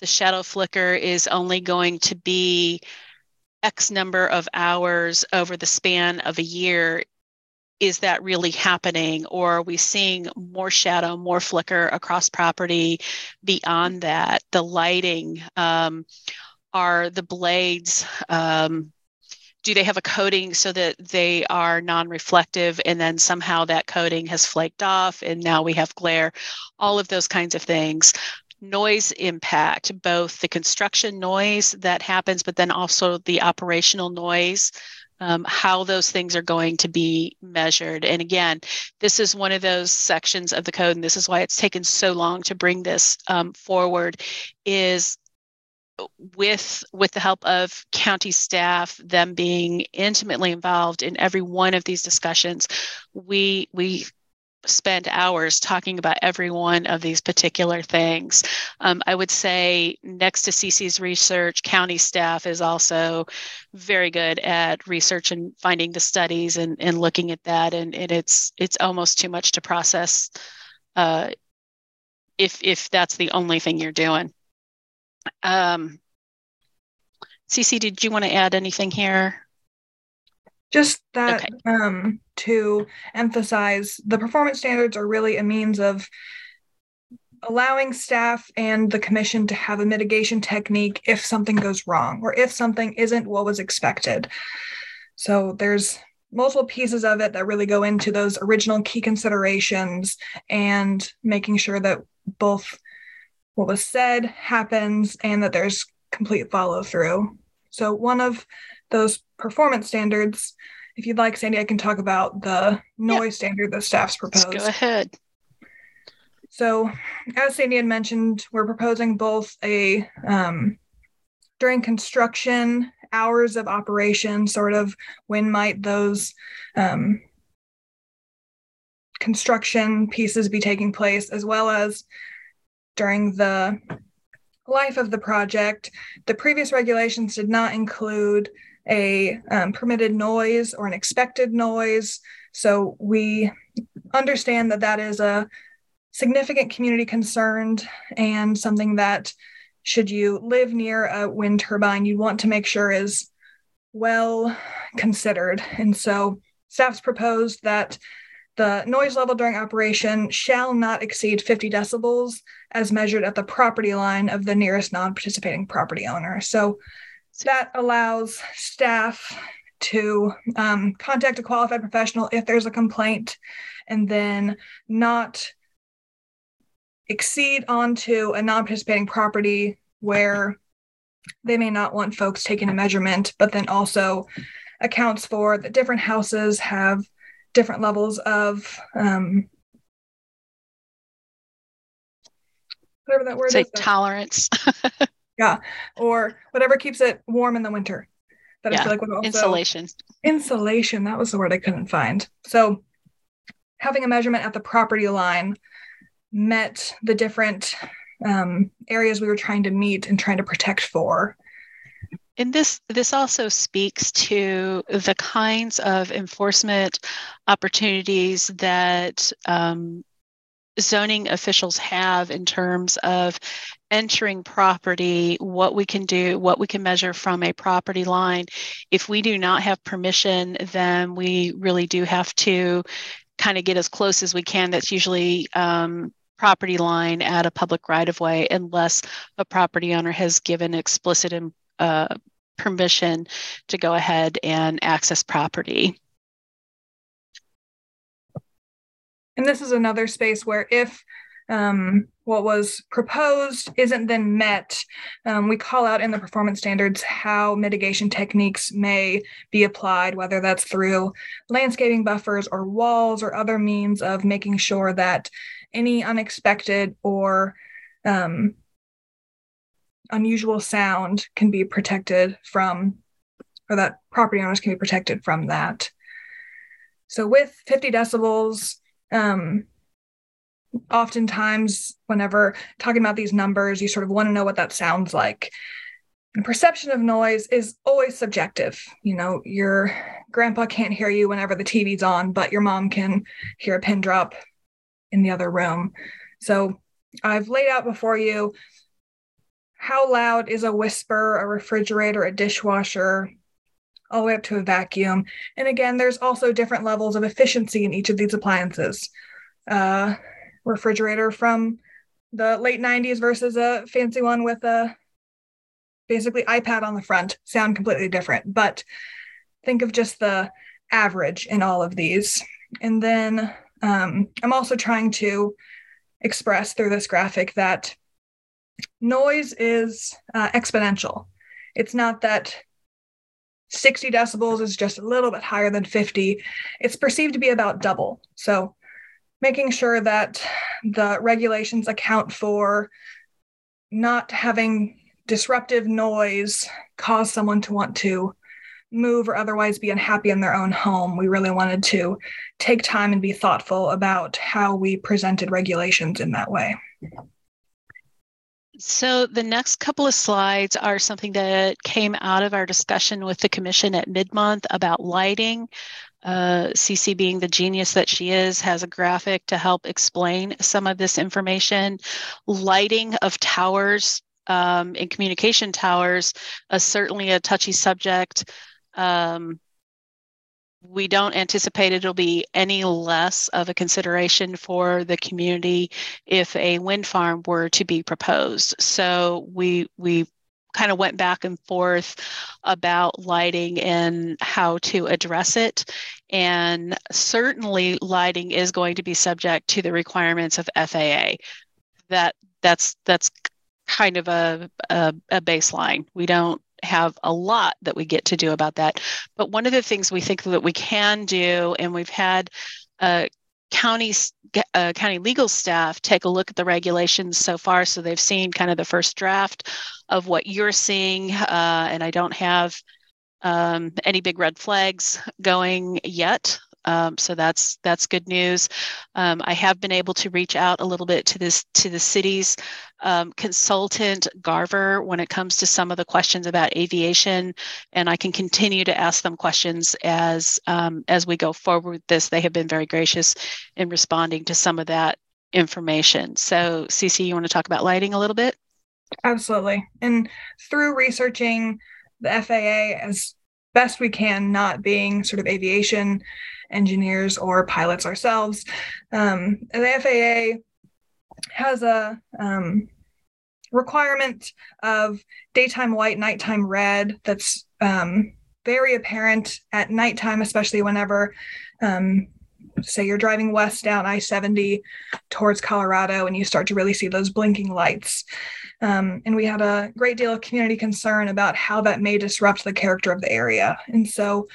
the shadow flicker is only going to be X number of hours over the span of a year, is that really happening? Or are we seeing more shadow, more flicker across property beyond that? The lighting, um, are the blades, um, do they have a coating so that they are non-reflective and then somehow that coating has flaked off and now we have glare, all of those kinds of things. Noise impact, both the construction noise that happens, but then also the operational noise, um, how those things are going to be measured. And again, this is one of those sections of the code, and this is why it's taken so long to bring this um, forward, is with with the help of county staff, them being intimately involved in every one of these discussions, we we spend hours talking about every one of these particular things. Um, I would say next to CeCe's research, county staff is also very good at research and finding the studies and, and looking at that. And, and it's it's almost too much to process uh, if if that's the only thing you're doing. Um, CeCe, did you want to add anything here? Just that okay. um, to emphasize, the performance standards are really a means of allowing staff and the commission to have a mitigation technique if something goes wrong or if something isn't what was expected. So there's multiple pieces of it that really go into those original key considerations and making sure that both what was said happens and that there's complete follow through. So one of those performance standards, if you'd like, Sandy, I can talk about the noise yeah. standard that staff's proposed. Let's go ahead. So as Sandy had mentioned, we're proposing both a um, during construction hours of operation, sort of when might those um, construction pieces be taking place, as well as during the life of the project. The previous regulations did not include a um, permitted noise or an expected noise. So we understand that that is a significant community concerned and something that, should you live near a wind turbine, you want to make sure is well considered. And so staff's proposed that the noise level during operation shall not exceed fifty decibels as measured at the property line of the nearest non-participating property owner. So that allows staff to um, contact a qualified professional if there's a complaint, and then not exceed onto a non-participating property where they may not want folks taking a measurement, but then also accounts for that different houses have different levels of um, whatever that word is. Say tolerance. Yeah, or whatever keeps it warm in the winter. That yeah. I feel like would also, insulation. Insulation, that was the word I couldn't find. So having a measurement at the property line met the different um, areas we were trying to meet and trying to protect for. And this this also speaks to the kinds of enforcement opportunities that um, zoning officials have in terms of entering property, what we can do, what we can measure from a property line. If we do not have permission, then we really do have to kind of get as close as we can. That's usually um, property line at a public right-of-way, unless a property owner has given explicit in, uh, permission to go ahead and access property. And this is another space where if um, what was proposed isn't then met, um, we call out in the performance standards how mitigation techniques may be applied, whether that's through landscaping buffers or walls or other means of making sure that any unexpected or um, unusual sound can be protected from, or that property owners can be protected from that. So with fifty decibels, um, oftentimes whenever talking about these numbers, you sort of want to know what that sounds like. And perception of noise is always subjective. You know, your grandpa can't hear you whenever the T V's on, but your mom can hear a pin drop in the other room. So I've laid out before you how loud is a whisper, a refrigerator, a dishwasher, all the way up to a vacuum. And again, there's also different levels of efficiency in each of these appliances. Uh, refrigerator from the late nineties versus a fancy one with a basically iPad on the front sound completely different, but think of just the average in all of these. And then um, I'm also trying to express through this graphic that noise is uh, exponential. It's not that sixty decibels is just a little bit higher than fifty. It's perceived to be about double. So making sure that the regulations account for not having disruptive noise cause someone to want to move or otherwise be unhappy in their own home. We really wanted to take time and be thoughtful about how we presented regulations in that way. So the next couple of slides are something that came out of our discussion with the commission at mid-month about lighting. Uh, CeCe, being the genius that she is, has a graphic to help explain some of this information. Lighting of towers um, and communication towers is certainly a touchy subject. Um, We don't anticipate it'll be any less of a consideration for the community if a wind farm were to be proposed. So we we kind of went back and forth about lighting and how to address it. And certainly lighting is going to be subject to the requirements of F A A. That that's that's kind of a, a, a baseline. We don't have a lot that we get to do about that. But one of the things we think that we can do, and we've had uh, county uh, county legal staff take a look at the regulations so far, so they've seen kind of the first draft of what you're seeing, uh, and I don't have um, any big red flags going yet. Um, so that's that's good news. Um, I have been able to reach out a little bit to this to the city's um, consultant Garver when it comes to some of the questions about aviation, and I can continue to ask them questions as um, as we go forward with this. They have been very gracious in responding to some of that information. So, CeCe, you want to talk about lighting a little bit? Absolutely. And through researching the F A A as best we can, not being sort of aviation engineers or pilots ourselves. Um, the F A A has a um, requirement of daytime white, nighttime red that's um, very apparent at nighttime, especially whenever, um, say you're driving west down I seventy towards Colorado and you start to really see those blinking lights. Um, and we had a great deal of community concern about how that may disrupt the character of the area. And so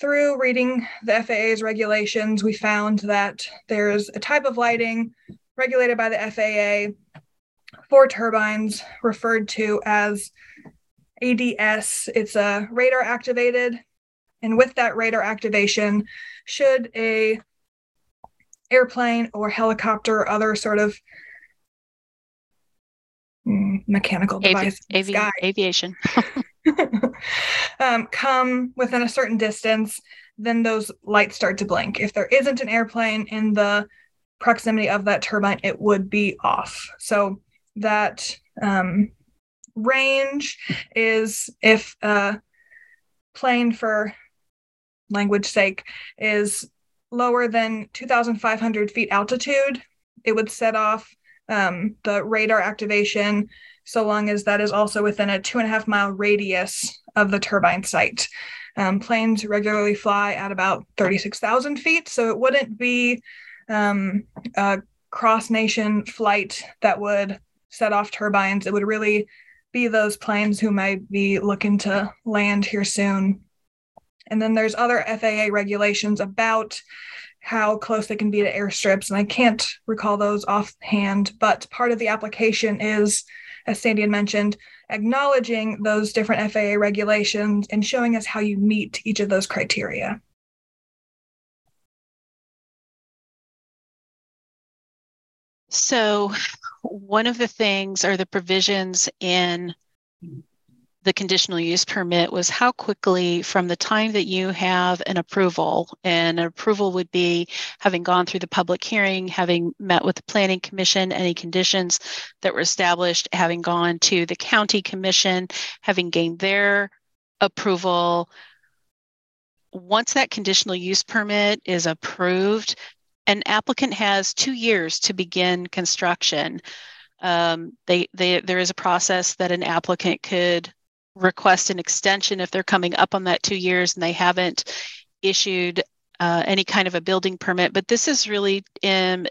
through reading the F A A's regulations, we found that there's a type of lighting regulated by the F A A for turbines referred to as A D S. It's a radar activated, and with that radar activation, should a airplane or helicopter or other sort of mechanical device Avi- in the sky, aviation um, come within a certain distance, then those lights start to blink. If there isn't an airplane in the proximity of that turbine, it would be off. So that um, range is if a plane, for language sake, is lower than two thousand five hundred feet altitude, it would set off um, the radar activation, so long as that is also within a two and a half mile radius of the turbine site. Um, planes regularly fly at about thirty-six thousand feet, so it wouldn't be um, a cross-nation flight that would set off turbines. It would really be those planes who might be looking to land here soon. And then there's other F A A regulations about how close they can be to airstrips, and I can't recall those offhand, but part of the application is, as Sandy had mentioned, acknowledging those different F A A regulations and showing us how you meet each of those criteria. So one of the things, or the provisions in the conditional use permit, was how quickly from the time that you have an approval, and an approval would be having gone through the public hearing, having met with the Planning Commission, any conditions that were established, having gone to the County Commission, having gained their approval. Once that conditional use permit is approved, an applicant has two years to begin construction. Um, they, they, there is a process that an applicant could request an extension if they're coming up on that two years and they haven't issued uh, any kind of a building permit. But this is really um,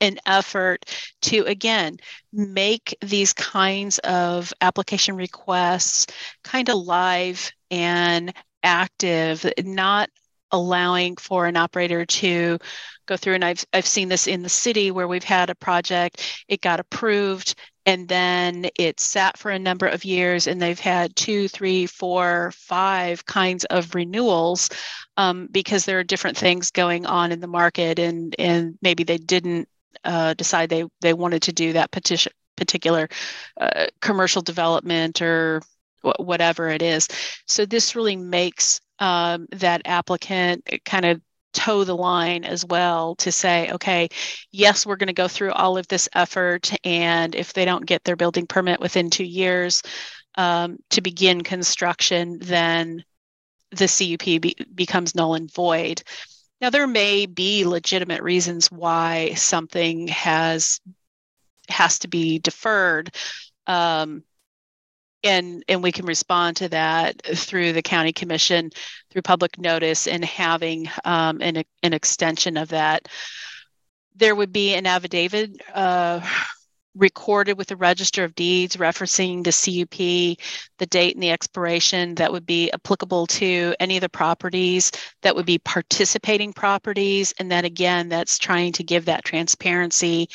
an effort to, again, make these kinds of application requests kind of live and active, not allowing for an operator to go through. And I've I've seen this in the city where we've had a project, it got approved, and then it sat for a number of years, and they've had two, three, four, five kinds of renewals um, because there are different things going on in the market, and and maybe they didn't uh, decide they, they wanted to do that petition, particular uh, commercial development or wh- whatever it is. So this really makes um, that applicant kind of toe the line as well to say, okay, yes, we're going to go through all of this effort, and if they don't get their building permit within two years um, to begin construction, then the C U P be- becomes null and void. Now, there may be legitimate reasons why something has has to be deferred, um, and and we can respond to that through the County Commission, through public notice, and having um, an, an extension of that. There would be an affidavit uh, recorded with the Register of Deeds referencing the C U P, the date and the expiration that would be applicable to any of the properties that would be participating properties. And then again, that's trying to give that transparency.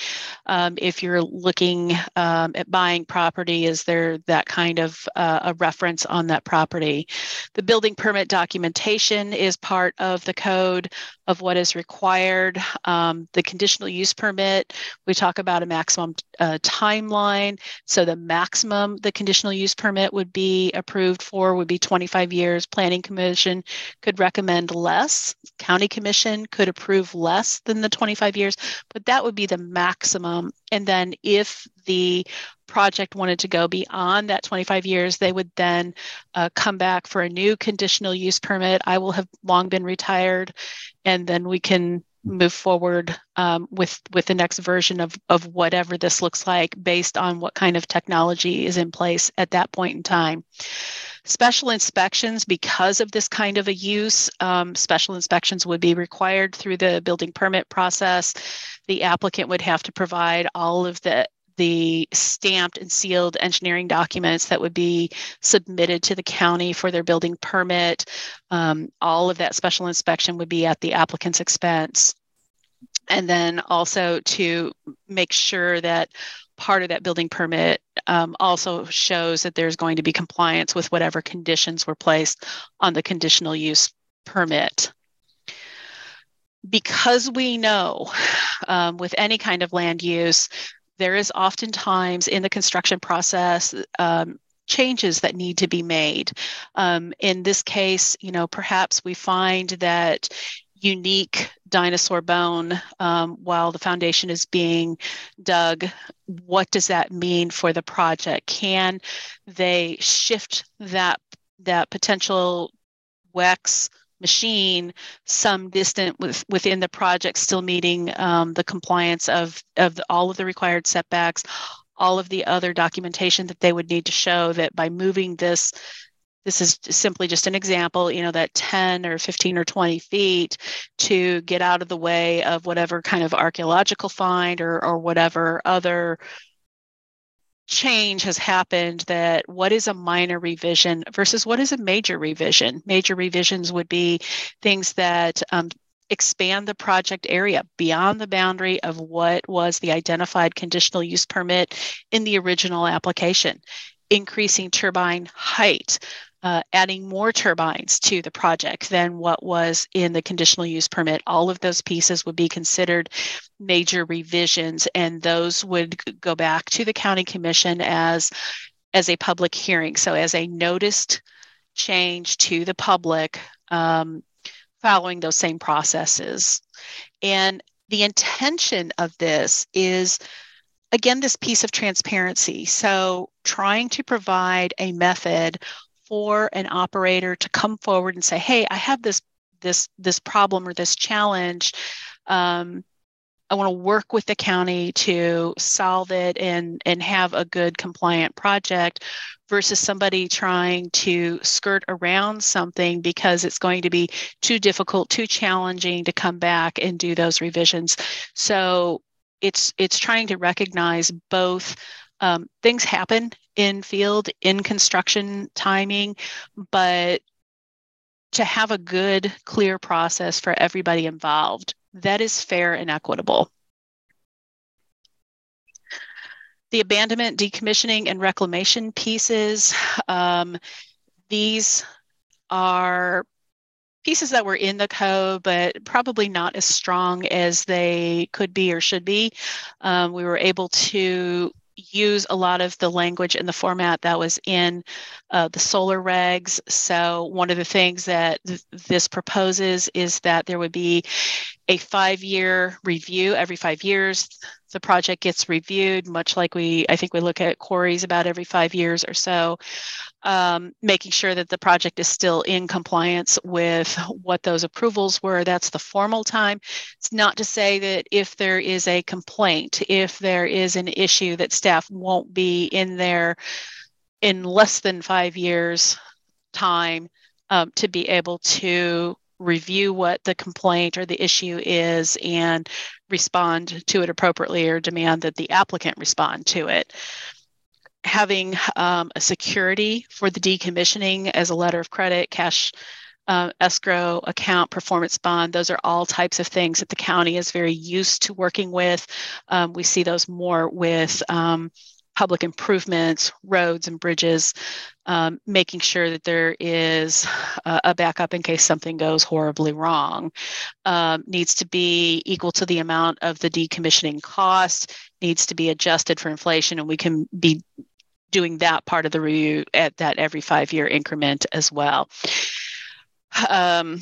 Um, if you're looking um, at buying property, is there that kind of uh, a reference on that property? The building permit documentation is part of the code of what is required. Um, the conditional use permit, we talk about a maximum uh, timeline. So the maximum the conditional use permit would be approved for would be twenty-five years. Planning Commission could recommend less. County Commission could approve less than the twenty-five years, but that would be the maximum. And then if the project wanted to go beyond that twenty-five years, they would then uh, come back for a new conditional use permit. I will have long been retired, and then we can move forward um, with with the next version of, of whatever this looks like based on what kind of technology is in place at that point in time. Special inspections, because of this kind of a use, um, special inspections would be required through the building permit process. The applicant would have to provide all of the the stamped and sealed engineering documents that would be submitted to the county for their building permit. Um, all of that special inspection would be at the applicant's expense. And then also to make sure that part of that building permit um, also shows that there's going to be compliance with whatever conditions were placed on the conditional use permit. Because we know um, with any kind of land use, there is oftentimes in the construction process um, changes that need to be made. Um, in this case, you know, perhaps we find that unique dinosaur bone um, while the foundation is being dug. What does that mean for the project? Can they shift that that potential W E X machine some distance with, within the project, still meeting um, the compliance of, of the, all of the required setbacks, all of the other documentation that they would need to show that by moving this, this is simply just an example, you know, that ten or fifteen or twenty feet to get out of the way of whatever kind of archaeological find or, or whatever other change has happened, that what is a minor revision versus what is a major revision. Major revisions would be things that um, expand the project area beyond the boundary of what was the identified conditional use permit in the original application, increasing turbine height, uh, adding more turbines to the project than what was in the conditional use permit. All of those pieces would be considered major revisions, and those would go back to the county commission as, as a public hearing. So as a noticed change to the public um, following those same processes. And the intention of this is, again, this piece of transparency. So trying to provide a method for an operator to come forward and say, hey, I have this this this problem or this challenge. Um, I want to work with the county to solve it and, and have a good compliant project, versus somebody trying to skirt around something because it's going to be too difficult, too challenging to come back and do those revisions. So it's it's trying to recognize both. Um, things happen in field, in construction timing, but to have a good, clear process for everybody involved that is fair and equitable. The abandonment, decommissioning, and reclamation pieces, um, these are pieces that were in the code, but probably not as strong as they could be or should be. Um, we were able to use a lot of the language and the format that was in uh, the solar regs. So one of the things that th- this proposes is that there would be a five-year review. Every five years, the project gets reviewed, much like we, I think we look at quarries about every five years or so, um, making sure that the project is still in compliance with what those approvals were. That's the formal time. It's not to say that if there is a complaint, if there is an issue, that staff won't be in there in less than five years' time um, to be able to review what the complaint or the issue is and respond to it appropriately or demand that the applicant respond to it. Having um, a security for the decommissioning as a letter of credit, cash Uh, escrow account, performance bond, those are all types of things that the county is very used to working with. Um, we see those more with um, public improvements, roads and bridges, um, making sure that there is uh, a backup in case something goes horribly wrong. Um, needs to be equal to the amount of the decommissioning cost, needs to be adjusted for inflation, and we can be doing that part of the review at that every five-year increment as well. Um,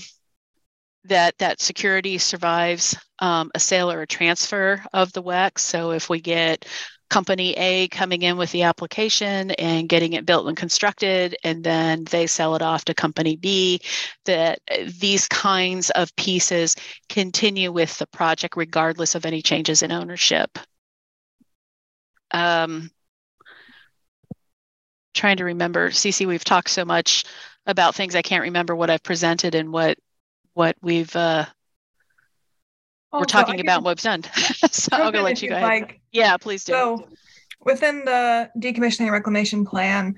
that that security survives um, a sale or a transfer of the W E C. So if we get company A coming in with the application and getting it built and constructed, and then they sell it off to company B, that these kinds of pieces continue with the project regardless of any changes in ownership. Um, trying to remember, CeCe, we've talked so much about things I can't remember what I've presented and what what we've uh, oh, we're talking so about can, what we've done. So I'll go let you go ahead. Like, yeah, please do. So within the decommissioning reclamation plan,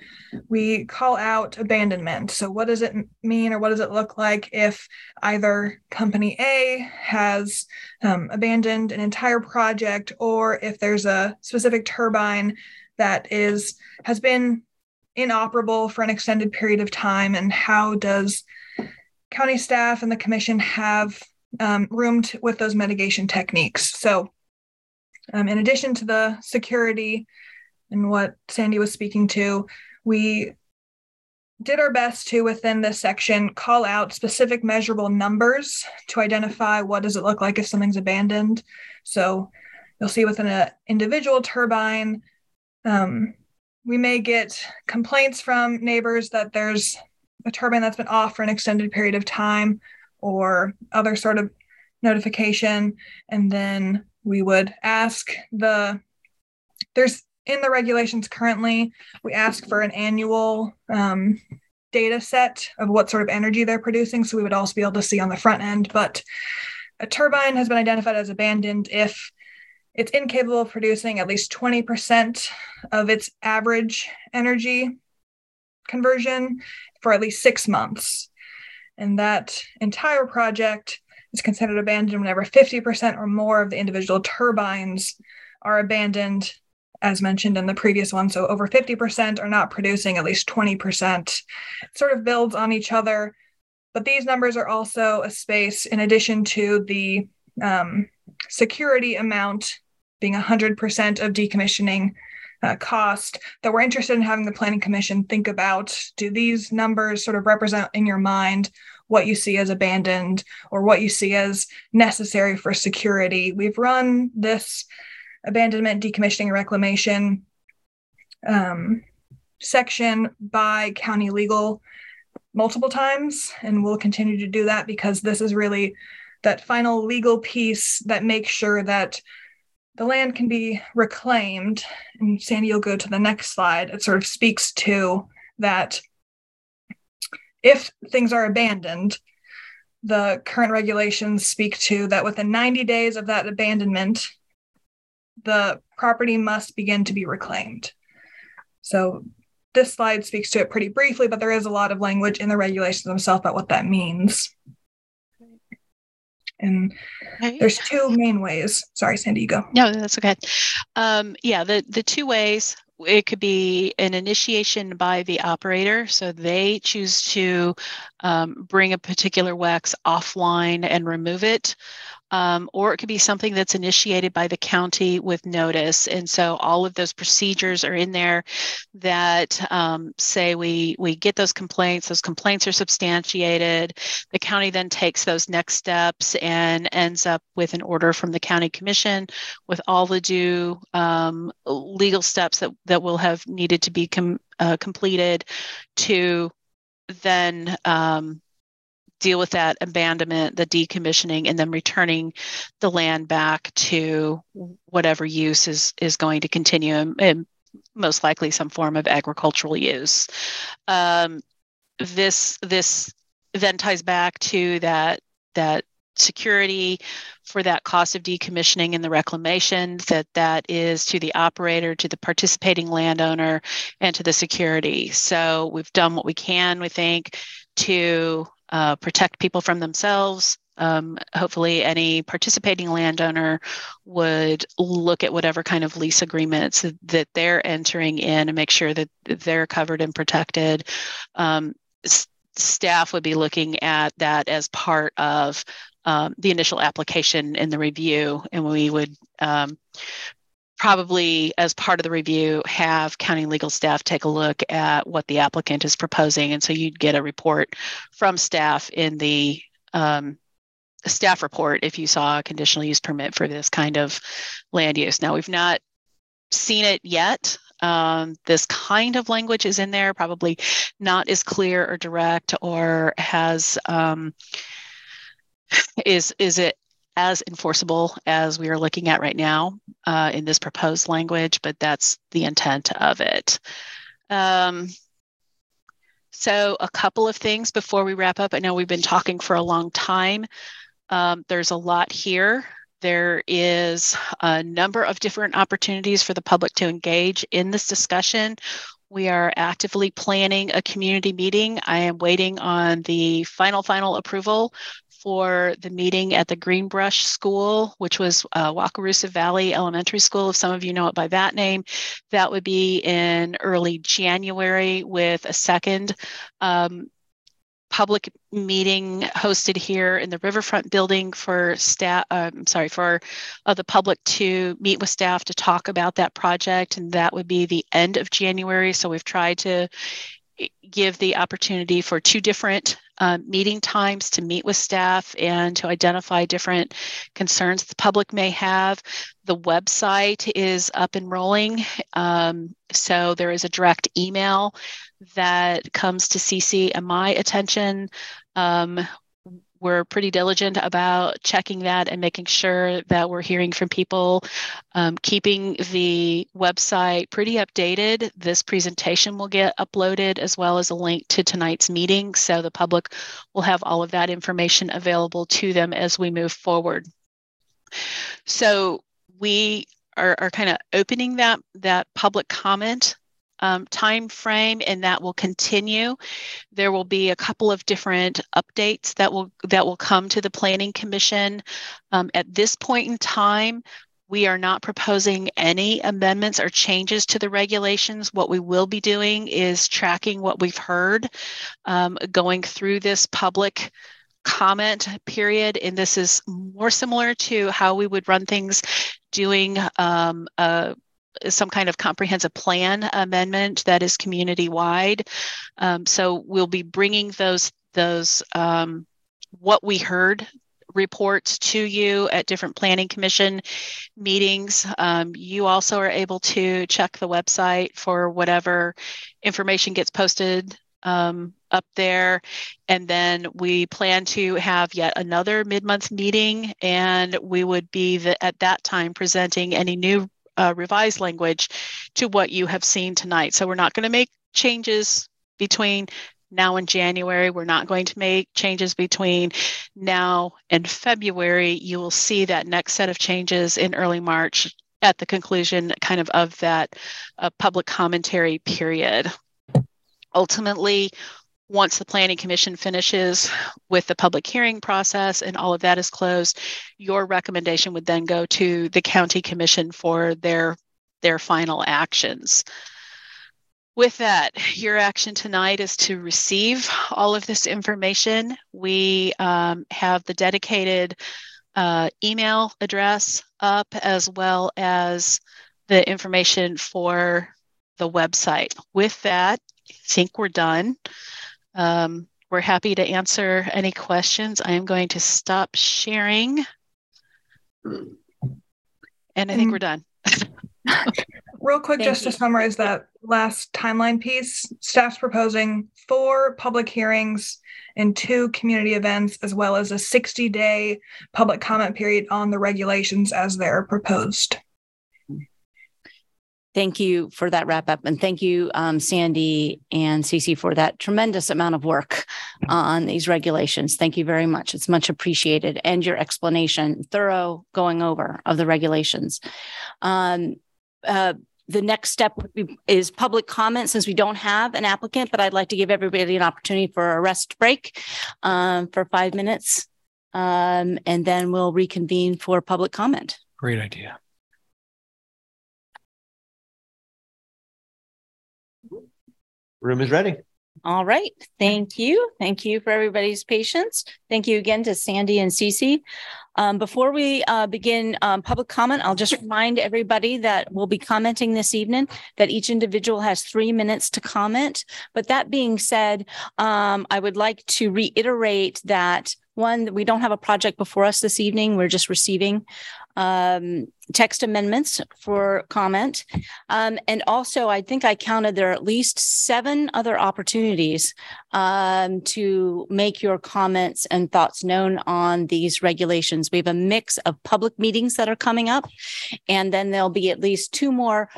we call out abandonment. So what does it mean, or what does it look like if either company A has um, abandoned an entire project, or if there's a specific turbine that is has been inoperable for an extended period of time, and how does county staff and the commission have um, room to, with those mitigation techniques? So um, in addition to the security and what Sandy was speaking to, we did our best to, within this section, call out specific measurable numbers to identify what does it look like if something's abandoned. So you'll see within an individual turbine, um, we may get complaints from neighbors that there's a turbine that's been off for an extended period of time or other sort of notification. And then we would ask the, there's in the regulations currently, we ask for an annual um, data set of what sort of energy they're producing. So we would also be able to see on the front end, but a turbine has been identified as abandoned if it's incapable of producing at least twenty percent of its average energy conversion for at least six months. And that entire project is considered abandoned whenever fifty percent or more of the individual turbines are abandoned, as mentioned in the previous one. So over fifty percent are not producing at least twenty percent. It sort of builds on each other. But these numbers are also a space in addition to the um, security amount being one hundred percent of decommissioning uh, cost, that we're interested in having the Planning Commission think about, do these numbers sort of represent in your mind what you see as abandoned or what you see as necessary for security? We've run this abandonment, decommissioning, reclamation um, section by county legal multiple times, and we'll continue to do that because this is really that final legal piece that makes sure that the land can be reclaimed. And Sandy, you'll go to the next slide. It sort of speaks to that if things are abandoned, the current regulations speak to that within ninety days of that abandonment, the property must begin to be reclaimed. So this slide speaks to it pretty briefly, but there is a lot of language in the regulations themselves about what that means. And there's two main ways. Sorry, Sandy, you go. No, that's okay. Um, yeah, the, the two ways, it could be an initiation by the operator. So they choose to um, bring a particular W E C offline and remove it. Um, or it could be something that's initiated by the county with notice. And so all of those procedures are in there that um, say we we get those complaints, those complaints are substantiated. The county then takes those next steps and ends up with an order from the county commission with all the due um, legal steps that, that will have needed to be com- uh, completed to then um, deal with that abandonment, the decommissioning, and then returning the land back to whatever use is, is going to continue, and, and most likely some form of agricultural use. Um, this this then ties back to that that security for that cost of decommissioning and the reclamation that that is to the operator, to the participating landowner, and to the security. So we've done what we can, we think, to uh, protect people from themselves. Um, hopefully any participating landowner would look at whatever kind of lease agreements that they're entering in and make sure that they're covered and protected. Um, s- staff would be looking at that as part of um, the initial application and the review, and we would um, probably, as part of the review, have county legal staff take a look at what the applicant is proposing, and so you'd get a report from staff in the um, staff report if you saw a conditional use permit for this kind of land use. Now, we've not seen it yet. Um, this kind of language is in there, probably not as clear or direct, or has um, is is it as enforceable as we are looking at right now uh, in this proposed language, but that's the intent of it. Um, so a couple of things before we wrap up. I know we've been talking for a long time. Um, there's a lot here. There is a number of different opportunities for the public to engage in this discussion. We are actively planning a community meeting. I am waiting on the final, final approval for the meeting at the Greenbrush School, which was uh, Wakarusa Valley Elementary School, if some of you know it by that name. That would be in early January with a second um, public meeting hosted here in the Riverfront building for staff, uh, I'm sorry, for uh, the public to meet with staff to talk about that project. And that would be the end of January. So we've tried to give the opportunity for two different uh, meeting times to meet with staff and to identify different concerns the public may have. The website is up and rolling. Um, so there is a direct email that comes to CeCe and my attention. Um, we're pretty diligent about checking that and making sure that we're hearing from people, um, keeping the website pretty updated. This presentation will get uploaded as well as a link to tonight's meeting. So the public will have all of that information available to them as we move forward. So we are, are kind of opening that, that public comment Um, time frame, and that will continue. There will be a couple of different updates that will that will come to the Planning Commission. Um, at this point in time, we are not proposing any amendments or changes to the regulations. What we will be doing is tracking what we've heard, um, going through this public comment period, and this is more similar to how we would run things doing um, a some kind of comprehensive plan amendment that is community-wide. Um, so we'll be bringing those, those um, what we heard reports to you at different Planning Commission meetings. Um, you also are able to check the website for whatever information gets posted um, up there. And then we plan to have yet another mid-month meeting, and we would be the, at that time presenting any new Uh, revised language to what you have seen tonight. So we're not going to make changes between now and January. We're not going to make changes between now and February. You will see that next set of changes in early March at the conclusion kind of of that uh, public commentary period. Ultimately, once the Planning Commission finishes with the public hearing process and all of that is closed, your recommendation would then go to the County Commission for their, their final actions. With that, your action tonight is to receive all of this information. We um, have the dedicated uh, email address up, as well as the information for the website. With that, I think we're done. Um, we're happy to answer any questions. I am going to stop sharing. And I think we're done. Real quick, Thank just you. to summarize that last timeline piece, staff's proposing four public hearings and two community events, as well as a sixty-day public comment period on the regulations as they're proposed. Thank you for that wrap up. And thank you, um, Sandy and CeCe, for that tremendous amount of work on these regulations. Thank you very much. It's much appreciated. And your explanation, thorough going over of the regulations. Um, uh, The next step is public comment, since we don't have an applicant, but I'd like to give everybody an opportunity for a rest break um, for five minutes, um, and then we'll reconvene for public comment. Great idea. Room is ready. All right. Thank you. Thank you for everybody's patience. Thank you again to Sandy and CeCe. Um, before we uh, begin um, public comment, I'll just remind everybody that we'll be commenting this evening that each individual has three minutes to comment. But that being said, um, I would like to reiterate that, one, we don't have a project before us this evening. We're just receiving um, text amendments for comment. Um, and also, I think I counted there are at least seven other opportunities um, to make your comments and thoughts known on these regulations. We have a mix of public meetings that are coming up, and then there'll be at least two more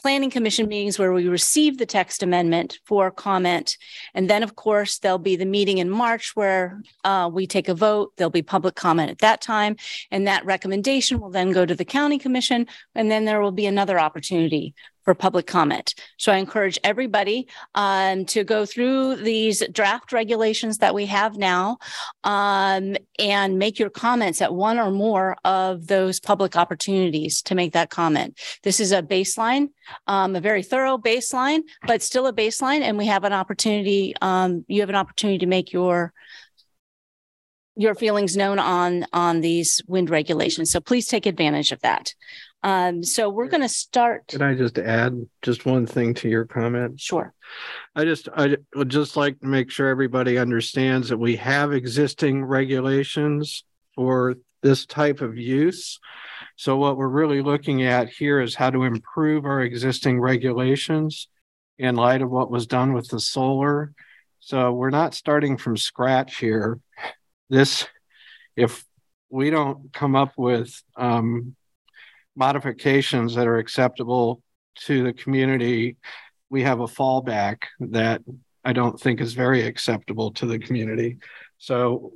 Planning Commission meetings where we receive the text amendment for comment. And then, of course, there'll be the meeting in March where uh, we take a vote. There'll be public comment at that time. And that recommendation will then go to the County Commission. And then there will be another opportunity for public comment. So I encourage everybody um, to go through these draft regulations that we have now um, and make your comments at one or more of those public opportunities to make that comment. This is a baseline, um, a very thorough baseline, but still a baseline. And we have an opportunity, um, you have an opportunity to make your your feelings known on, on these wind regulations. So please take advantage of that. Um, so we're going to start. Could I just add just one thing to your comment? Sure. I just I would just like to make sure everybody understands that we have existing regulations for this type of use. So what we're really looking at here is how to improve our existing regulations in light of what was done with the solar. So we're not starting from scratch here. This, if we don't come up with um, modifications that are acceptable to the community, we have a fallback that I don't think is very acceptable to the community. So,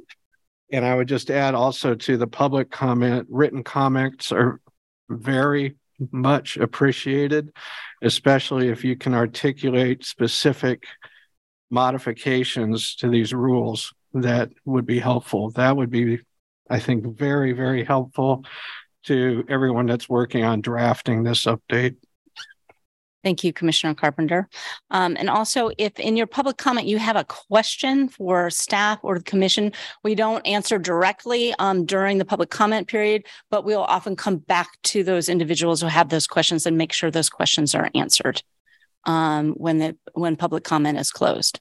and I would just add also to the public comment, written comments are very much appreciated, especially if you can articulate specific modifications to these rules that would be helpful. That would be, I think, very, very helpful to everyone that's working on drafting this update. Thank you, Commissioner Carpenter. Um, and also, if in your public comment you have a question for staff or the commission, we don't answer directly um, during the public comment period, but we'll often come back to those individuals who have those questions and make sure those questions are answered um, when the when public comment is closed.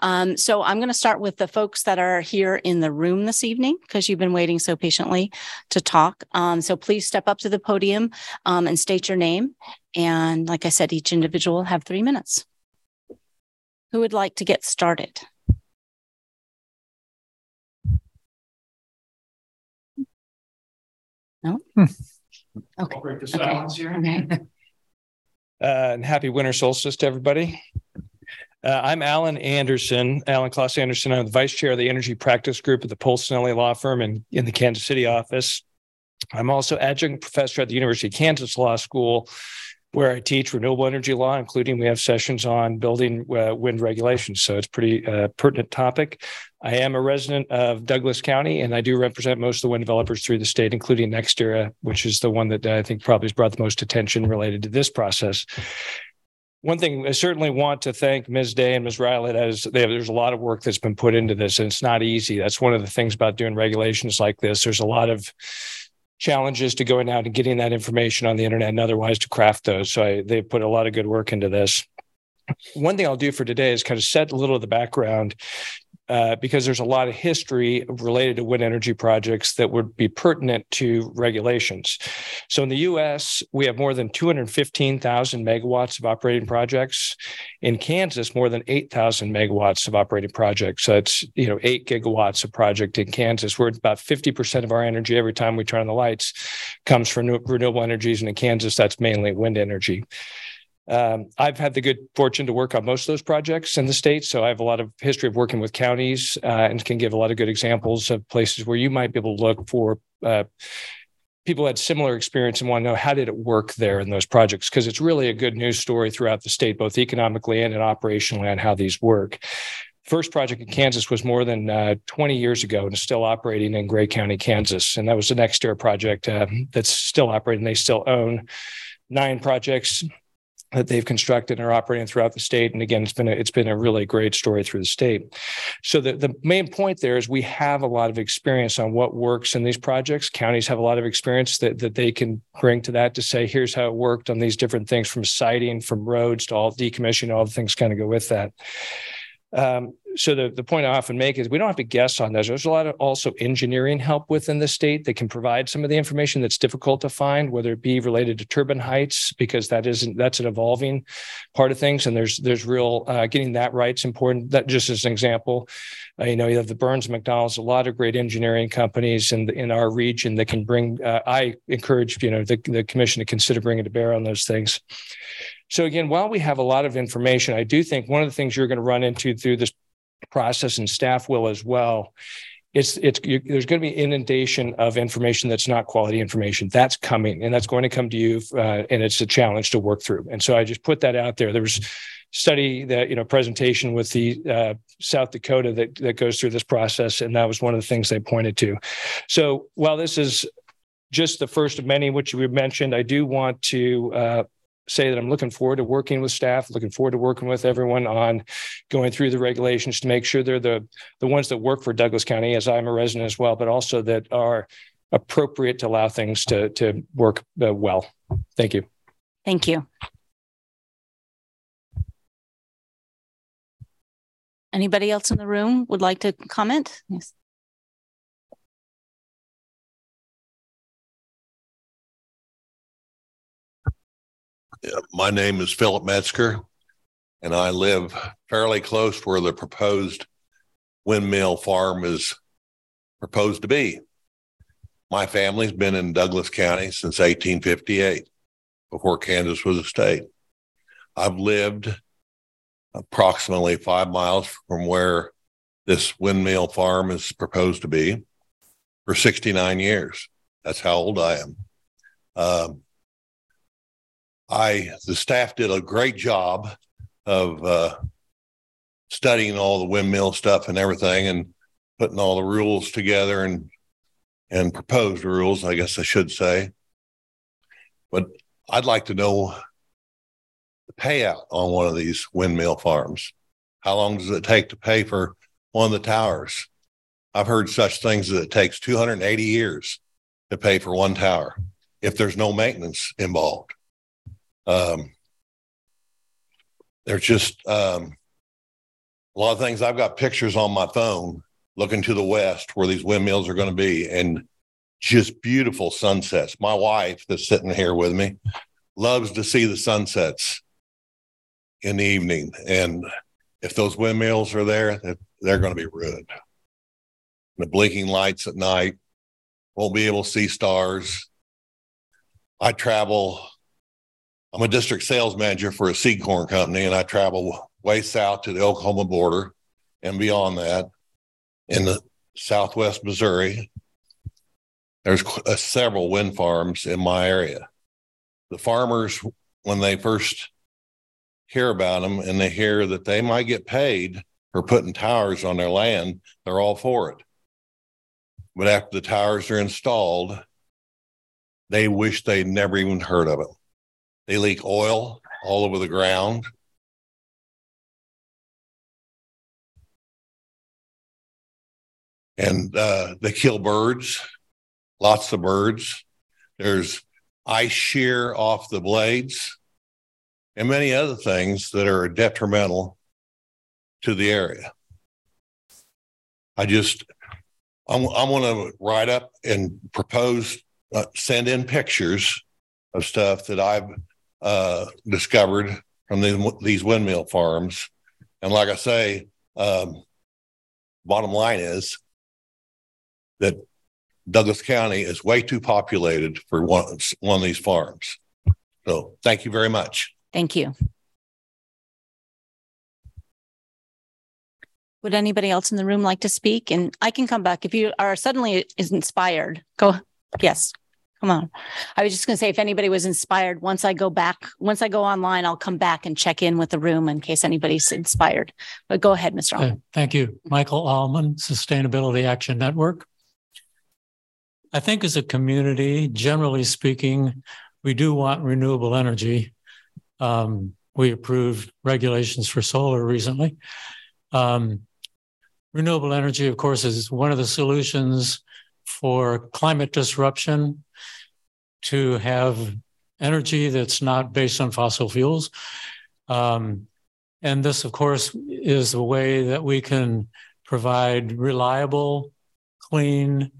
Um, so I'm going to start with the folks that are here in the room this evening, because you've been waiting so patiently to talk. Um, so please step up to the podium um, and state your name. And like I said, each individual will have three minutes. Who would like to get started? No? Okay. Break the silence here. Okay. Uh, and happy winter solstice to everybody. Uh, I'm Alan Anderson, Alan Klaus Anderson. I'm the vice chair of the energy practice group at the Pohl Snelly Law Firm in, in the Kansas City office. I'm also adjunct professor at the University of Kansas Law School, where I teach renewable energy law, including we have sessions on building uh, wind regulations. So it's a pretty uh, pertinent topic. I am a resident of Douglas County, and I do represent most of the wind developers through the state, including NextEra, which is the one that I think probably has brought the most attention related to this process. One thing, I certainly want to thank Miz Day and Miz Riley. As they have, there's a lot of work that's been put into this, and it's not easy. That's one of the things about doing regulations like this. There's a lot of challenges to going out and getting that information on the internet and otherwise to craft those. So I, they've put a lot of good work into this. One thing I'll do for today is kind of set a little of the background uh, because there's a lot of history related to wind energy projects that would be pertinent to regulations. So in the U S, we have more than two hundred fifteen thousand megawatts of operating projects. In Kansas, more than eight thousand megawatts of operating projects. So it's, you know, eight gigawatts of project in Kansas. We're about fifty percent of our energy every time we turn on the lights comes from renewable energies, and in Kansas, that's mainly wind energy. Um, I've had the good fortune to work on most of those projects in the state, so I have a lot of history of working with counties uh, and can give a lot of good examples of places where you might be able to look for uh, people who had similar experience and want to know how did it work there in those projects, because it's really a good news story throughout the state, both economically and operationally on how these work. First project in Kansas was more than uh, twenty years ago and is still operating in Gray County, Kansas. And that was the NextEra project uh, that's still operating. They still own nine projects that they've constructed and are operating throughout the state. And again, it's been a, it's been a really great story through the state. So the, the main point there is we have a lot of experience on what works in these projects. Counties have a lot of experience that, that they can bring to that to say, here's how it worked on these different things, from siting, from roads to all decommissioning, all the things kind of go with that. Um, so the, the point I often make is we don't have to guess on those. There's a lot of also engineering help within the state that can provide some of the information that's difficult to find, whether it be related to turbine heights, because that isn't, that's an evolving part of things. And there's, there's real, uh, getting that right's important. That just as an example, uh, you know, you have the Burns, McDonald's, a lot of great engineering companies in the, in our region that can bring, uh, I encourage, you know, the, the commission to consider bringing to bear on those things. So again, while we have a lot of information, I do think one of the things you're going to run into through this process, and staff will as well, it's it's you, there's going to be inundation of information that's not quality information. That's coming, and that's going to come to you, uh, and it's a challenge to work through. And so I just put that out there. There was study that, you know, presentation with the uh, South Dakota that that goes through this process, and that was one of the things they pointed to. So while this is just the first of many, which we mentioned, I do want to Uh, say that I'm looking forward to working with staff, looking forward to working with everyone on going through the regulations to make sure they're the, the ones that work for Douglas County, as I'm a resident as well, but also that are appropriate to allow things to, to work uh, well. Thank you. Thank you. Anybody else in the room would like to comment? Yes. My name is Philip Metzger, and I live fairly close where the proposed windmill farm is proposed to be. My family's been in Douglas County since eighteen fifty-eight, before Kansas was a state. I've lived approximately five miles from where this windmill farm is proposed to be for sixty-nine years. That's how old I am. Um, I, the staff did a great job of uh, studying all the windmill stuff and everything and putting all the rules together and and proposed rules, I guess I should say. But I'd like to know the payout on one of these windmill farms. How long does it take to pay for one of the towers? I've heard such things that it takes two hundred eighty years to pay for one tower if there's no maintenance involved. Um, there's just um, a lot of things. I've got pictures on my phone looking to the west where these windmills are going to be, and just beautiful sunsets. My wife that's sitting here with me loves to see the sunsets in the evening. And if those windmills are there, they're, they're going to be ruined. The blinking lights at night, won't be able to see stars. I travel... I'm a district sales manager for a seed corn company, and I travel way south to the Oklahoma border and beyond that in the southwest Missouri. There's uh, several wind farms in my area. The farmers, when they first hear about them and they hear that they might get paid for putting towers on their land, they're all for it. But after the towers are installed, they wish they'd never even heard of it. They leak oil all over the ground. And uh, they kill birds, lots of birds. There's ice shear off the blades and many other things that are detrimental to the area. I just, I'm, I'm going to write up and propose, uh, send in pictures of stuff that I've Uh, discovered from the, these windmill farms. And like I say, um, bottom line is that Douglas County is way too populated for one, one of these farms. So thank you very much. Thank you. Would anybody else in the room like to speak? And I can come back if you are suddenly is inspired. Go. Yes. Come on. I was just going to say, if anybody was inspired, once I go back, once I go online, I'll come back and check in with the room in case anybody's inspired. But go ahead, Mister Allman. Thank you. Michael Allman, Sustainability Action Network. I think as a community, generally speaking, we do want renewable energy. Um, we approved regulations for solar recently. Um, renewable energy, of course, is one of the solutions for climate disruption, to have energy that's not based on fossil fuels. Um, and this, of course, is the way that we can provide reliable, clean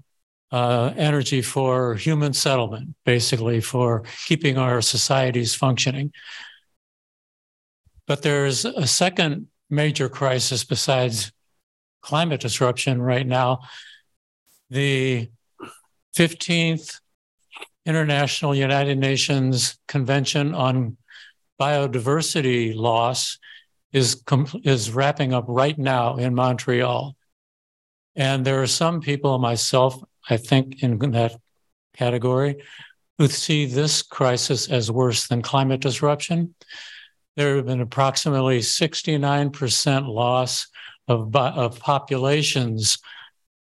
uh, energy for human settlement, basically for keeping our societies functioning. But there's a second major crisis besides climate disruption right now. The fifteenth International United Nations Convention on Biodiversity Loss is, is wrapping up right now in Montreal. And there are some people, myself, I think, in that category, who see this crisis as worse than climate disruption. There have been approximately sixty-nine percent loss of, of populations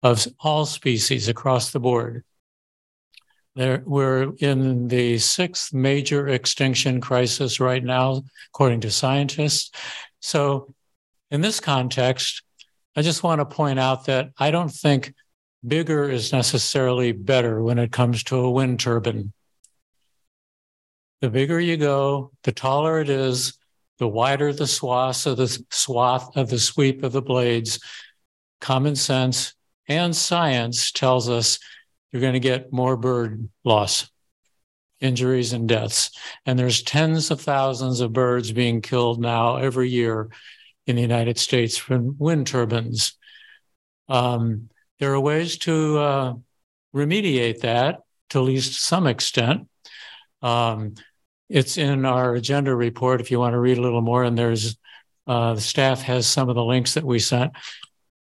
of all species across the board. There, we're in the sixth major extinction crisis right now, according to scientists. So in this context, I just want to point out that I don't think bigger is necessarily better when it comes to a wind turbine. The bigger you go, the taller it is, the wider the swath of the, swath of the sweep of the blades. Common sense and science tells us you're going to get more bird loss, injuries, and deaths. And there's tens of thousands of birds being killed now every year in the United States from wind turbines. Um, there are ways to uh, remediate that to at least some extent. Um, it's in our agenda report if you want to read a little more, and there's uh, the staff has some of the links that we sent.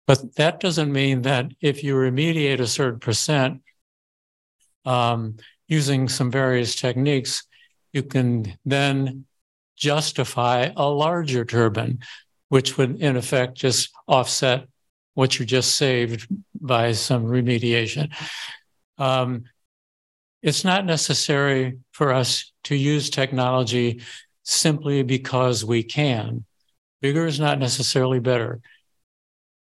But that doesn't mean that if you remediate a certain percent um, using some various techniques, you can then justify a larger turbine, which would in effect just offset what you just saved by some remediation. Um, it's not necessary for us to use technology simply because we can. Bigger is not necessarily better.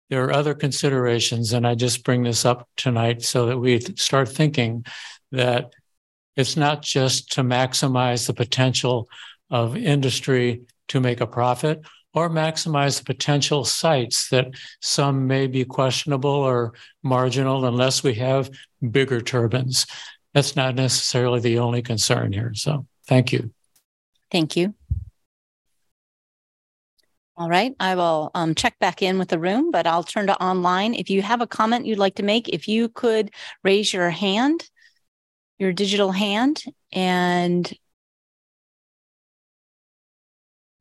There are other considerations, and I just bring this up tonight so that we start thinking that it's not just to maximize the potential of industry to make a profit or maximize the potential sites that some may be questionable or marginal unless we have bigger turbines. That's not necessarily the only concern here. So thank you. Thank you. All right. I will um, check back in with the room, but I'll turn to online. If you have a comment you'd like to make, if you could raise your hand, your digital hand, and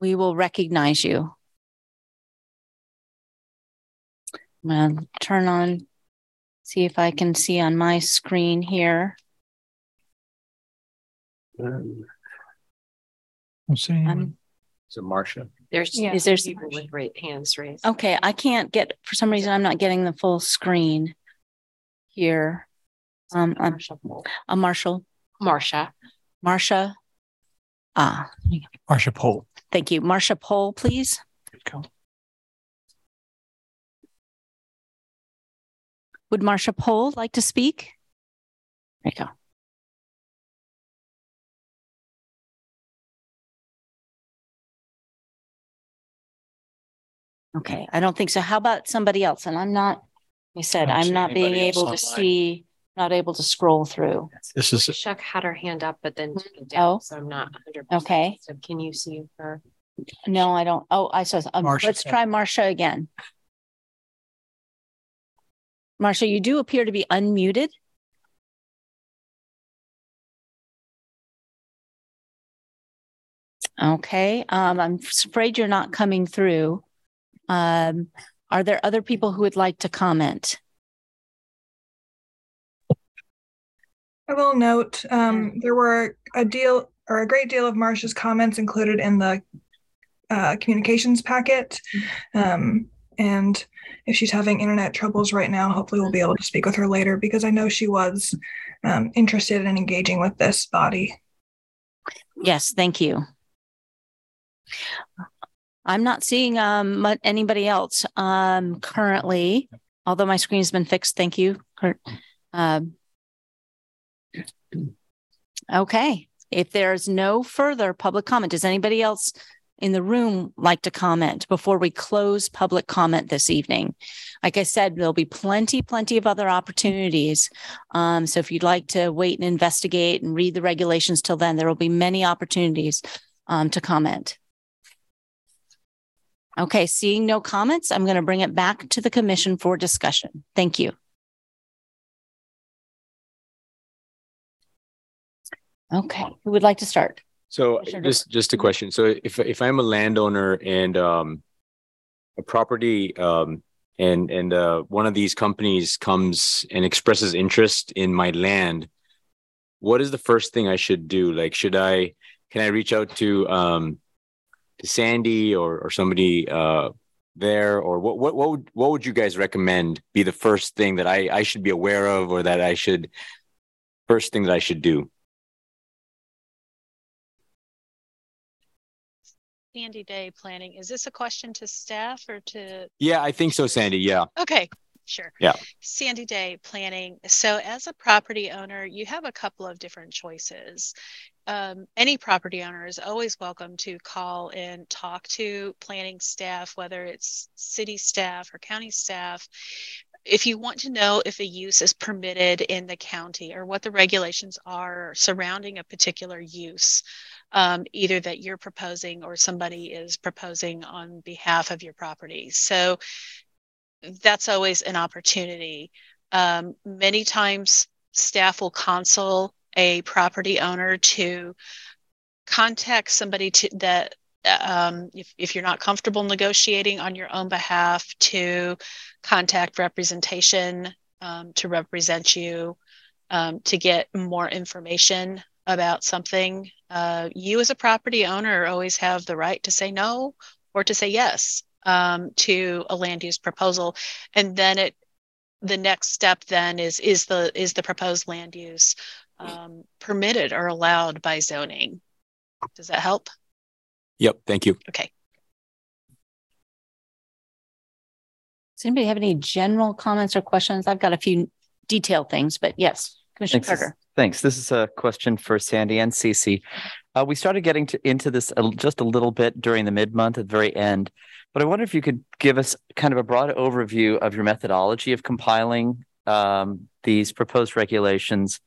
we will recognize you. I'm going to turn on, see if I can see on my screen here. Um, I'm seeing um, Is it Marsha? There's yeah, is there people with right hands raised. Okay, I can't get, for some reason, I'm not getting the full screen here. Um, I'm, I'm Marshall. Marsha. Marsha. Ah. Marsha Pohl. Thank you. Marsha Pohl, please. Would Marsha Pohl like to speak? There you go. Okay, I don't think so. How about somebody else? And I'm not, you said, I'm not being able to see, not able to scroll through. This is Shuck had her hand up, but then took it down, oh. So I'm not one hundred percent. Okay. So can you see her? No, I don't. Oh, I saw. Um, let's try Marsha again. Marsha, you do appear to be unmuted. Okay. Um, I'm afraid you're not coming through. Um, are there other people who would like to comment? I will note um, there were a deal or a great deal of Marsha's comments included in the uh, communications packet. Um, and if she's having internet troubles right now, hopefully we'll be able to speak with her later, because I know she was um, interested in engaging with this body. Yes, thank you. I'm not seeing um, anybody else um, currently, although my screen's been fixed. Thank you, Kurt. Um, okay. If there's no further public comment, does anybody else in the room like to comment before we close public comment this evening? Like I said, there'll be plenty, plenty of other opportunities. Um, so if you'd like to wait and investigate and read the regulations till then, there will be many opportunities um, to comment. Okay, seeing no comments, I'm going to bring it back to the commission for discussion. Thank you. Okay, who would like to start? So just just a question. So if if I'm a landowner and um, a property um, and and uh, one of these companies comes and expresses interest in my land, what is the first thing I should do? Like, should I can I reach out to um, to Sandy or or somebody uh, there, or what what what would what would you guys recommend be the first thing that I I should be aware of, or that I should first thing that I should do? Sandy Day planning. Is this a question to staff or to? Yeah, I think so, Sandy. Yeah. Okay, sure. Yeah. Sandy Day planning. So as a property owner, you have a couple of different choices. Um, any property owner is always welcome to call and talk to planning staff, whether it's city staff or county staff. If you want to know if a use is permitted in the county or what the regulations are surrounding a particular use, um, either that you're proposing or somebody is proposing on behalf of your property. So that's always an opportunity. Um, many times staff will counsel a property owner to contact somebody to, that Um, if, if you're not comfortable negotiating on your own behalf, to contact representation um, to represent you, um, to get more information about something. Uh, you as a property owner always have the right to say no or to say yes um, to a land use proposal. And then it, the next step then is, is the, is the proposed land use um, permitted or allowed by zoning? Does that help? Yep. Thank you. Okay. Does anybody have any general comments or questions? I've got a few detailed things, but yes, Commissioner Thanks. Parker. Thanks. This is a question for Sandy and CeCe. Uh, we started getting to, into this uh, just a little bit during the mid-month at the very end, but I wonder if you could give us kind of a broad overview of your methodology of compiling um, these proposed regulations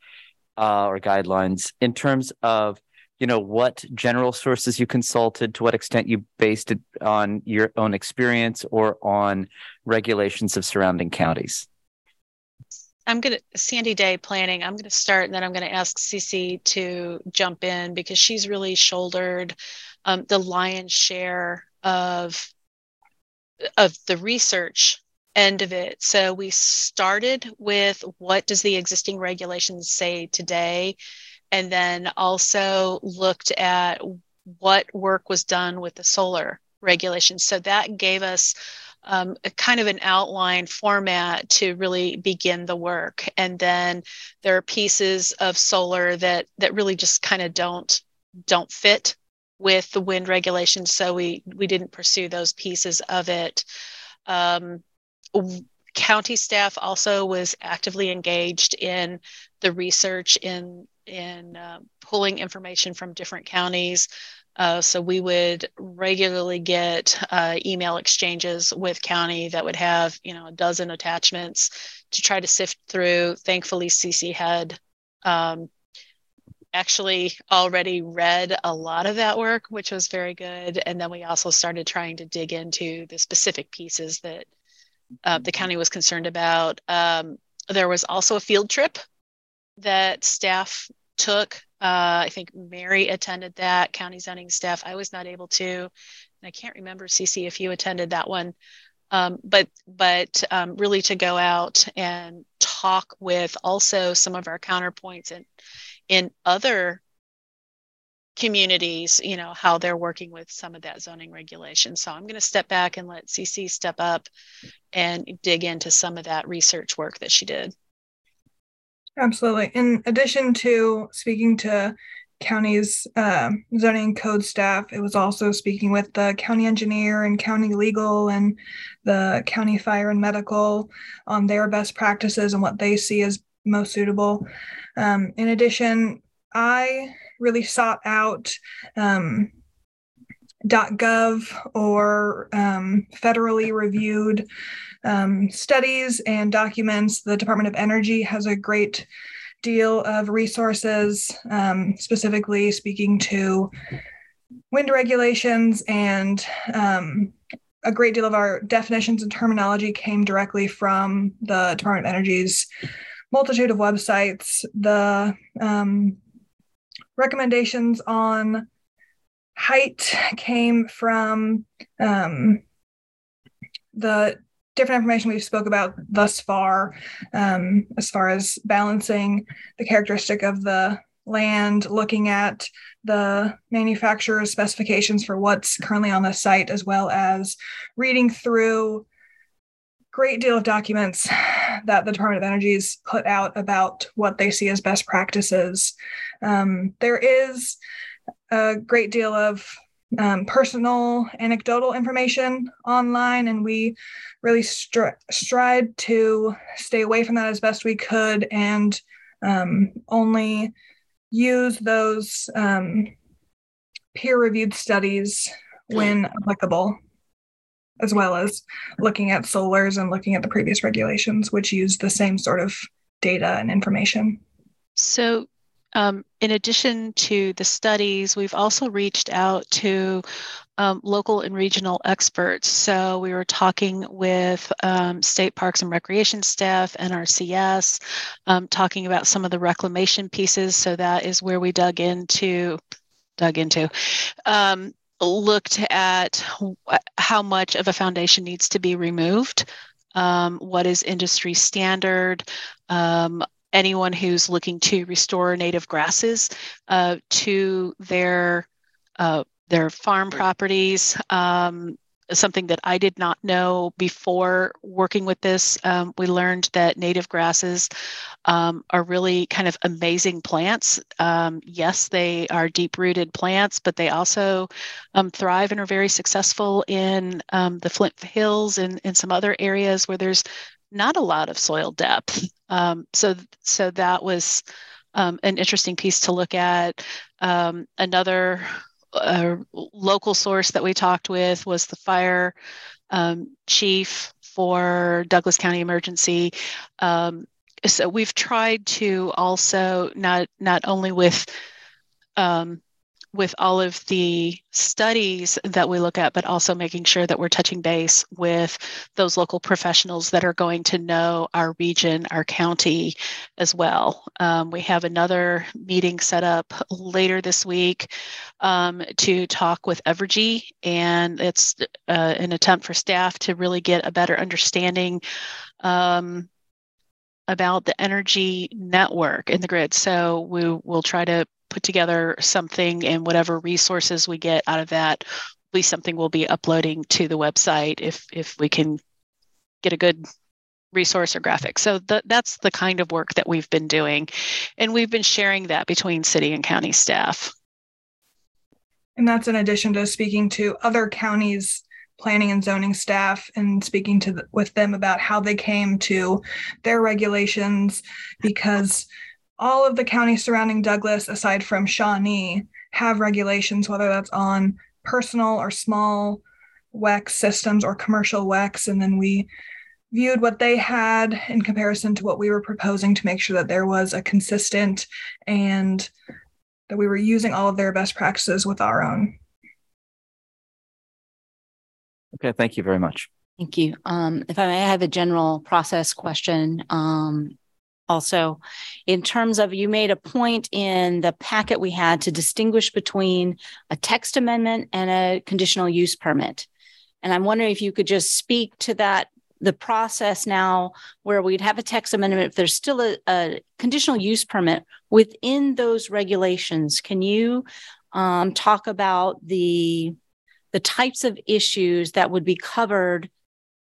uh, or guidelines in terms of, you know, what general sources you consulted, to what extent you based it on your own experience or on regulations of surrounding counties. I'm going to, Sandy Day planning, I'm going to start, and then I'm going to ask CeCe to jump in, because she's really shouldered um, the lion's share of, of the research end of it. So we started with, what does the existing regulations say today? And then also looked at what work was done with the solar regulations. So that gave us um, a kind of an outline format to really begin the work. And then there are pieces of solar that that really just kind of don't don't fit with the wind regulations. So we we didn't pursue those pieces of it. Um, county staff also was actively engaged in the research in in uh, pulling information from different counties. Uh, so we would regularly get uh, email exchanges with county that would have, you know, a dozen attachments to try to sift through. Thankfully, CeCe had um, actually already read a lot of that work, which was very good. And then we also started trying to dig into the specific pieces that uh, the county was concerned about. Um, there was also a field trip that staff took. Uh, I think Mary attended that, county zoning staff. I was not able to. And I can't remember, CeCe, if you attended that one. Um, but but um, really to go out and talk with also some of our counterpoints in, in other communities, you know, how they're working with some of that zoning regulation. So I'm going to step back and let CeCe step up and dig into some of that research work that she did. Absolutely. In addition to speaking to county's uh, zoning code staff, it was also speaking with the county engineer and county legal and the county fire and medical on their best practices and what they see as most suitable. Um, in addition, I really sought out um, .gov or um, federally reviewed um, studies and documents. The Department of Energy has a great deal of resources, um, specifically speaking to wind regulations, and um, a great deal of our definitions and terminology came directly from the Department of Energy's multitude of websites. The um, recommendations on height came from um, the different information we've spoke about thus far, um, as far as balancing the characteristic of the land, looking at the manufacturer's specifications for what's currently on the site, as well as reading through great deal of documents that the Department of Energy's put out about what they see as best practices. Um, there is a great deal of um, personal anecdotal information online, and we really stri- strive to stay away from that as best we could, and um, only use those um, peer-reviewed studies when applicable, as well as looking at solars and looking at the previous regulations, which use the same sort of data and information. So um, in addition to the studies, we've also reached out to um, local and regional experts. So we were talking with um, state parks and recreation staff, N R C S, um, talking about some of the reclamation pieces. So that is where we dug into, dug into, um, looked at how much of a foundation needs to be removed, um, what is industry standard, um, anyone who's looking to restore native grasses uh, to their uh, their farm properties, um, something that I did not know before working with this. Um, we learned that native grasses um, are really kind of amazing plants. Um, yes, they are deep-rooted plants, but they also um, thrive and are very successful in um, the Flint Hills and in some other areas where there's not a lot of soil depth. Um, so, so that was um, an interesting piece to look at. Um, another uh, local source that we talked with was the fire um, chief for Douglas County Emergency. Um, so we've tried to also not not only with um, with all of the studies that we look at, but also making sure that we're touching base with those local professionals that are going to know our region, our county as well. Um, we have another meeting set up later this week um, to talk with Evergy, and it's uh, an attempt for staff to really get a better understanding um, about the energy network in the grid. So we will try to put together something, and whatever resources we get out of that will be something we'll be uploading to the website if if we can get a good resource or graphic. So th- that's the kind of work that we've been doing, and we've been sharing that between city and county staff. And that's in addition to speaking to other counties' planning and zoning staff and speaking to the, with them about how they came to their regulations, because all of the counties surrounding Douglas, aside from Shawnee, have regulations, whether that's on personal or small W E C systems or commercial W E Cs. And then we viewed what they had in comparison to what we were proposing to make sure that there was a consistent and that we were using all of their best practices with our own. Okay, thank you very much. Thank you. Um, if I may, I have a general process question. Um, also. In terms of, you made a point in the packet we had to distinguish between a text amendment and a conditional use permit. And I'm wondering if you could just speak to that, the process now where we'd have a text amendment, if there's still a, a conditional use permit within those regulations. Can you um, talk about the, the types of issues that would be covered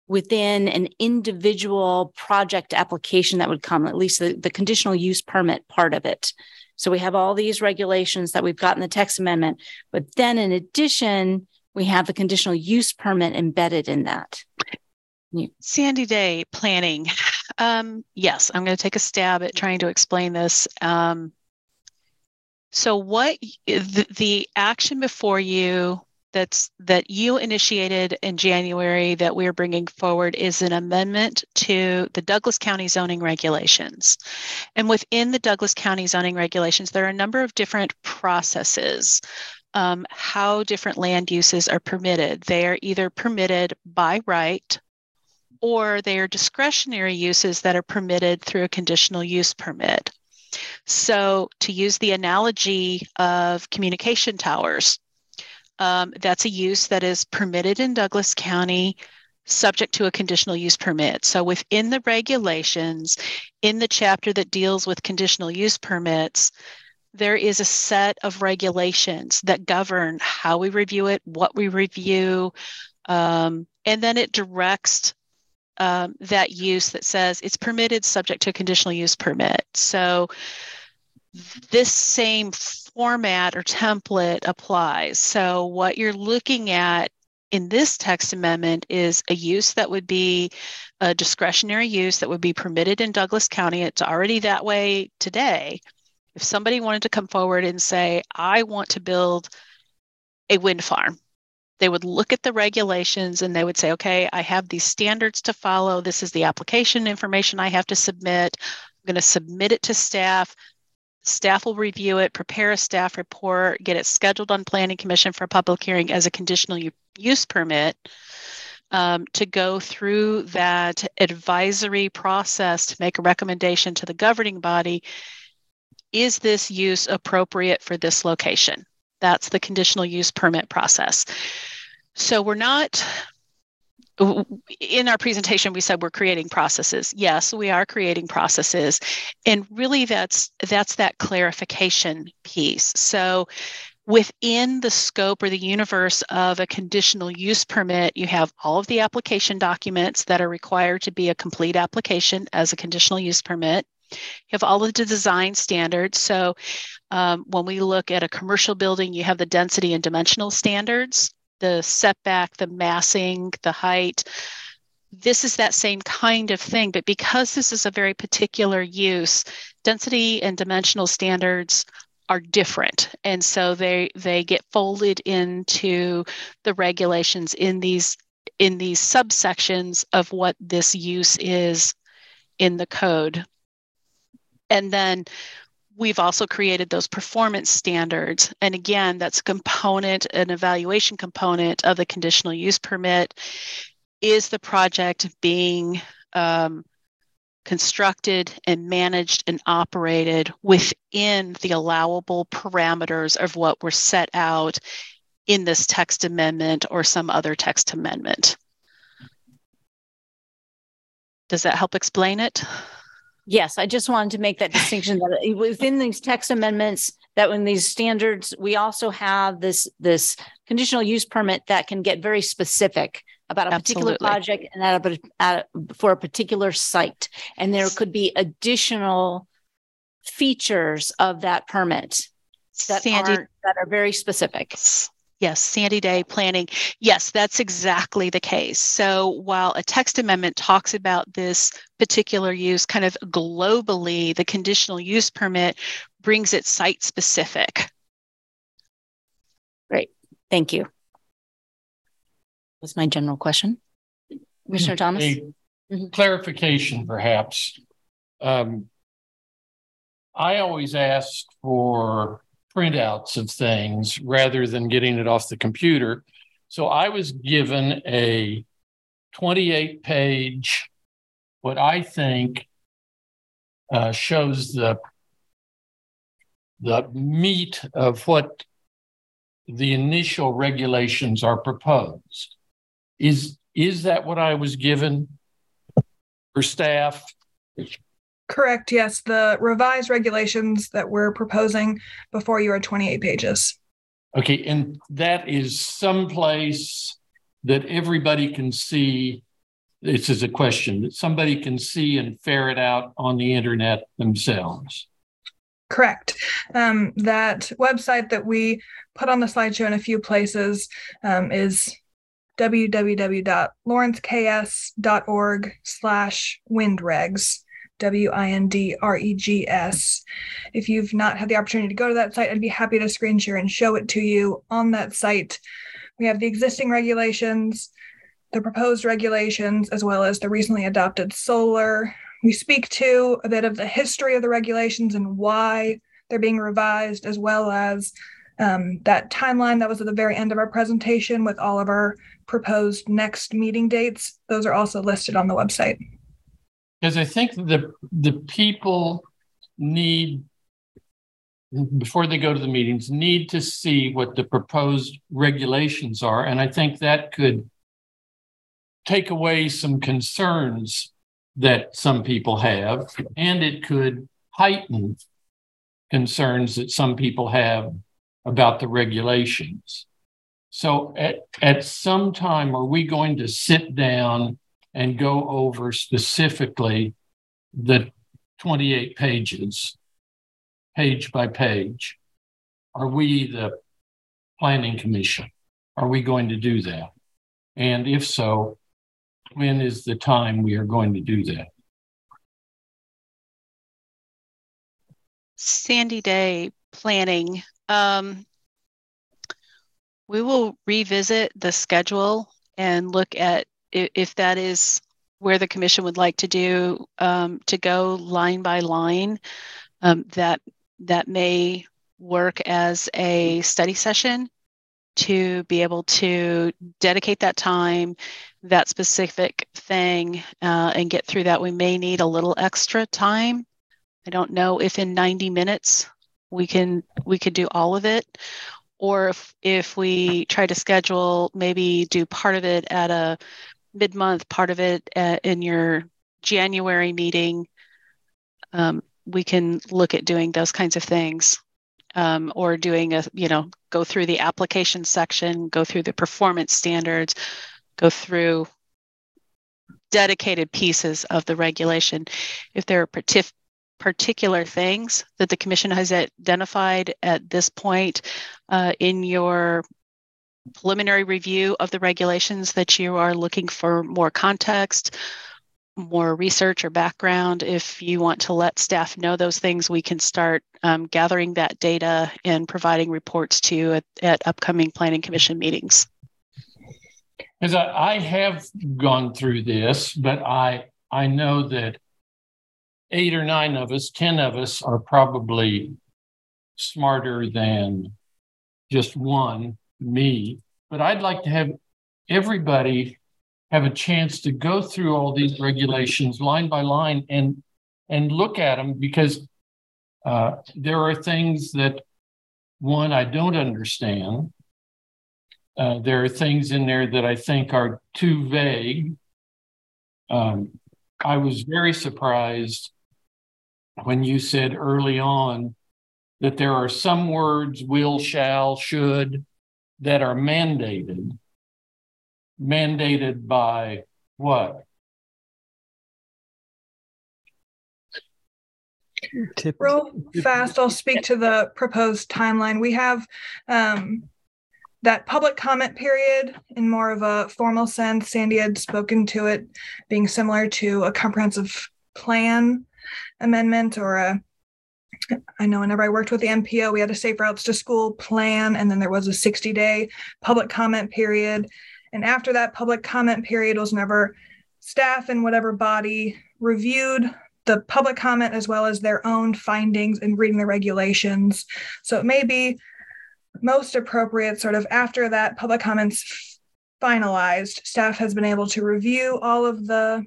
within an individual project application that would come, at least the, the conditional use permit part of it? So we have all these regulations that we've got in the text amendment, but then in addition, we have the conditional use permit embedded in that. Yeah. Sandy Day planning. Um, yes, I'm going to take a stab at trying to explain this. Um, so what the, the action before you that's that you initiated in January that we're bringing forward is an amendment to the Douglas County zoning regulations. And within the Douglas County zoning regulations, there are a number of different processes. Um, how different land uses are permitted. They are either permitted by right, or they are discretionary uses that are permitted through a conditional use permit. So to use the analogy of communication towers, um, that's a use that is permitted in Douglas County, subject to a conditional use permit. So within the regulations, in the chapter that deals with conditional use permits, there is a set of regulations that govern how we review it, what we review, um, and then it directs Um, that use that says it's permitted subject to a conditional use permit. So this same format or template applies. So what you're looking at in this text amendment is a use that would be a discretionary use that would be permitted in Douglas County. It's already that way today. If somebody wanted to come forward and say, I want to build a wind farm, they would look at the regulations and they would say, okay, I have these standards to follow. This is the application information I have to submit. I'm going to submit it to staff. Staff will review it, prepare a staff report, get it scheduled on Planning Commission for a public hearing as a conditional use permit, um, to go through that advisory process to make a recommendation to the governing body. Is this use appropriate for this location? That's the conditional use permit process. So we're not, in our presentation, we said we're creating processes. Yes, we are creating processes. And really that's, that's that clarification piece. So within the scope or the universe of a conditional use permit, you have all of the application documents that are required to be a complete application as a conditional use permit. You have all of the design standards. So um, when we look at a commercial building, you have the density and dimensional standards, the setback, the massing, the height. This is that same kind of thing. But because this is a very particular use, density and dimensional standards are different. And so they, they get folded into the regulations in these, in these subsections of what this use is in the code. And then we've also created those performance standards. And again, that's a component, an evaluation component of the conditional use permit. Is the project being um, constructed and managed and operated within the allowable parameters of what were set out in this text amendment or some other text amendment? Does that help explain it? Yes, I just wanted to make that distinction that within these text amendments, that in these standards, we also have this, this conditional use permit that can get very specific about a Absolutely. particular project and at a, at a, for a particular site. And there could be additional features of that permit that, Sandy, are, that are very specific. Yes, Sandy Day planning. Yes, that's exactly the case. So while a text amendment talks about this particular use kind of globally, the conditional use permit brings it site specific. Great. Thank you. That's my general question. Commissioner Thomas? A mm-hmm. clarification, perhaps. Um, I always ask for printouts of things rather than getting it off the computer. So I was given a twenty-eight page, what I think uh, shows the, the meat of what the initial regulations are proposed. Is, is that what I was given for staff? Correct, yes. The revised regulations that we're proposing before you are twenty-eight pages. Okay, and that is someplace that everybody can see. This is a question that somebody can see and ferret out on the internet themselves. Correct. Um, that website that we put on the slideshow in a few places um, is w w w dot lawrence k s dot org slash windregs, W I N D R E G S. If you've not had the opportunity to go to that site, I'd be happy to screen share and show it to you. On that site, we have the existing regulations, the proposed regulations, as well as the recently adopted solar. We speak to a bit of the history of the regulations and why they're being revised, as well as um, that timeline that was at the very end of our presentation with all of our proposed next meeting dates. Those are also listed on the website. Because I think the, the people need, before they go to the meetings, need to see what the proposed regulations are. And I think that could take away some concerns that some people have, and it could heighten concerns that some people have about the regulations. So at, at some time, are we going to sit down and go over specifically the twenty-eight pages, page by page? Are we the Planning Commission? Are we going to do that? And if so, when is the time we are going to do that? Sandy Day planning. Um, we will revisit the schedule and look at if that is where the commission would like to do um, to go line by line. Um, that that may work as a study session to be able to dedicate that time, that specific thing, uh, and get through that. We may need a little extra time. I don't know if in ninety minutes we can we could do all of it, or if if we try to schedule, maybe do part of it at a mid-month, part of it at, in your January meeting. Um, we can look at doing those kinds of things. Um, or doing a, you know, go through the application section, go through the performance standards, go through dedicated pieces of the regulation. If there are partic- particular things that the commission has identified at this point uh, in your preliminary review of the regulations that you are looking for more context, more research or background, if you want to let staff know those things, we can start um, gathering that data and providing reports to you at, at upcoming Planning Commission meetings. As I, I have gone through this, but I I know that eight or nine of us, ten of us are probably smarter than just one, me. But I'd like to have everybody have a chance to go through all these regulations line by line and and look at them, because uh, there are things that, one, I don't understand. Uh, there are things in there that I think are too vague. Um, I was very surprised when you said early on that there are some words, will, shall, should, that are mandated. Mandated by what? Real fast, I'll speak to the proposed timeline. We have um, that public comment period in more of a formal sense. Sandy had spoken to it being similar to a comprehensive plan amendment, or a, I know whenever I worked with the M P O, we had a Safe Routes to School plan, and then there was a sixty-day public comment period. And after that public comment period was whenever staff and whatever body reviewed the public comment as well as their own findings and reading the regulations. So it may be most appropriate sort of after that public comments finalized, staff has been able to review all of the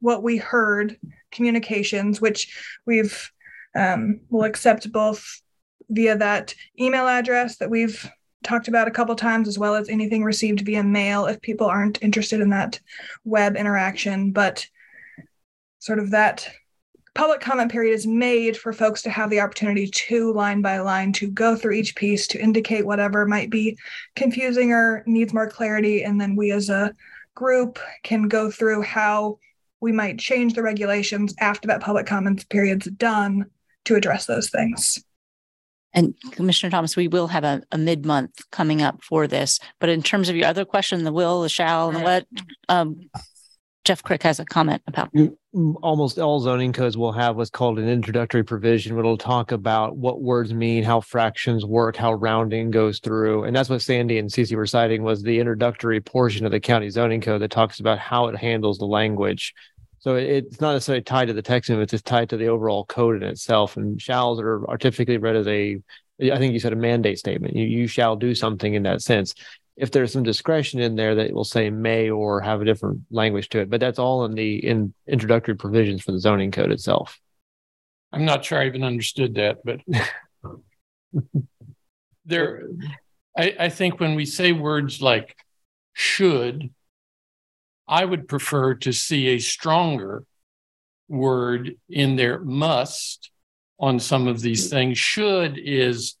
what we heard communications, which we've um, will accept both via that email address that we've talked about a couple times, as well as anything received via mail if people aren't interested in that web interaction. But sort of that public comment period is made for folks to have the opportunity to, line by line, to go through each piece, to indicate whatever might be confusing or needs more clarity. And then we as a group can go through how we might change the regulations after that public comments period's done to address those things. And Commissioner Thomas, we will have a, a mid-month coming up for this. But in terms of your other question, the will, the shall, and the what, um, Jeff Crick has a comment about. Almost all zoning codes will have what's called an introductory provision, where it'll talk about what words mean, how fractions work, how rounding goes through. And that's what Sandy and CeCe were citing, was the introductory portion of the county zoning code that talks about how it handles the language. So it's not necessarily tied to the text, but it's just tied to the overall code in itself. And shalls are, are typically read as a, I think you said a mandate statement. You, you shall do something in that sense. If there's some discretion in there, that will say may or have a different language to it. But that's all in the in introductory provisions for the zoning code itself. I'm not sure I even understood that, but there, I, I think when we say words like should, I would prefer to see a stronger word in there, must, on some of these things. Should is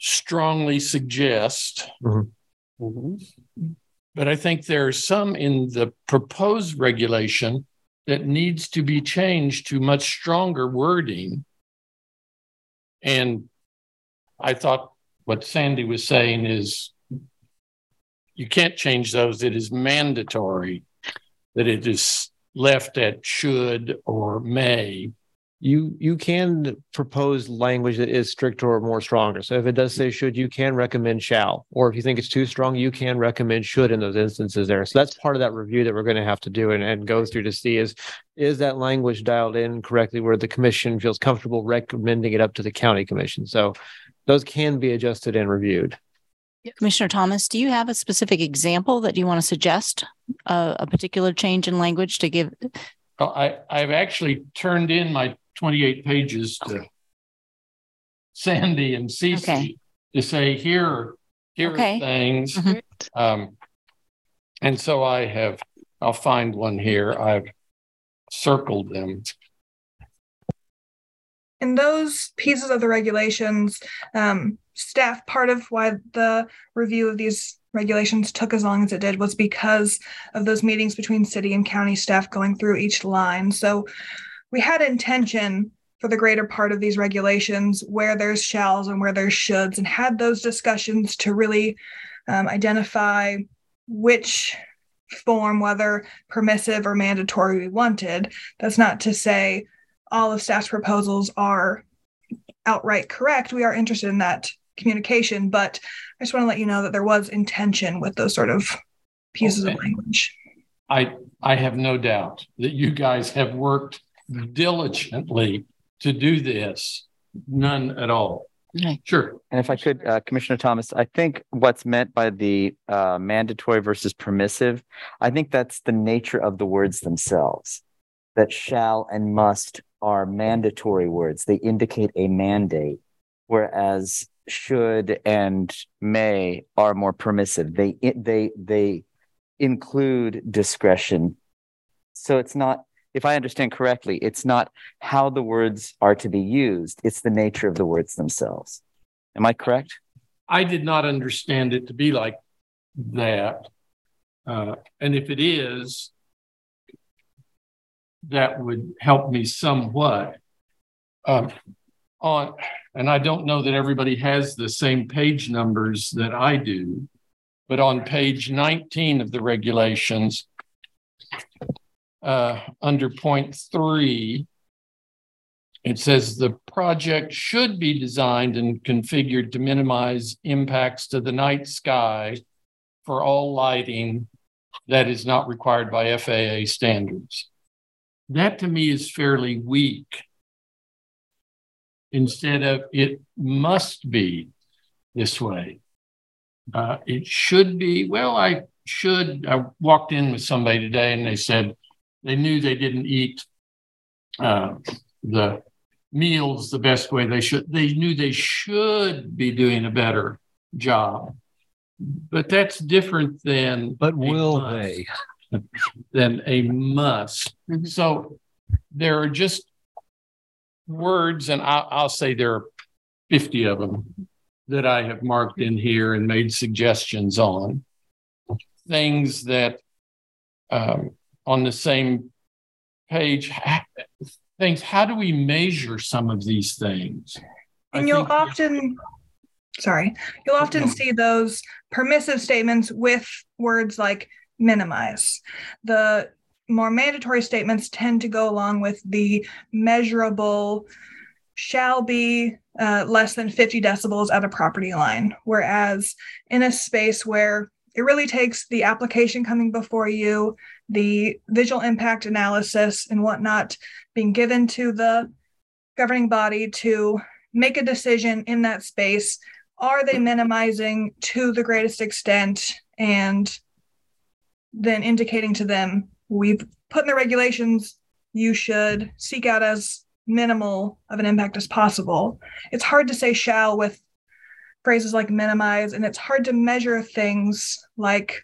strongly suggest, mm-hmm. Mm-hmm. But I think there are some in the proposed regulation that needs to be changed to much stronger wording. And I thought what Sandy was saying is, you can't change those. It is mandatory that it is left at should or may. You you can propose language that is stricter or more stronger. So if it does say should, you can recommend shall. Or if you think it's too strong, you can recommend should in those instances there. So that's part of that review that we're going to have to do and, and go through to see is, is that language dialed in correctly where the commission feels comfortable recommending it up to the county commission. So those can be adjusted and reviewed. Commissioner Thomas, do you have a specific example that you want to suggest uh, a particular change in language to give? Oh, I, I've actually turned in my twenty-eight pages to okay. Sandy and CeCe okay. to say, here, here okay. are things. Mm-hmm. Um, and so I have, I'll find one here. I've circled them. In those pieces of the regulations, um, staff, part of why the review of these regulations took as long as it did was because of those meetings between city and county staff going through each line. So we had intention for the greater part of these regulations where there's shalls and where there's shoulds, and had those discussions to really um, identify which form, whether permissive or mandatory, we wanted. That's not to say all of staff's proposals are outright correct. We are interested in that communication, but I just want to let you know that there was intention with those sort of pieces okay. of language. I I have no doubt that you guys have worked diligently to do this. None at all. Okay. Sure. And if I could, uh, Commissioner Thomas, I think what's meant by the uh, mandatory versus permissive, I think that's the nature of the words themselves, that shall and must are mandatory words. They indicate a mandate, whereas should and may are more permissive. They they they include discretion. So it's not, if I understand correctly, it's not how the words are to be used. It's the nature of the words themselves. Am I correct? I did not understand it to be like that. Uh, and if it is, that would help me somewhat. Um, on, and I don't know that everybody has the same page numbers that I do, but on page nineteen of the regulations, uh, under point three, it says the project should be designed and configured to minimize impacts to the night sky for all lighting that is not required by F A A standards. That to me is fairly weak. Instead of it must be this way. Uh, it should be, well, I should, I walked in with somebody today and they said, they knew they didn't eat uh, the meals the best way they should. They knew they should be doing a better job, but that's different than. But will must, they? Than a must. Mm-hmm. So there are just words, and I'll, I'll say there are fifty of them that I have marked in here and made suggestions on. Things that um, on the same page, things, how do we measure some of these things? And I you'll often, sorry, you'll often okay. see those permissive statements with words like minimize. The more mandatory statements tend to go along with the measurable shall be uh, less than fifty decibels at a property line. Whereas in a space where it really takes the application coming before you, the visual impact analysis and whatnot being given to the governing body to make a decision in that space, are they minimizing to the greatest extent, and then indicating to them, we've put in the regulations, you should seek out as minimal of an impact as possible. It's hard to say shall with phrases like minimize, and it's hard to measure things like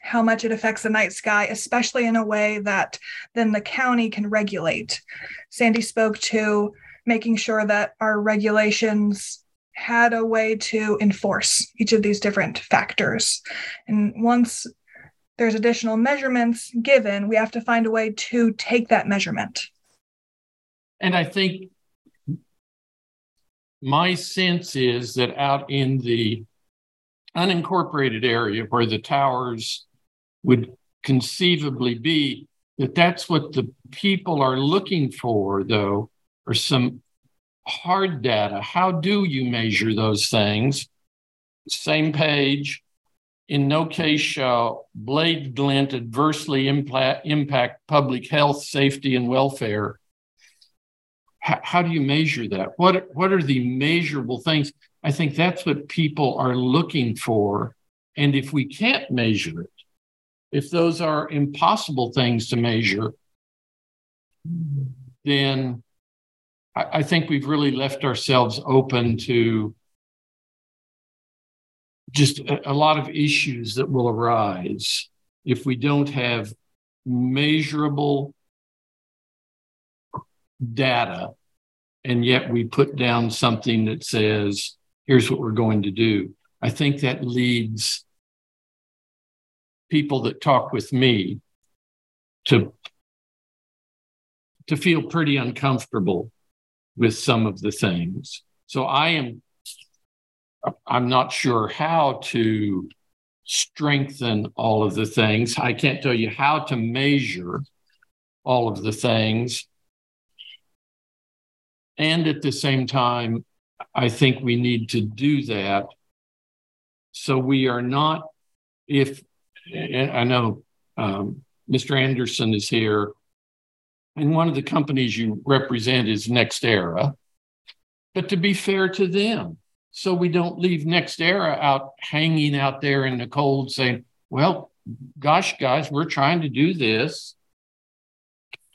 how much it affects the night sky, especially in a way that then the county can regulate. Sandy spoke to making sure that our regulations had a way to enforce each of these different factors. And once there's additional measurements given, we have to find a way to take that measurement. And I think my sense is that out in the unincorporated area where the towers would conceivably be, that that's what the people are looking for, though, or some hard data. How do you measure those things? Same page. In no case shall blade glint adversely impact, impact public health, safety, and welfare. H- how do you measure that? What, what are the measurable things? I think that's what people are looking for. And if we can't measure it, if those are impossible things to measure, then I, I think we've really left ourselves open to just a, a lot of issues that will arise if we don't have measurable data, and yet we put down something that says, here's what we're going to do. I think that leads people that talk with me to, to feel pretty uncomfortable with some of the things. So I am, I'm not sure how to strengthen all of the things. I can't tell you how to measure all of the things. And at the same time, I think we need to do that. So we are not, if, I know um, Mister Anderson is here, and one of the companies you represent is NextEra, but to be fair to them, so we don't leave NextEra out hanging out there in the cold saying, well, gosh, guys, we're trying to do this,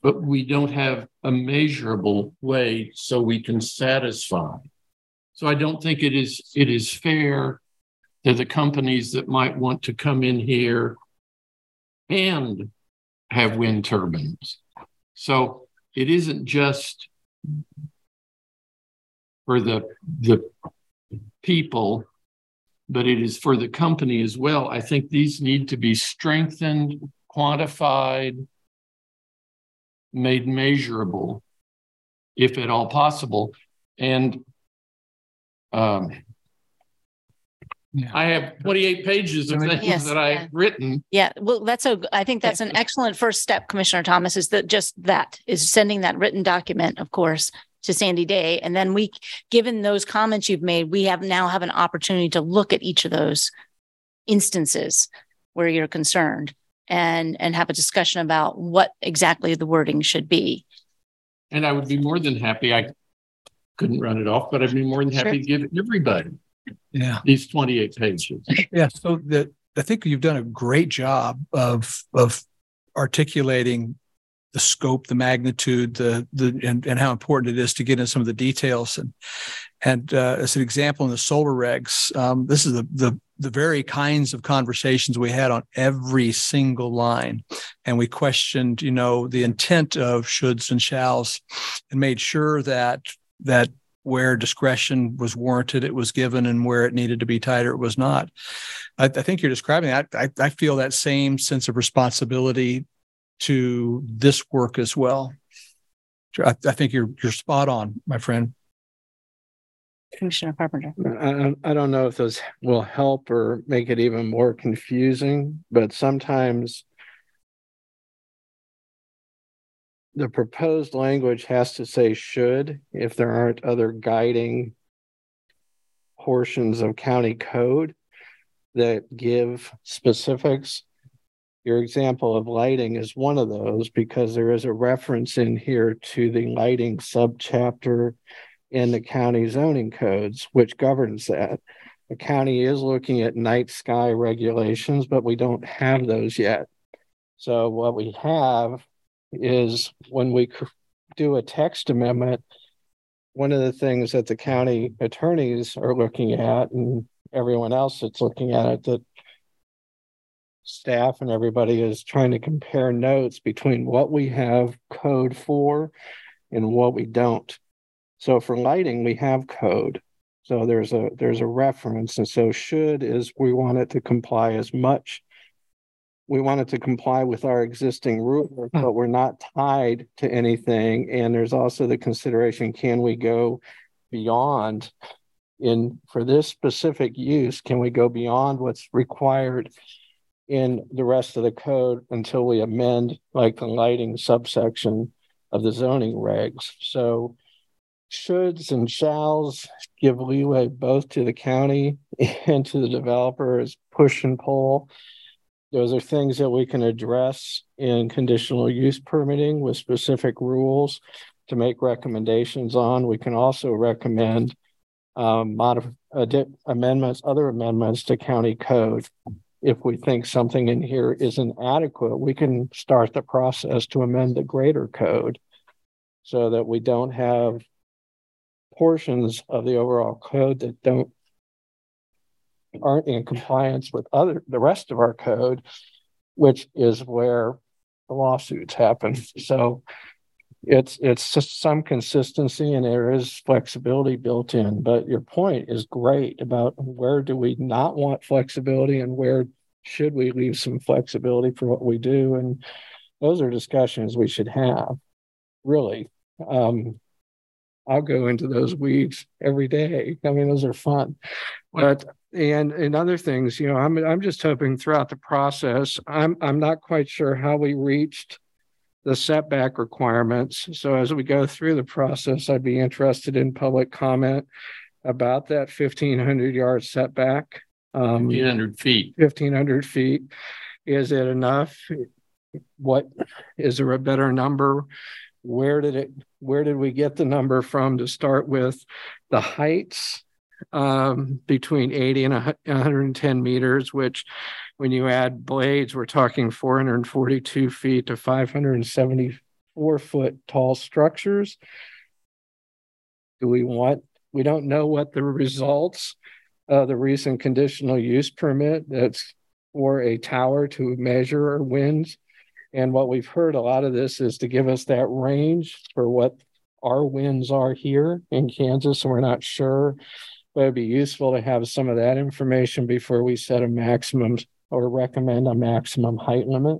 but we don't have a measurable way so we can satisfy. So I don't think it is it is fair to the companies that might want to come in here and have wind turbines. So it isn't just for the, the people, but it is for the company as well. I think these need to be strengthened, quantified, made measurable, if at all possible. And um, yeah. I have twenty-eight pages of things yes, that I've yeah. written. Yeah, well, that's a, I think that's an excellent first step, Commissioner Thomas, is that just that, is sending that written document, of course, to Sandy Day. And then we, given those comments you've made, we have now have an opportunity to look at each of those instances where you're concerned. And, and have a discussion about what exactly the wording should be. And I would be more than happy. I couldn't run it off, but I'd be more than happy sure. to give everybody yeah. these twenty-eight pages. Yeah, so the, I think you've done a great job of, of articulating the scope, the magnitude, the the and, and how important it is to get in some of the details. And and uh, as an example, in the solar regs, um, this is the, the the very kinds of conversations we had on every single line, and we questioned, you know, the intent of shoulds and shalls, and made sure that that where discretion was warranted, it was given, and where it needed to be tighter, it was not. I, I think you're describing that. I, I feel that same sense of responsibility to this work as well. I, I think you're you're spot on, my friend. Commissioner Carpenter. I, I don't know if those will help or make it even more confusing, but sometimes the proposed language has to say should if there aren't other guiding portions of county code that give specifics. Your example of lighting is one of those, because there is a reference in here to the lighting subchapter in the county zoning codes, which governs that. The county is looking at night sky regulations, but we don't have those yet. So what we have is when we do a text amendment, one of the things that the county attorneys are looking at and everyone else that's looking at it, that staff and everybody is trying to compare notes between what we have code for and what we don't. So for lighting, we have code. So there's a there's a reference. And so should is we want it to comply as much. We want it to comply with our existing rule, but we're not tied to anything. And there's also the consideration, can we go beyond in for this specific use? Can we go beyond what's required in the rest of the code until we amend like the lighting subsection of the zoning regs? So shoulds and shalls give leeway both to the county and to the developers, push and pull. Those are things that we can address in conditional use permitting with specific rules to make recommendations on. We can also recommend um, modif- ad- amendments, other amendments to county code. If we think something in here is inadequate, we can start the process to amend the greater code so that we don't have portions of the overall code that don't aren't in compliance with other the rest of our code, which is where the lawsuits happen. So it's it's just some consistency, and there is flexibility built in. But your point is great about where do we not want flexibility and where should we leave some flexibility for what we do. And those are discussions we should have, really. Um, I'll go into those weeds every day. I mean, those are fun. But and and other things, you know, I'm I'm just hoping throughout the process, I'm I'm not quite sure how we reached the setback requirements. So as we go through the process, I'd be interested in public comment about that fifteen hundred yard setback. Um, fifteen hundred feet. fifteen hundred feet. Is it enough? What is there a better number? Where did it? Where did we get the number from to start with? The heights um, between eighty and one hundred ten meters, which when you add blades, we're talking four hundred forty-two feet to five hundred seventy-four foot tall structures. Do we want, we don't know what the results of the recent conditional use permit that's for a tower to measure our winds. And what we've heard a lot of this is to give us that range for what our winds are here in Kansas, and we're not sure, but it'd be useful to have some of that information before we set a maximum or recommend a maximum height limit.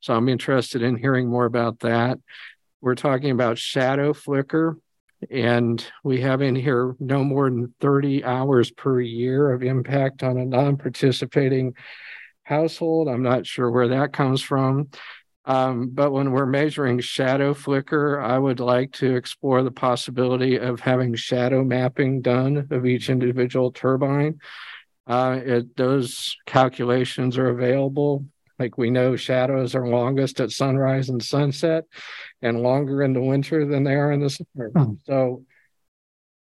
So I'm interested in hearing more about that. We're talking about shadow flicker, and we have in here no more than thirty hours per year of impact on a non-participating household. I'm not sure where that comes from. Um, but when we're measuring shadow flicker, I would like to explore the possibility of having shadow mapping done of each individual turbine. Uh, it, those calculations are available. Like we know shadows are longest at sunrise and sunset and longer in the winter than they are in the summer. Oh. So,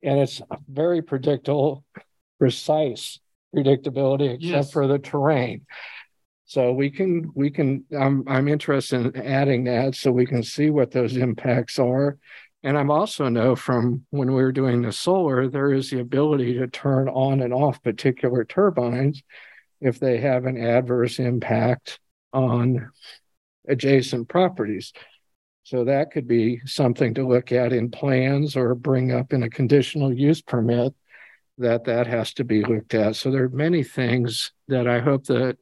and it's very predictable, precise predictability, except yes. for the terrain. So we can, we can, I'm, I'm interested in adding that so we can see what those impacts are. And I'm also know from when we were doing the solar, there is the ability to turn on and off particular turbines if they have an adverse impact on adjacent properties. So that could be something to look at in plans or bring up in a conditional use permit that that has to be looked at. So there are many things that I hope that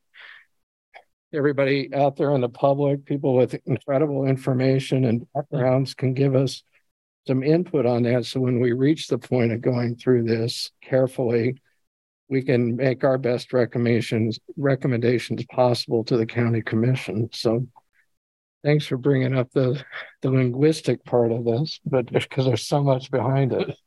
everybody out there in the public, people with incredible information and backgrounds can give us some input on that. So when we reach the point of going through this carefully, we can make our best recommendations recommendations possible to the county commission. So thanks for bringing up the, the linguistic part of this, but because there's so much behind it.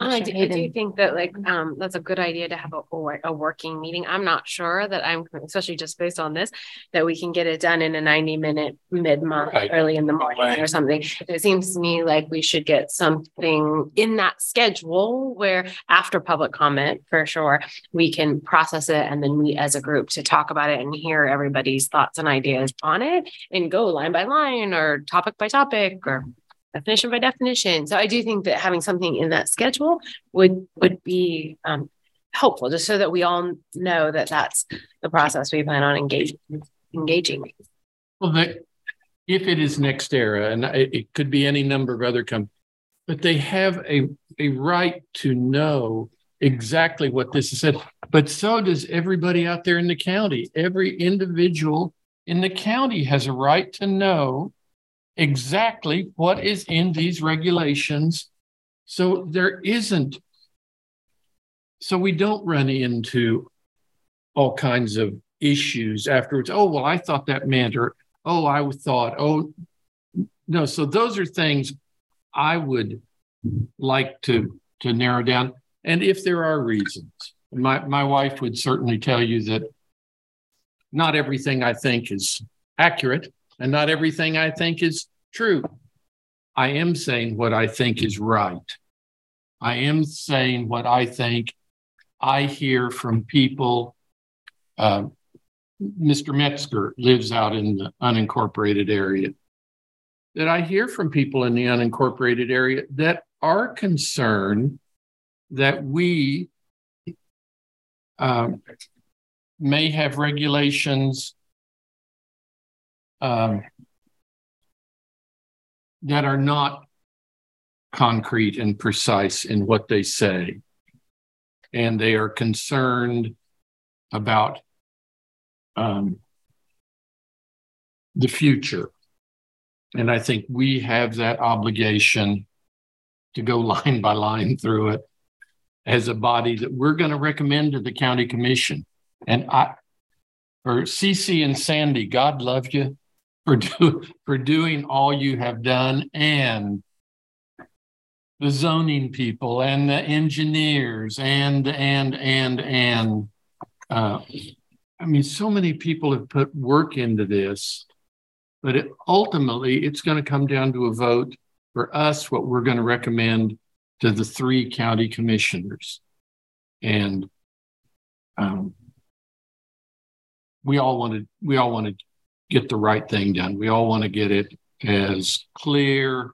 I do, I do think that like um, that's a good idea to have a, a working meeting. I'm not sure that I'm, especially just based on this, that we can get it done in a ninety minute mid-month, right. early in the morning right. or something. It seems to me like we should get something in that schedule where after public comment, for sure, we can process it and then meet as a group to talk about it and hear everybody's thoughts and ideas on it and go line by line or topic by topic or definition by definition. So I do think that having something in that schedule would would be um, helpful, just so that we all know that that's the process we plan on engaging. engaging. Well, they, if it is NextEra, and it, it could be any number of other companies, but they have a, a right to know exactly what this is said. But so does everybody out there in the county. Every individual in the county has a right to know exactly what is in these regulations, so there isn't, so we don't run into all kinds of issues afterwards. Oh, well, I thought that meant, or oh, I thought, oh, no. So those are things I would like to to narrow down. And if there are reasons, my my wife would certainly tell you that not everything I think is accurate. And not everything I think is true. I am saying what I think is right. I am saying what I think I hear from people. Uh, Mister Metzger lives out in the unincorporated area. That I hear from people in the unincorporated area that are concerned that we uh, may have regulations Um, that are not concrete and precise in what they say. And they are concerned about um, the future. And I think we have that obligation to go line by line through it as a body that we're going to recommend to the county commission. And I, or CeCe and Sandy, God love you. For, do, for doing all you have done, and the zoning people and the engineers and, and, and, and. Uh, I mean, so many people have put work into this, but it, ultimately it's going to come down to a vote for us, what we're going to recommend to the three county commissioners. And um, we all wanted, we all wanted get the right thing done. We all want to get it as clear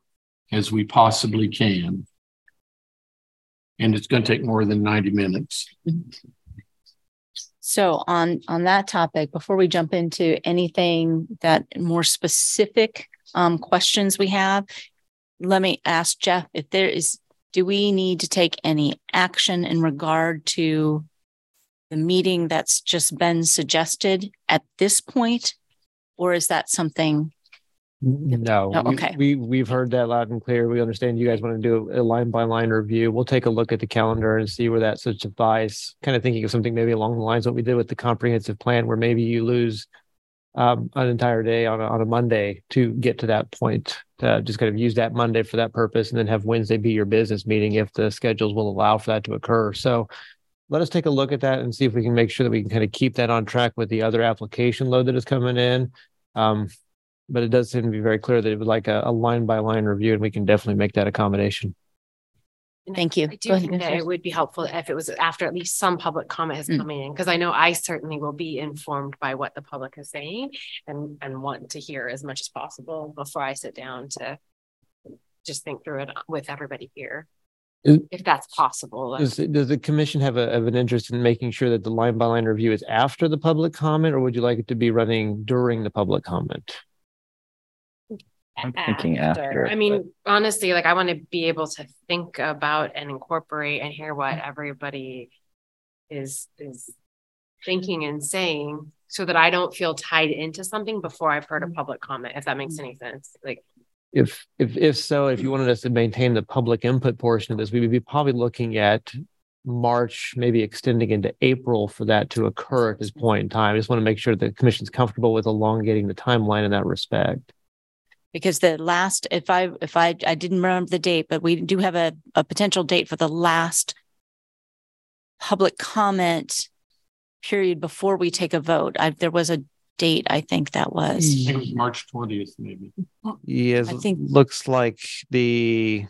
as we possibly can. And it's going to take more than ninety minutes. So on, on that topic, before we jump into anything that more specific um, questions we have, let me ask Jeff, if there is, do we need to take any action in regard to the meeting that's just been suggested at this point? Or is that something? No. Oh, okay. We, we, we've heard that loud and clear. We understand you guys want to do a line-by-line review. We'll take a look at the calendar and see where that suffices. Kind of thinking of something maybe along the lines of what we did with the comprehensive plan, where maybe you lose um, an entire day on a, on a Monday to get to that point. Uh, just kind of use that Monday for that purpose and then have Wednesday be your business meeting if the schedules will allow for that to occur. So let us take a look at that and see if we can make sure that we can kind of keep that on track with the other application load that is coming in. Um, but it does seem to be very clear that it would like a, a line-by-line review, and we can definitely make that accommodation. Thank you. I do think that it would be helpful if it was after at least some public comment has mm. come in, because I know I certainly will be informed by what the public is saying and, and want to hear as much as possible before I sit down to just think through it with everybody here. Is, if that's possible. Is, does the commission have, a, have an interest in making sure that the line by line review is after the public comment, or would you like it to be running during the public comment? I'm thinking after. after I mean, but... honestly, like I want to be able to think about and incorporate and hear what everybody is is thinking and saying, so that I don't feel tied into something before I've heard a public comment, if that makes any sense. Like, If if if so, if you wanted us to maintain the public input portion of this, we would be probably looking at March, maybe extending into April for that to occur at this point in time. I just want to make sure the commission's comfortable with elongating the timeline in that respect. Because the last, if I if I I didn't remember the date, but we do have a, a potential date for the last public comment period before we take a vote. I, there was a date, I think that was. It was March twentieth, maybe. Yes, I think looks like the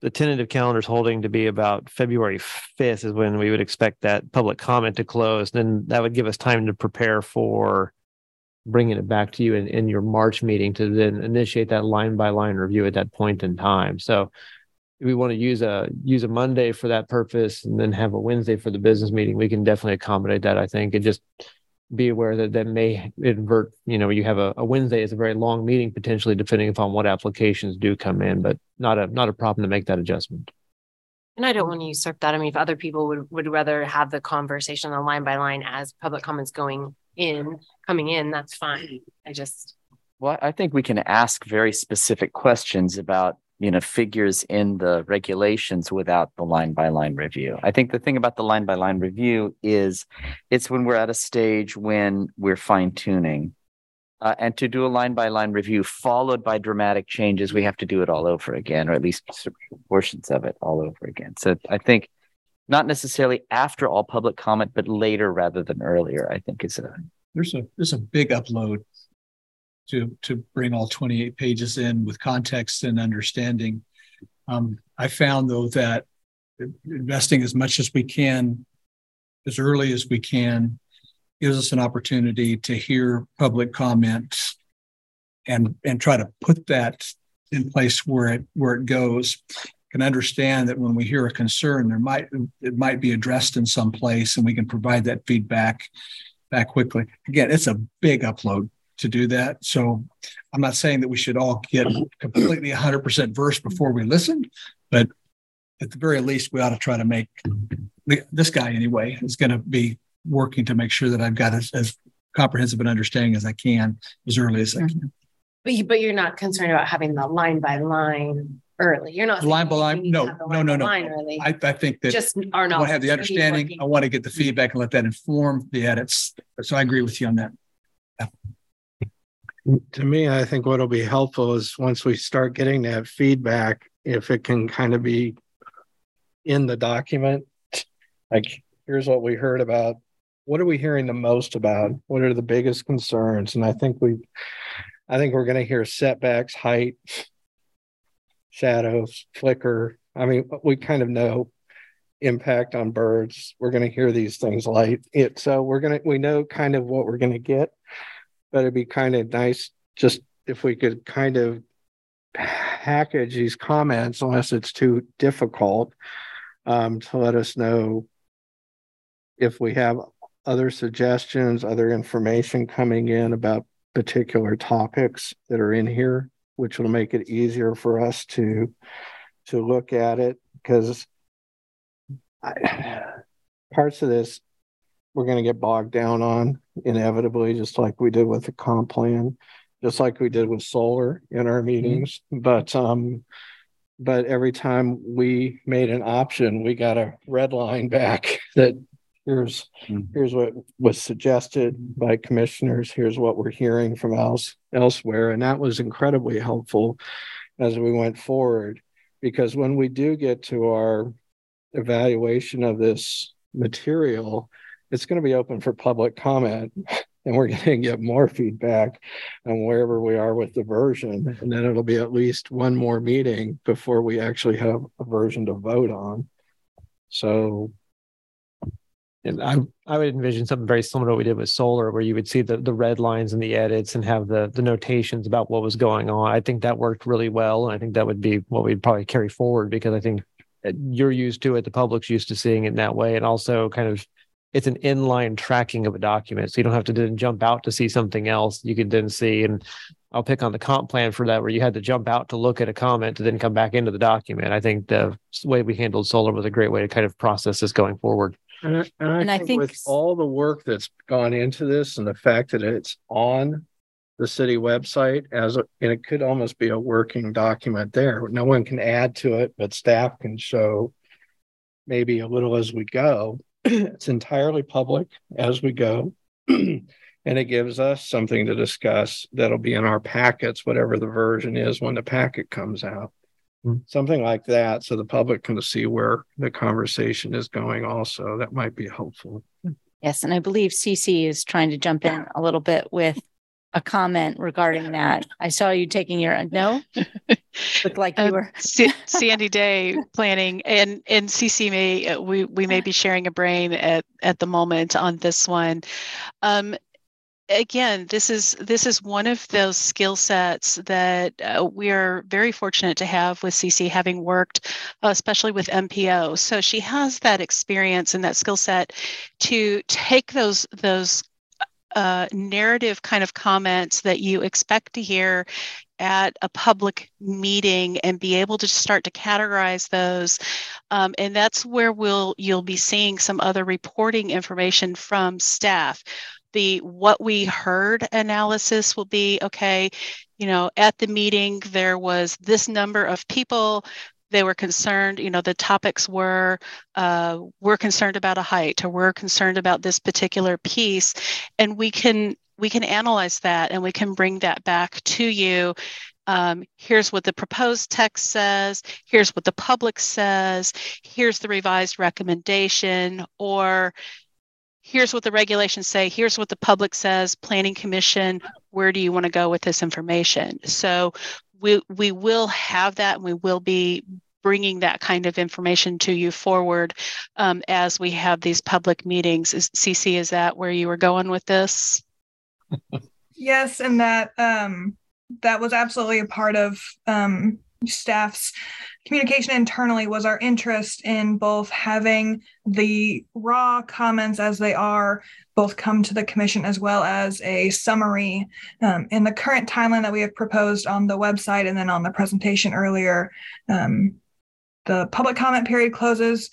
the tentative calendar is holding to be about February fifth is when we would expect that public comment to close. Then that would give us time to prepare for bringing it back to you in, in your March meeting to then initiate that line by line review at that point in time. So we want to use a use a Monday for that purpose and then have a Wednesday for the business meeting. We can definitely accommodate that, I think. It just be aware that that may invert, you know, you have a, a Wednesday is a very long meeting, potentially, depending upon what applications do come in, but not a not a problem to make that adjustment. And I don't want to usurp that. I mean, if other people would, would rather have the conversation on line by line as public comments going in, coming in, that's fine. I just. Well, I think we can ask very specific questions about, you know, figures in the regulations without the line by line review. I think the thing about the line by line review is it's when we're at a stage when we're fine tuning, uh, and to do a line by line review followed by dramatic changes, we have to do it all over again, or at least portions of it all over again. So I think not necessarily after all public comment, but later rather than earlier, I think is a. There's a, there's a big upload to to bring all twenty-eight pages in with context and understanding. Um, I found, though, that investing as much as we can, as early as we can, gives us an opportunity to hear public comments and and try to put that in place where it where it goes. I can understand that when we hear a concern, there might it might be addressed in some place, and we can provide that feedback back quickly. Again, it's a big upload to do that. So I'm not saying that we should all get completely one hundred percent versed before we listen, but at the very least, we ought to try to make this guy anyway is going to be working to make sure that I've got as, as comprehensive an understanding as I can as early as I can. But, you, but you're not concerned about having the line by line early. You're not line by line. No, no, no, no. I, I think that just are not. I want to have the understanding. I want to get the feedback and let that inform the edits. So I agree with you on that. Yeah. To me, I think what'll be helpful is once we start getting that feedback, if it can kind of be in the document, like here's what we heard about, what are we hearing the most about? What are the biggest concerns? And I think we, I think we're going to hear setbacks, height, shadows, flicker. I mean, we kind of know impact on birds. We're going to hear these things like it. So we're going to, we know kind of what we're going to get. But it'd be kind of nice just if we could kind of package these comments, unless it's too difficult, um, to let us know if we have other suggestions, other information coming in about particular topics that are in here, which will make it easier for us to to look at it. Because I, parts of this we're going to get bogged down on inevitably, just like we did with the comp plan, just like we did with solar in our meetings. Mm-hmm. But um, but every time we made an option, we got a red line back that here's mm-hmm. here's what was suggested by commissioners. Here's what we're hearing from else elsewhere, and that was incredibly helpful as we went forward. Because when we do get to our evaluation of this material, it's going to be open for public comment and we're going to get more feedback on wherever we are with the version. And then it'll be at least one more meeting before we actually have a version to vote on. So, and I I would envision something very similar to what we did with solar, where you would see the, the red lines and the edits and have the, the notations about what was going on. I think that worked really well. And I think that would be what we'd probably carry forward, because I think you're used to it, the public's used to seeing it in that way. And also kind of, it's an inline tracking of a document. So you don't have to then jump out to see something else. You could then see, and I'll pick on the comp plan for that, where you had to jump out to look at a comment to then come back into the document. I think the way we handled solar was a great way to kind of process this going forward. And I, and I, and think, I think with all the work that's gone into this and the fact that it's on the city website, as a, and it could almost be a working document there. No one can add to it, but staff can show maybe a little as we go. It's entirely public as we go, and it gives us something to discuss that'll be in our packets, whatever the version is when the packet comes out, mm-hmm. something like that, so the public can see where the conversation is going also. That might be helpful. Yes, and I believe CeCe is trying to jump in a little bit with a comment regarding that. I saw you taking your no. Looked like you were uh, Sandy Day planning, and and CeCe may uh, we we may be sharing a brain at at the moment on this one. Um, again, this is this is one of those skill sets that uh, we are very fortunate to have with CeCe, having worked uh, especially with M P O. So she has that experience and that skill set to take those those. Uh, narrative kind of comments that you expect to hear at a public meeting and be able to start to categorize those. Um, and that's where we'll you'll be seeing some other reporting information from staff. The what we heard analysis will be, okay, you know, at the meeting, there was this number of people. They were concerned, you know, the topics were, uh, we're concerned about a height, or we're concerned about this particular piece. And we can, we can analyze that, and we can bring that back to you. Um, here's what the proposed text says. Here's what the public says. Here's the revised recommendation, or here's what the regulations say. Here's what the public says. Planning Commission, where do you want to go with this information? So We we will have that, and we will be bringing that kind of information to you forward um, as we have these public meetings. Is, CeCe, is that where you were going with this? Yes, and that um, that was absolutely a part of um, staff's communication internally, was our interest in both having the raw comments as they are both come to the commission, as well as a summary um, in the current timeline that we have proposed on the website, and then on the presentation earlier. Um, the public comment period closes,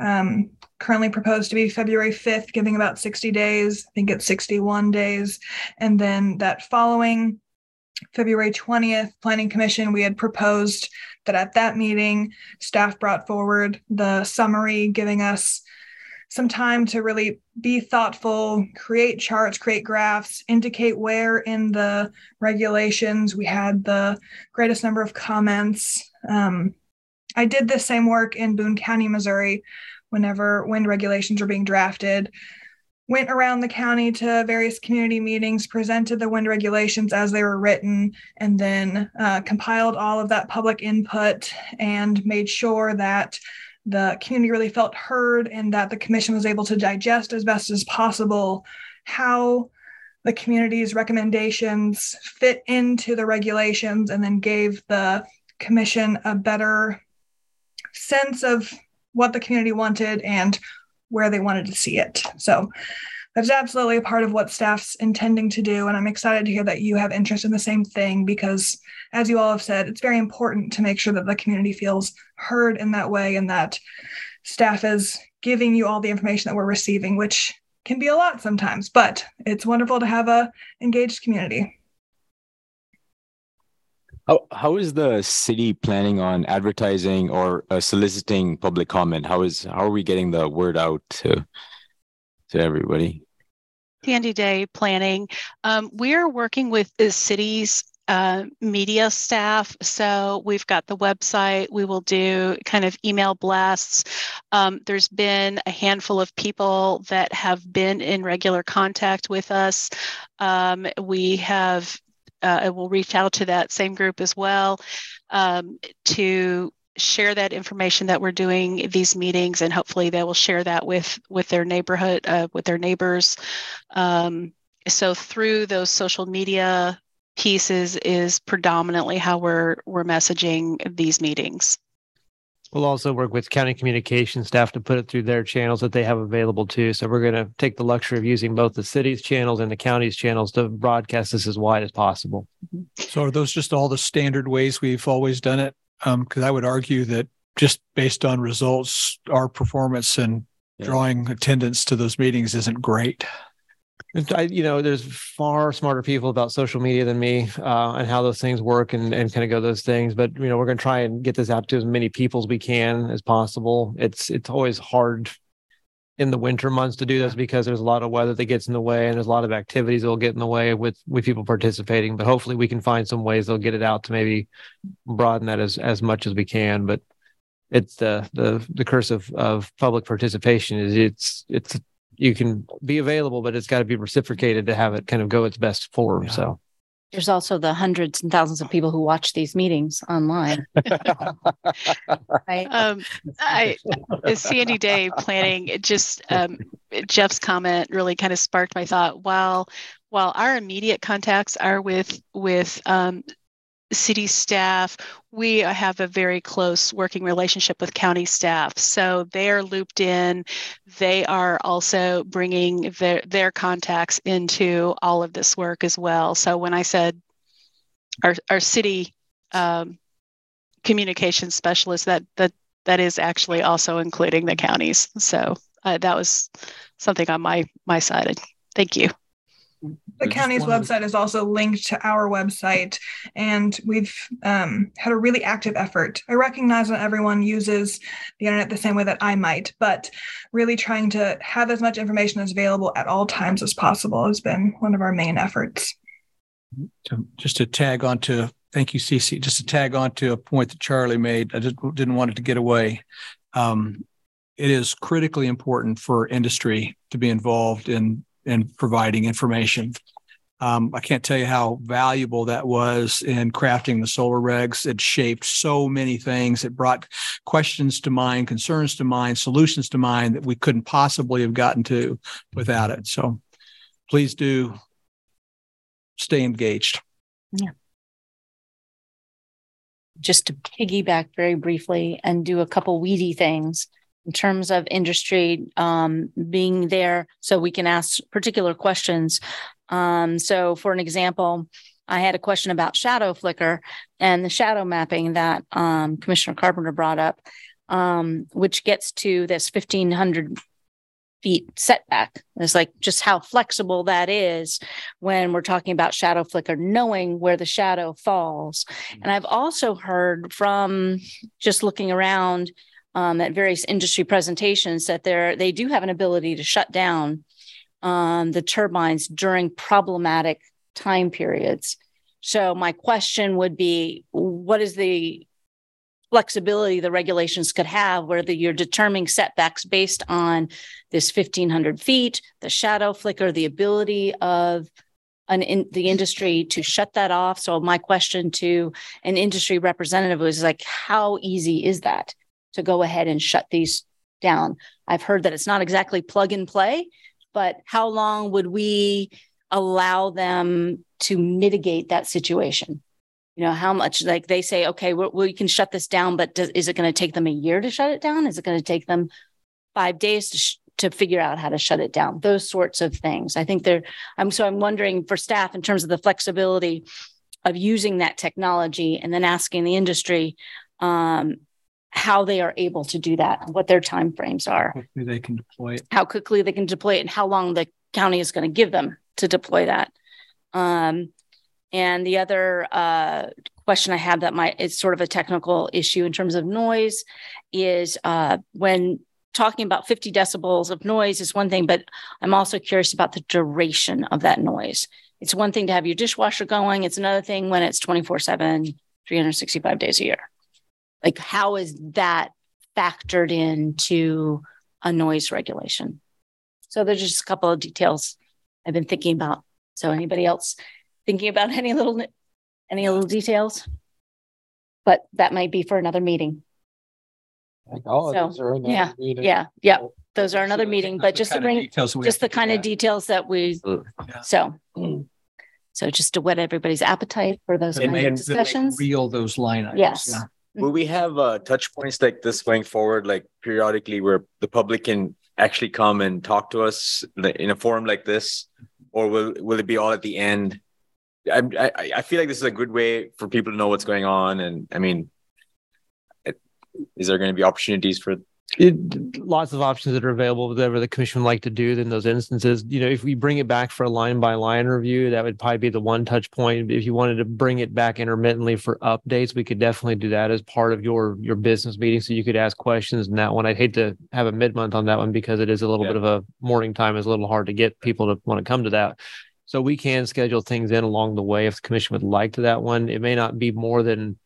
um, currently proposed to be February fifth, giving about sixty days. I think it's sixty-one days. And then that following February twentieth, Planning Commission, we had proposed that at that meeting, staff brought forward the summary, giving us some time to really be thoughtful, create charts, create graphs, indicate where in the regulations we had the greatest number of comments. Um, I did this same work in Boone County, Missouri, whenever wind regulations were being drafted. Went around the county to various community meetings, presented the wind regulations as they were written, and then uh, compiled all of that public input and made sure that the community really felt heard, and that the commission was able to digest as best as possible how the community's recommendations fit into the regulations, and then gave the commission a better sense of what the community wanted and where they wanted to see it. So that's absolutely a part of what staff's intending to do. And I'm excited to hear that you have interest in the same thing, because as you all have said, it's very important to make sure that the community feels heard in that way, and that staff is giving you all the information that we're receiving, which can be a lot sometimes, but it's wonderful to have a engaged community. How, how is the city planning on advertising or uh, soliciting public comment? How is how are we getting the word out to to everybody? Sandy Day planning. Um, we are working with the cities uh, media staff. So we've got the website. We will do kind of email blasts. Um, there's been a handful of people that have been in regular contact with us. Um, we have, uh, and we'll reach out to that same group as well um, to share that information that we're doing these meetings, and hopefully they will share that with with their neighborhood, uh, with their neighbors. Um, so through those social media pieces is predominantly how we're we're messaging these meetings. We'll also work with county communication staff to put it through their channels that they have available too. So we're going to take the luxury of using both the city's channels and the county's channels to broadcast this as wide as possible. So are those just all the standard ways we've always done it? Because um, I would argue that just based on results, our performance and yeah. drawing attendance to those meetings isn't great. I, you know, there's far smarter people about social media than me uh, and how those things work and, and kind of go those things. But, you know, we're going to try and get this out to as many people as we can as possible. It's it's always hard in the winter months to do this because there's a lot of weather that gets in the way and there's a lot of activities that will get in the way with, with people participating, but hopefully we can find some ways they'll get it out to maybe broaden that as, as much as we can. But it's the, the, the curse of, of public participation is it's, it's, you can be available, but it's got to be reciprocated to have it kind of go its best form. Yeah. So there's also the hundreds and thousands of people who watch these meetings online. Right? um, I, Sandy Day planning, it just um, Jeff's comment really kind of sparked my thought. While while our immediate contacts are with with um, city staff, we have a very close working relationship with county staff. So they're looped in. They are also bringing their, their contacts into all of this work as well. So when I said our our city um, communication specialist, that that that is actually also including the counties. So uh, that was something on my my side. Thank you. The county's website is also linked to our website, and we've um, had a really active effort. I recognize not everyone uses the internet the same way that I might, but really trying to have as much information as available at all times as possible has been one of our main efforts. Just to tag on to, thank you, CeCe, just to tag on to a point that Charlie made, I just didn't want it to get away. Um, it is critically important for industry to be involved in and providing information. Um, I can't tell you how valuable that was in crafting the solar regs. It shaped so many things. It brought questions to mind, concerns to mind, solutions to mind that we couldn't possibly have gotten to without it. So please do stay engaged. Yeah. Just to piggyback very briefly and do a couple weedy things. In terms of industry um, being there so we can ask particular questions. Um, so for an example, I had a question about shadow flicker and the shadow mapping that um, Commissioner Carpenter brought up, um, which gets to this fifteen hundred feet setback. It's like just how flexible that is when we're talking about shadow flicker, knowing where the shadow falls. And I've also heard from just looking around Um, at various industry presentations that they're, they do have an ability to shut down um, the turbines during problematic time periods. So my question would be, what is the flexibility the regulations could have where the, you're determining setbacks based on this fifteen hundred feet, the shadow flicker, the ability of an in, the industry to shut that off? So my question to an industry representative was like, how easy is that to go ahead and shut these down? I've heard that it's not exactly plug and play, but how long would we allow them to mitigate that situation? You know, how much, like they say, okay, well, we can shut this down, but does, is it going to take them a year to shut it down? Is it going to take them five days to, sh- to figure out how to shut it down? Those sorts of things. I think they're, I'm, so I'm wondering for staff in terms of the flexibility of using that technology and then asking the industry, um, how they are able to do that, what their timeframes are, how quickly they can deploy it, how quickly they can deploy it, and how long the county is going to give them to deploy that. Um, and the other uh, question I have that might is sort of a technical issue in terms of noise is uh, when talking about fifty decibels of noise is one thing, but I'm also curious about the duration of that noise. It's one thing to have your dishwasher going. It's another thing when it's twenty-four seven, three hundred sixty-five days a year. Like, how is that factored into a noise regulation? So there's just a couple of details I've been thinking about. So anybody else thinking about any little, any little details? But that might be for another meeting. Like all so, of those are another yeah, meeting. Yeah, yeah. Those are another so meeting, but just to bring just the kind of details that we yeah. so mm. so just to whet everybody's appetite for those and kind of discussions. Reel those line items. Yes. Yeah. Will we have uh, touch points like this going forward, like periodically, where the public can actually come and talk to us in a forum like this, or will will it be all at the end? I I, I feel like this is a good way for people to know what's going on, and I mean, it, is there going to be opportunities for? It, lots of options that are available, whatever the commission would like to do in those instances. You know, if we bring it back for a line by line review, that would probably be the one touch point. If you wanted to bring it back intermittently for updates, we could definitely do that as part of your your business meeting, so you could ask questions in that one. I'd hate to have a mid-month on that one because it is a little yeah. bit of a morning time. It's a little hard to get people to want to come to that. So we can schedule things in along the way if the commission would like to that one. It may not be more than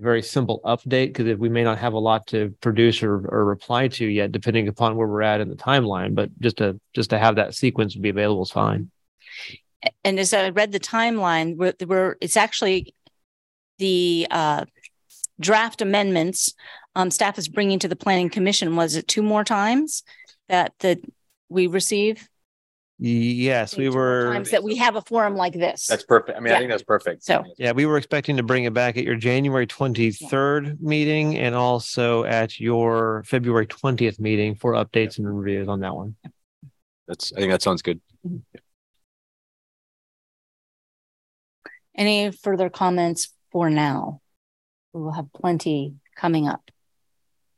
very simple update because we may not have a lot to produce or, or reply to yet, depending upon where we're at in the timeline. But just to just to have that sequence be available is fine. And as I read the timeline, we're, we're, it's actually the uh, draft amendments um, staff is bringing to the Planning Commission. Was it two more times that the we receive? Yes, we were times that we have a forum like this. That's perfect. I mean, yeah. I think that's perfect. So yeah, we were expecting to bring it back at your January twenty-third yeah. meeting and also at your February twentieth meeting for updates yeah. and reviews on that one. That's I think that sounds good. Mm-hmm. Yeah. Any further comments for now? We will have plenty coming up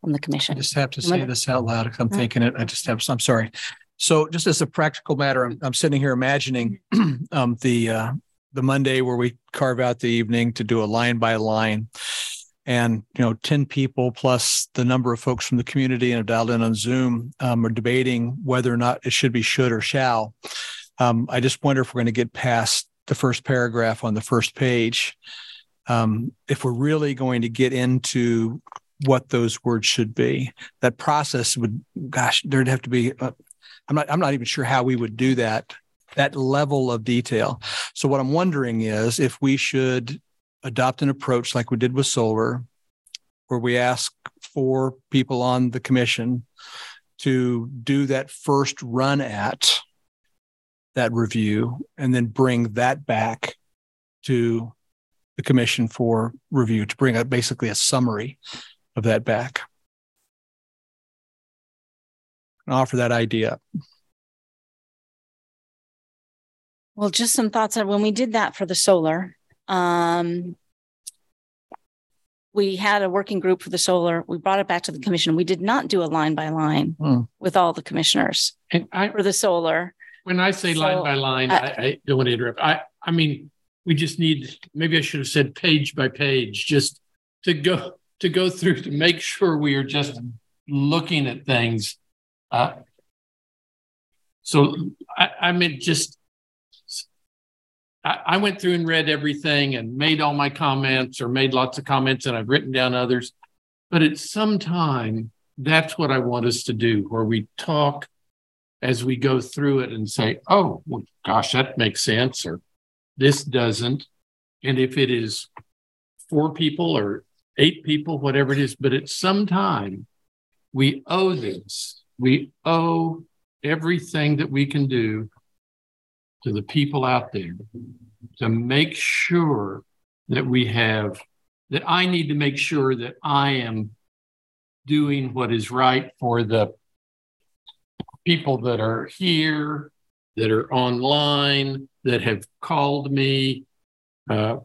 from the commission. I just have to say what? This out loud. I'm mm-hmm. thinking it. I just have I'm sorry. So just as a practical matter, I'm, I'm sitting here imagining um, the uh, the Monday where we carve out the evening to do a line by line, and you know, ten people plus the number of folks from the community and have dialed in on Zoom um, are debating whether or not it should be should or shall. Um, I just wonder if we're going to get past the first paragraph on the first page, um, if we're really going to get into what those words should be. That process would, gosh, there'd have to be. A, I'm not I'm not even sure how we would do that, that level of detail. So what I'm wondering is if we should adopt an approach like we did with solar, where we ask four people on the commission to do that first run at that review and then bring that back to the commission for review, to bring up basically a summary of that back. And offer that idea. Well, just some thoughts on when we did that for the solar. Um, we had a working group for the solar. We brought it back to the commission. We did not do a line by line mm. with all the commissioners and I, for the solar. When I say so, line by line, uh, I, I don't want to interrupt. I, I mean, we just need, maybe I should have said page by page, just to go to go through to make sure we are just looking at things. Uh, so I, I mean, just, I, I went through and read everything and made all my comments or made lots of comments and I've written down others, but at some time, that's what I want us to do, where we talk as we go through it and say, oh, well, gosh, that makes sense, or this doesn't. And if it is four people or eight people, whatever it is, but at some time we owe this. We owe everything that we can do to the people out there to make sure that we have, that I need to make sure that I am doing what is right for the people that are here, that are online, that have called me uh,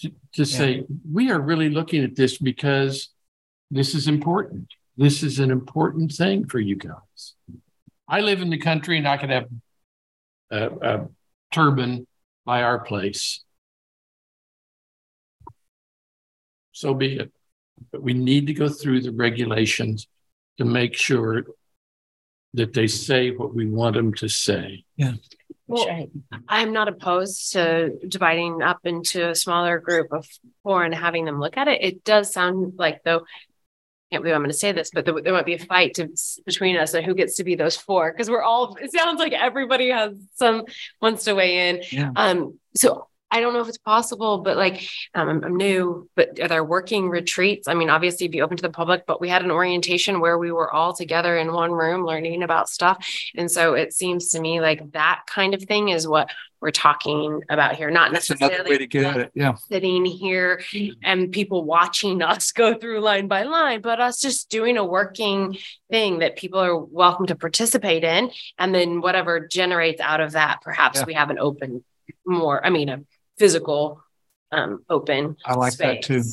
to, to say, we are really looking at this because this is important. This is an important thing for you guys. I live in the country and I could have a, a turbine by our place. So be it. But we need to go through the regulations to make sure that they say what we want them to say. Yeah. Well, I'm not opposed to dividing up into a smaller group of four and having them look at it. It does sound like, though, I can't believe I'm going to say this, but there, there might be a fight to, between us on who gets to be those four, because we're all, it sounds like everybody has some, wants to weigh in. Yeah. Um, so I don't know if it's possible, but like, um, I'm, I'm new, but are there working retreats? I mean, obviously be open to the public, but we had an orientation where we were all together in one room learning about stuff. And so it seems to me like that kind of thing is what we're talking about here. Not necessarily another way to get at it. Yeah. Sitting here and people watching us go through line by line, but us just doing a working thing that people are welcome to participate in. And then whatever generates out of that, perhaps yeah. we have an open more, I mean, a physical, um, open. I like space. That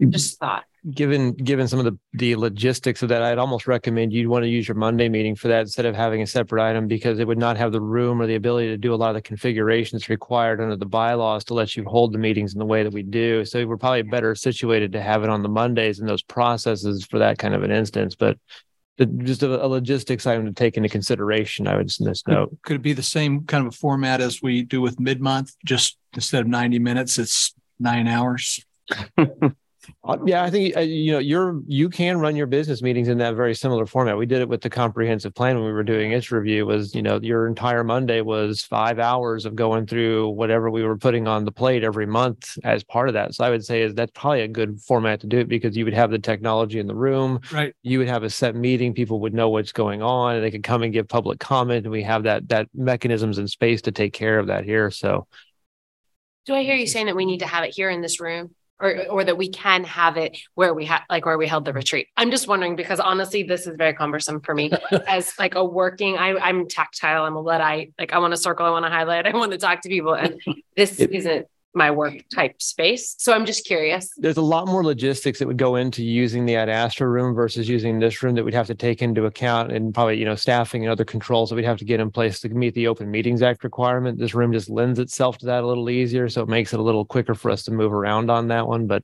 too. Just thought. Given given some of the, the logistics of that, I'd almost recommend you'd want to use your Monday meeting for that instead of having a separate item, because it would not have the room or the ability to do a lot of the configurations required under the bylaws to let you hold the meetings in the way that we do. So we're probably better situated to have it on the Mondays and those processes for that kind of an instance. But the, just a, a logistics item to take into consideration, I would just miss note. Could it be the same kind of a format as we do with mid-month? Just instead of ninety minutes, it's nine hours. Yeah, I think, you know, you're, you can run your business meetings in that very similar format. We did it with the comprehensive plan when we were doing its review was, you know, your entire Monday was five hours of going through whatever we were putting on the plate every month as part of that. So I would say is that's probably a good format to do it, because you would have the technology in the room. Right. You would have a set meeting. People would know what's going on and they could come and give public comment. And we have that, that mechanisms and space to take care of that here. So. Do I hear you saying that we need to have it here in this room? Or, or that we can have it where we ha- like where we held the retreat. I'm just wondering, because honestly, this is very cumbersome for me as like a working, I, I'm tactile. I'm a Luddite. Like I want to circle. I want to highlight. I want to talk to people. And this it, isn't my work type space. So I'm just curious. There's a lot more logistics that would go into using the Ad Astra room versus using this room that we'd have to take into account, and probably, you know, staffing and other controls that we'd have to get in place to meet the Open Meetings Act requirement. This room just lends itself to that a little easier. So it makes it a little quicker for us to move around on that one. But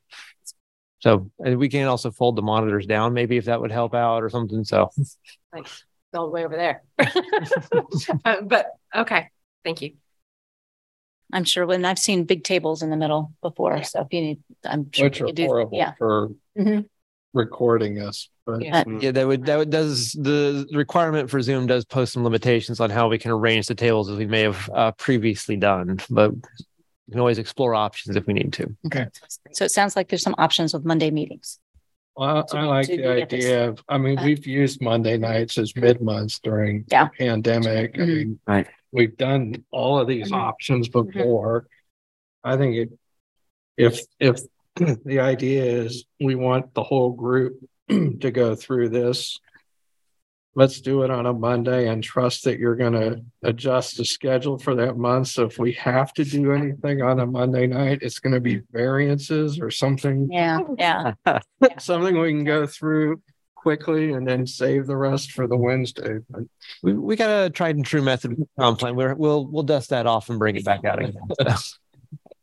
so and we can also fold the monitors down, maybe if that would help out or something. So thanks. All the way over there. um, but okay. Thank you. I'm sure when I've seen big tables in the middle before. So if you need, I'm sure which are do, horrible yeah. for mm-hmm. recording us. But yeah. Mm-hmm. yeah, that would, that would, does the requirement for Zoom does pose some limitations on how we can arrange the tables as we may have uh, previously done, but we can always explore options if we need to. Okay. So it sounds like there's some options with Monday meetings. Well, I, I like the idea of, I mean, uh, we've used Monday nights as mid-months during yeah. the pandemic. Mm-hmm. I mean, right. We've done all of these options before. I think it, if if the idea is we want the whole group to go through this, let's do it on a Monday and trust that you're going to adjust the schedule for that month. So if we have to do anything on a Monday night, it's going to be variances or something. Yeah, yeah. Something we can go through quickly and then save the rest for the Wednesday. But we, we got a tried and true method um, plan. We're, we'll we'll dust that off and bring it back out again.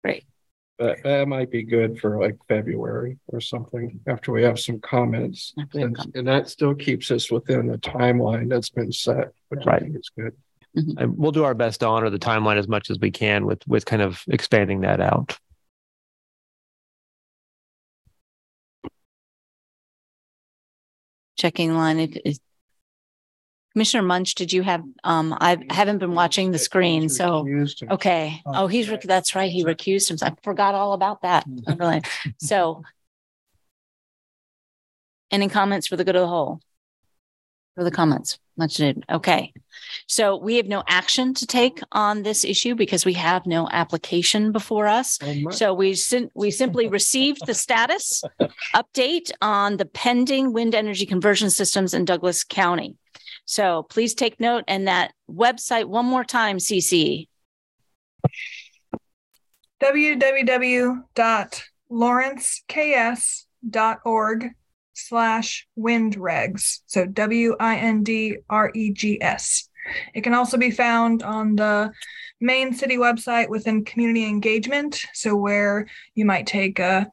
Great. But that might be good for like February or something after we have some comments. Have and, comments. And that still keeps us within the timeline that's been set, which right. I think is good. Mm-hmm. And we'll do our best to honor the timeline as much as we can with with kind of expanding that out. Checking line. It, it, Commissioner Munch, did you have, um, I haven't been watching the screen. So, okay. Oh, he's, that's right. He recused himself. I forgot all about that. So, any comments for the good of the whole? For the comments. Much needed. Okay. So, we have no action to take on this issue because we have no application before us. So, we sim- we simply received the status update on the pending wind energy conversion systems in Douglas County. So, please take note and that website one more time, CeCe. www.lawrenceks.org slash windregs. So W I N D R E G S. It can also be found on the main city website within community engagement. So where you might take a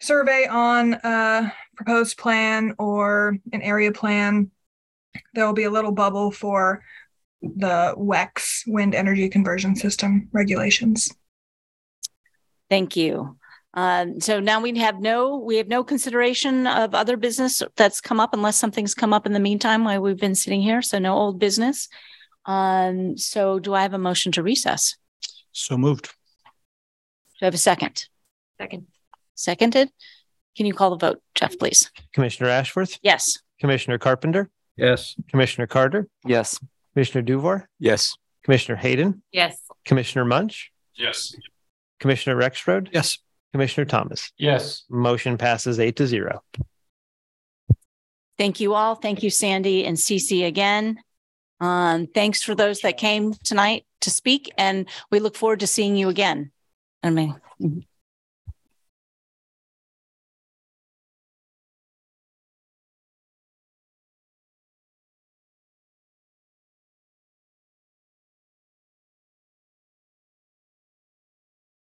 survey on a proposed plan or an area plan, there will be a little bubble for the W E C S, Wind Energy Conversion System regulations. Thank you. Um, so now we have no we have no consideration of other business that's come up, unless something's come up in the meantime while we've been sitting here. So no old business. Um, so do I have a motion to recess? So moved. Do I have a second? Second. Seconded. Can you call the vote, Jeff, please? Commissioner Ashworth? Yes. Commissioner Carpenter? Yes. Commissioner Carter? Yes. Commissioner Duvar? Yes. Commissioner Hayden? Yes. Commissioner Munch? Yes. Commissioner Rexrode? Yes. Commissioner Thomas? Yes. Motion passes eight to zero. Thank you all. Thank you, Sandy and CeCe again. Um, thanks for those that came tonight to speak, and we look forward to seeing you again. I mean,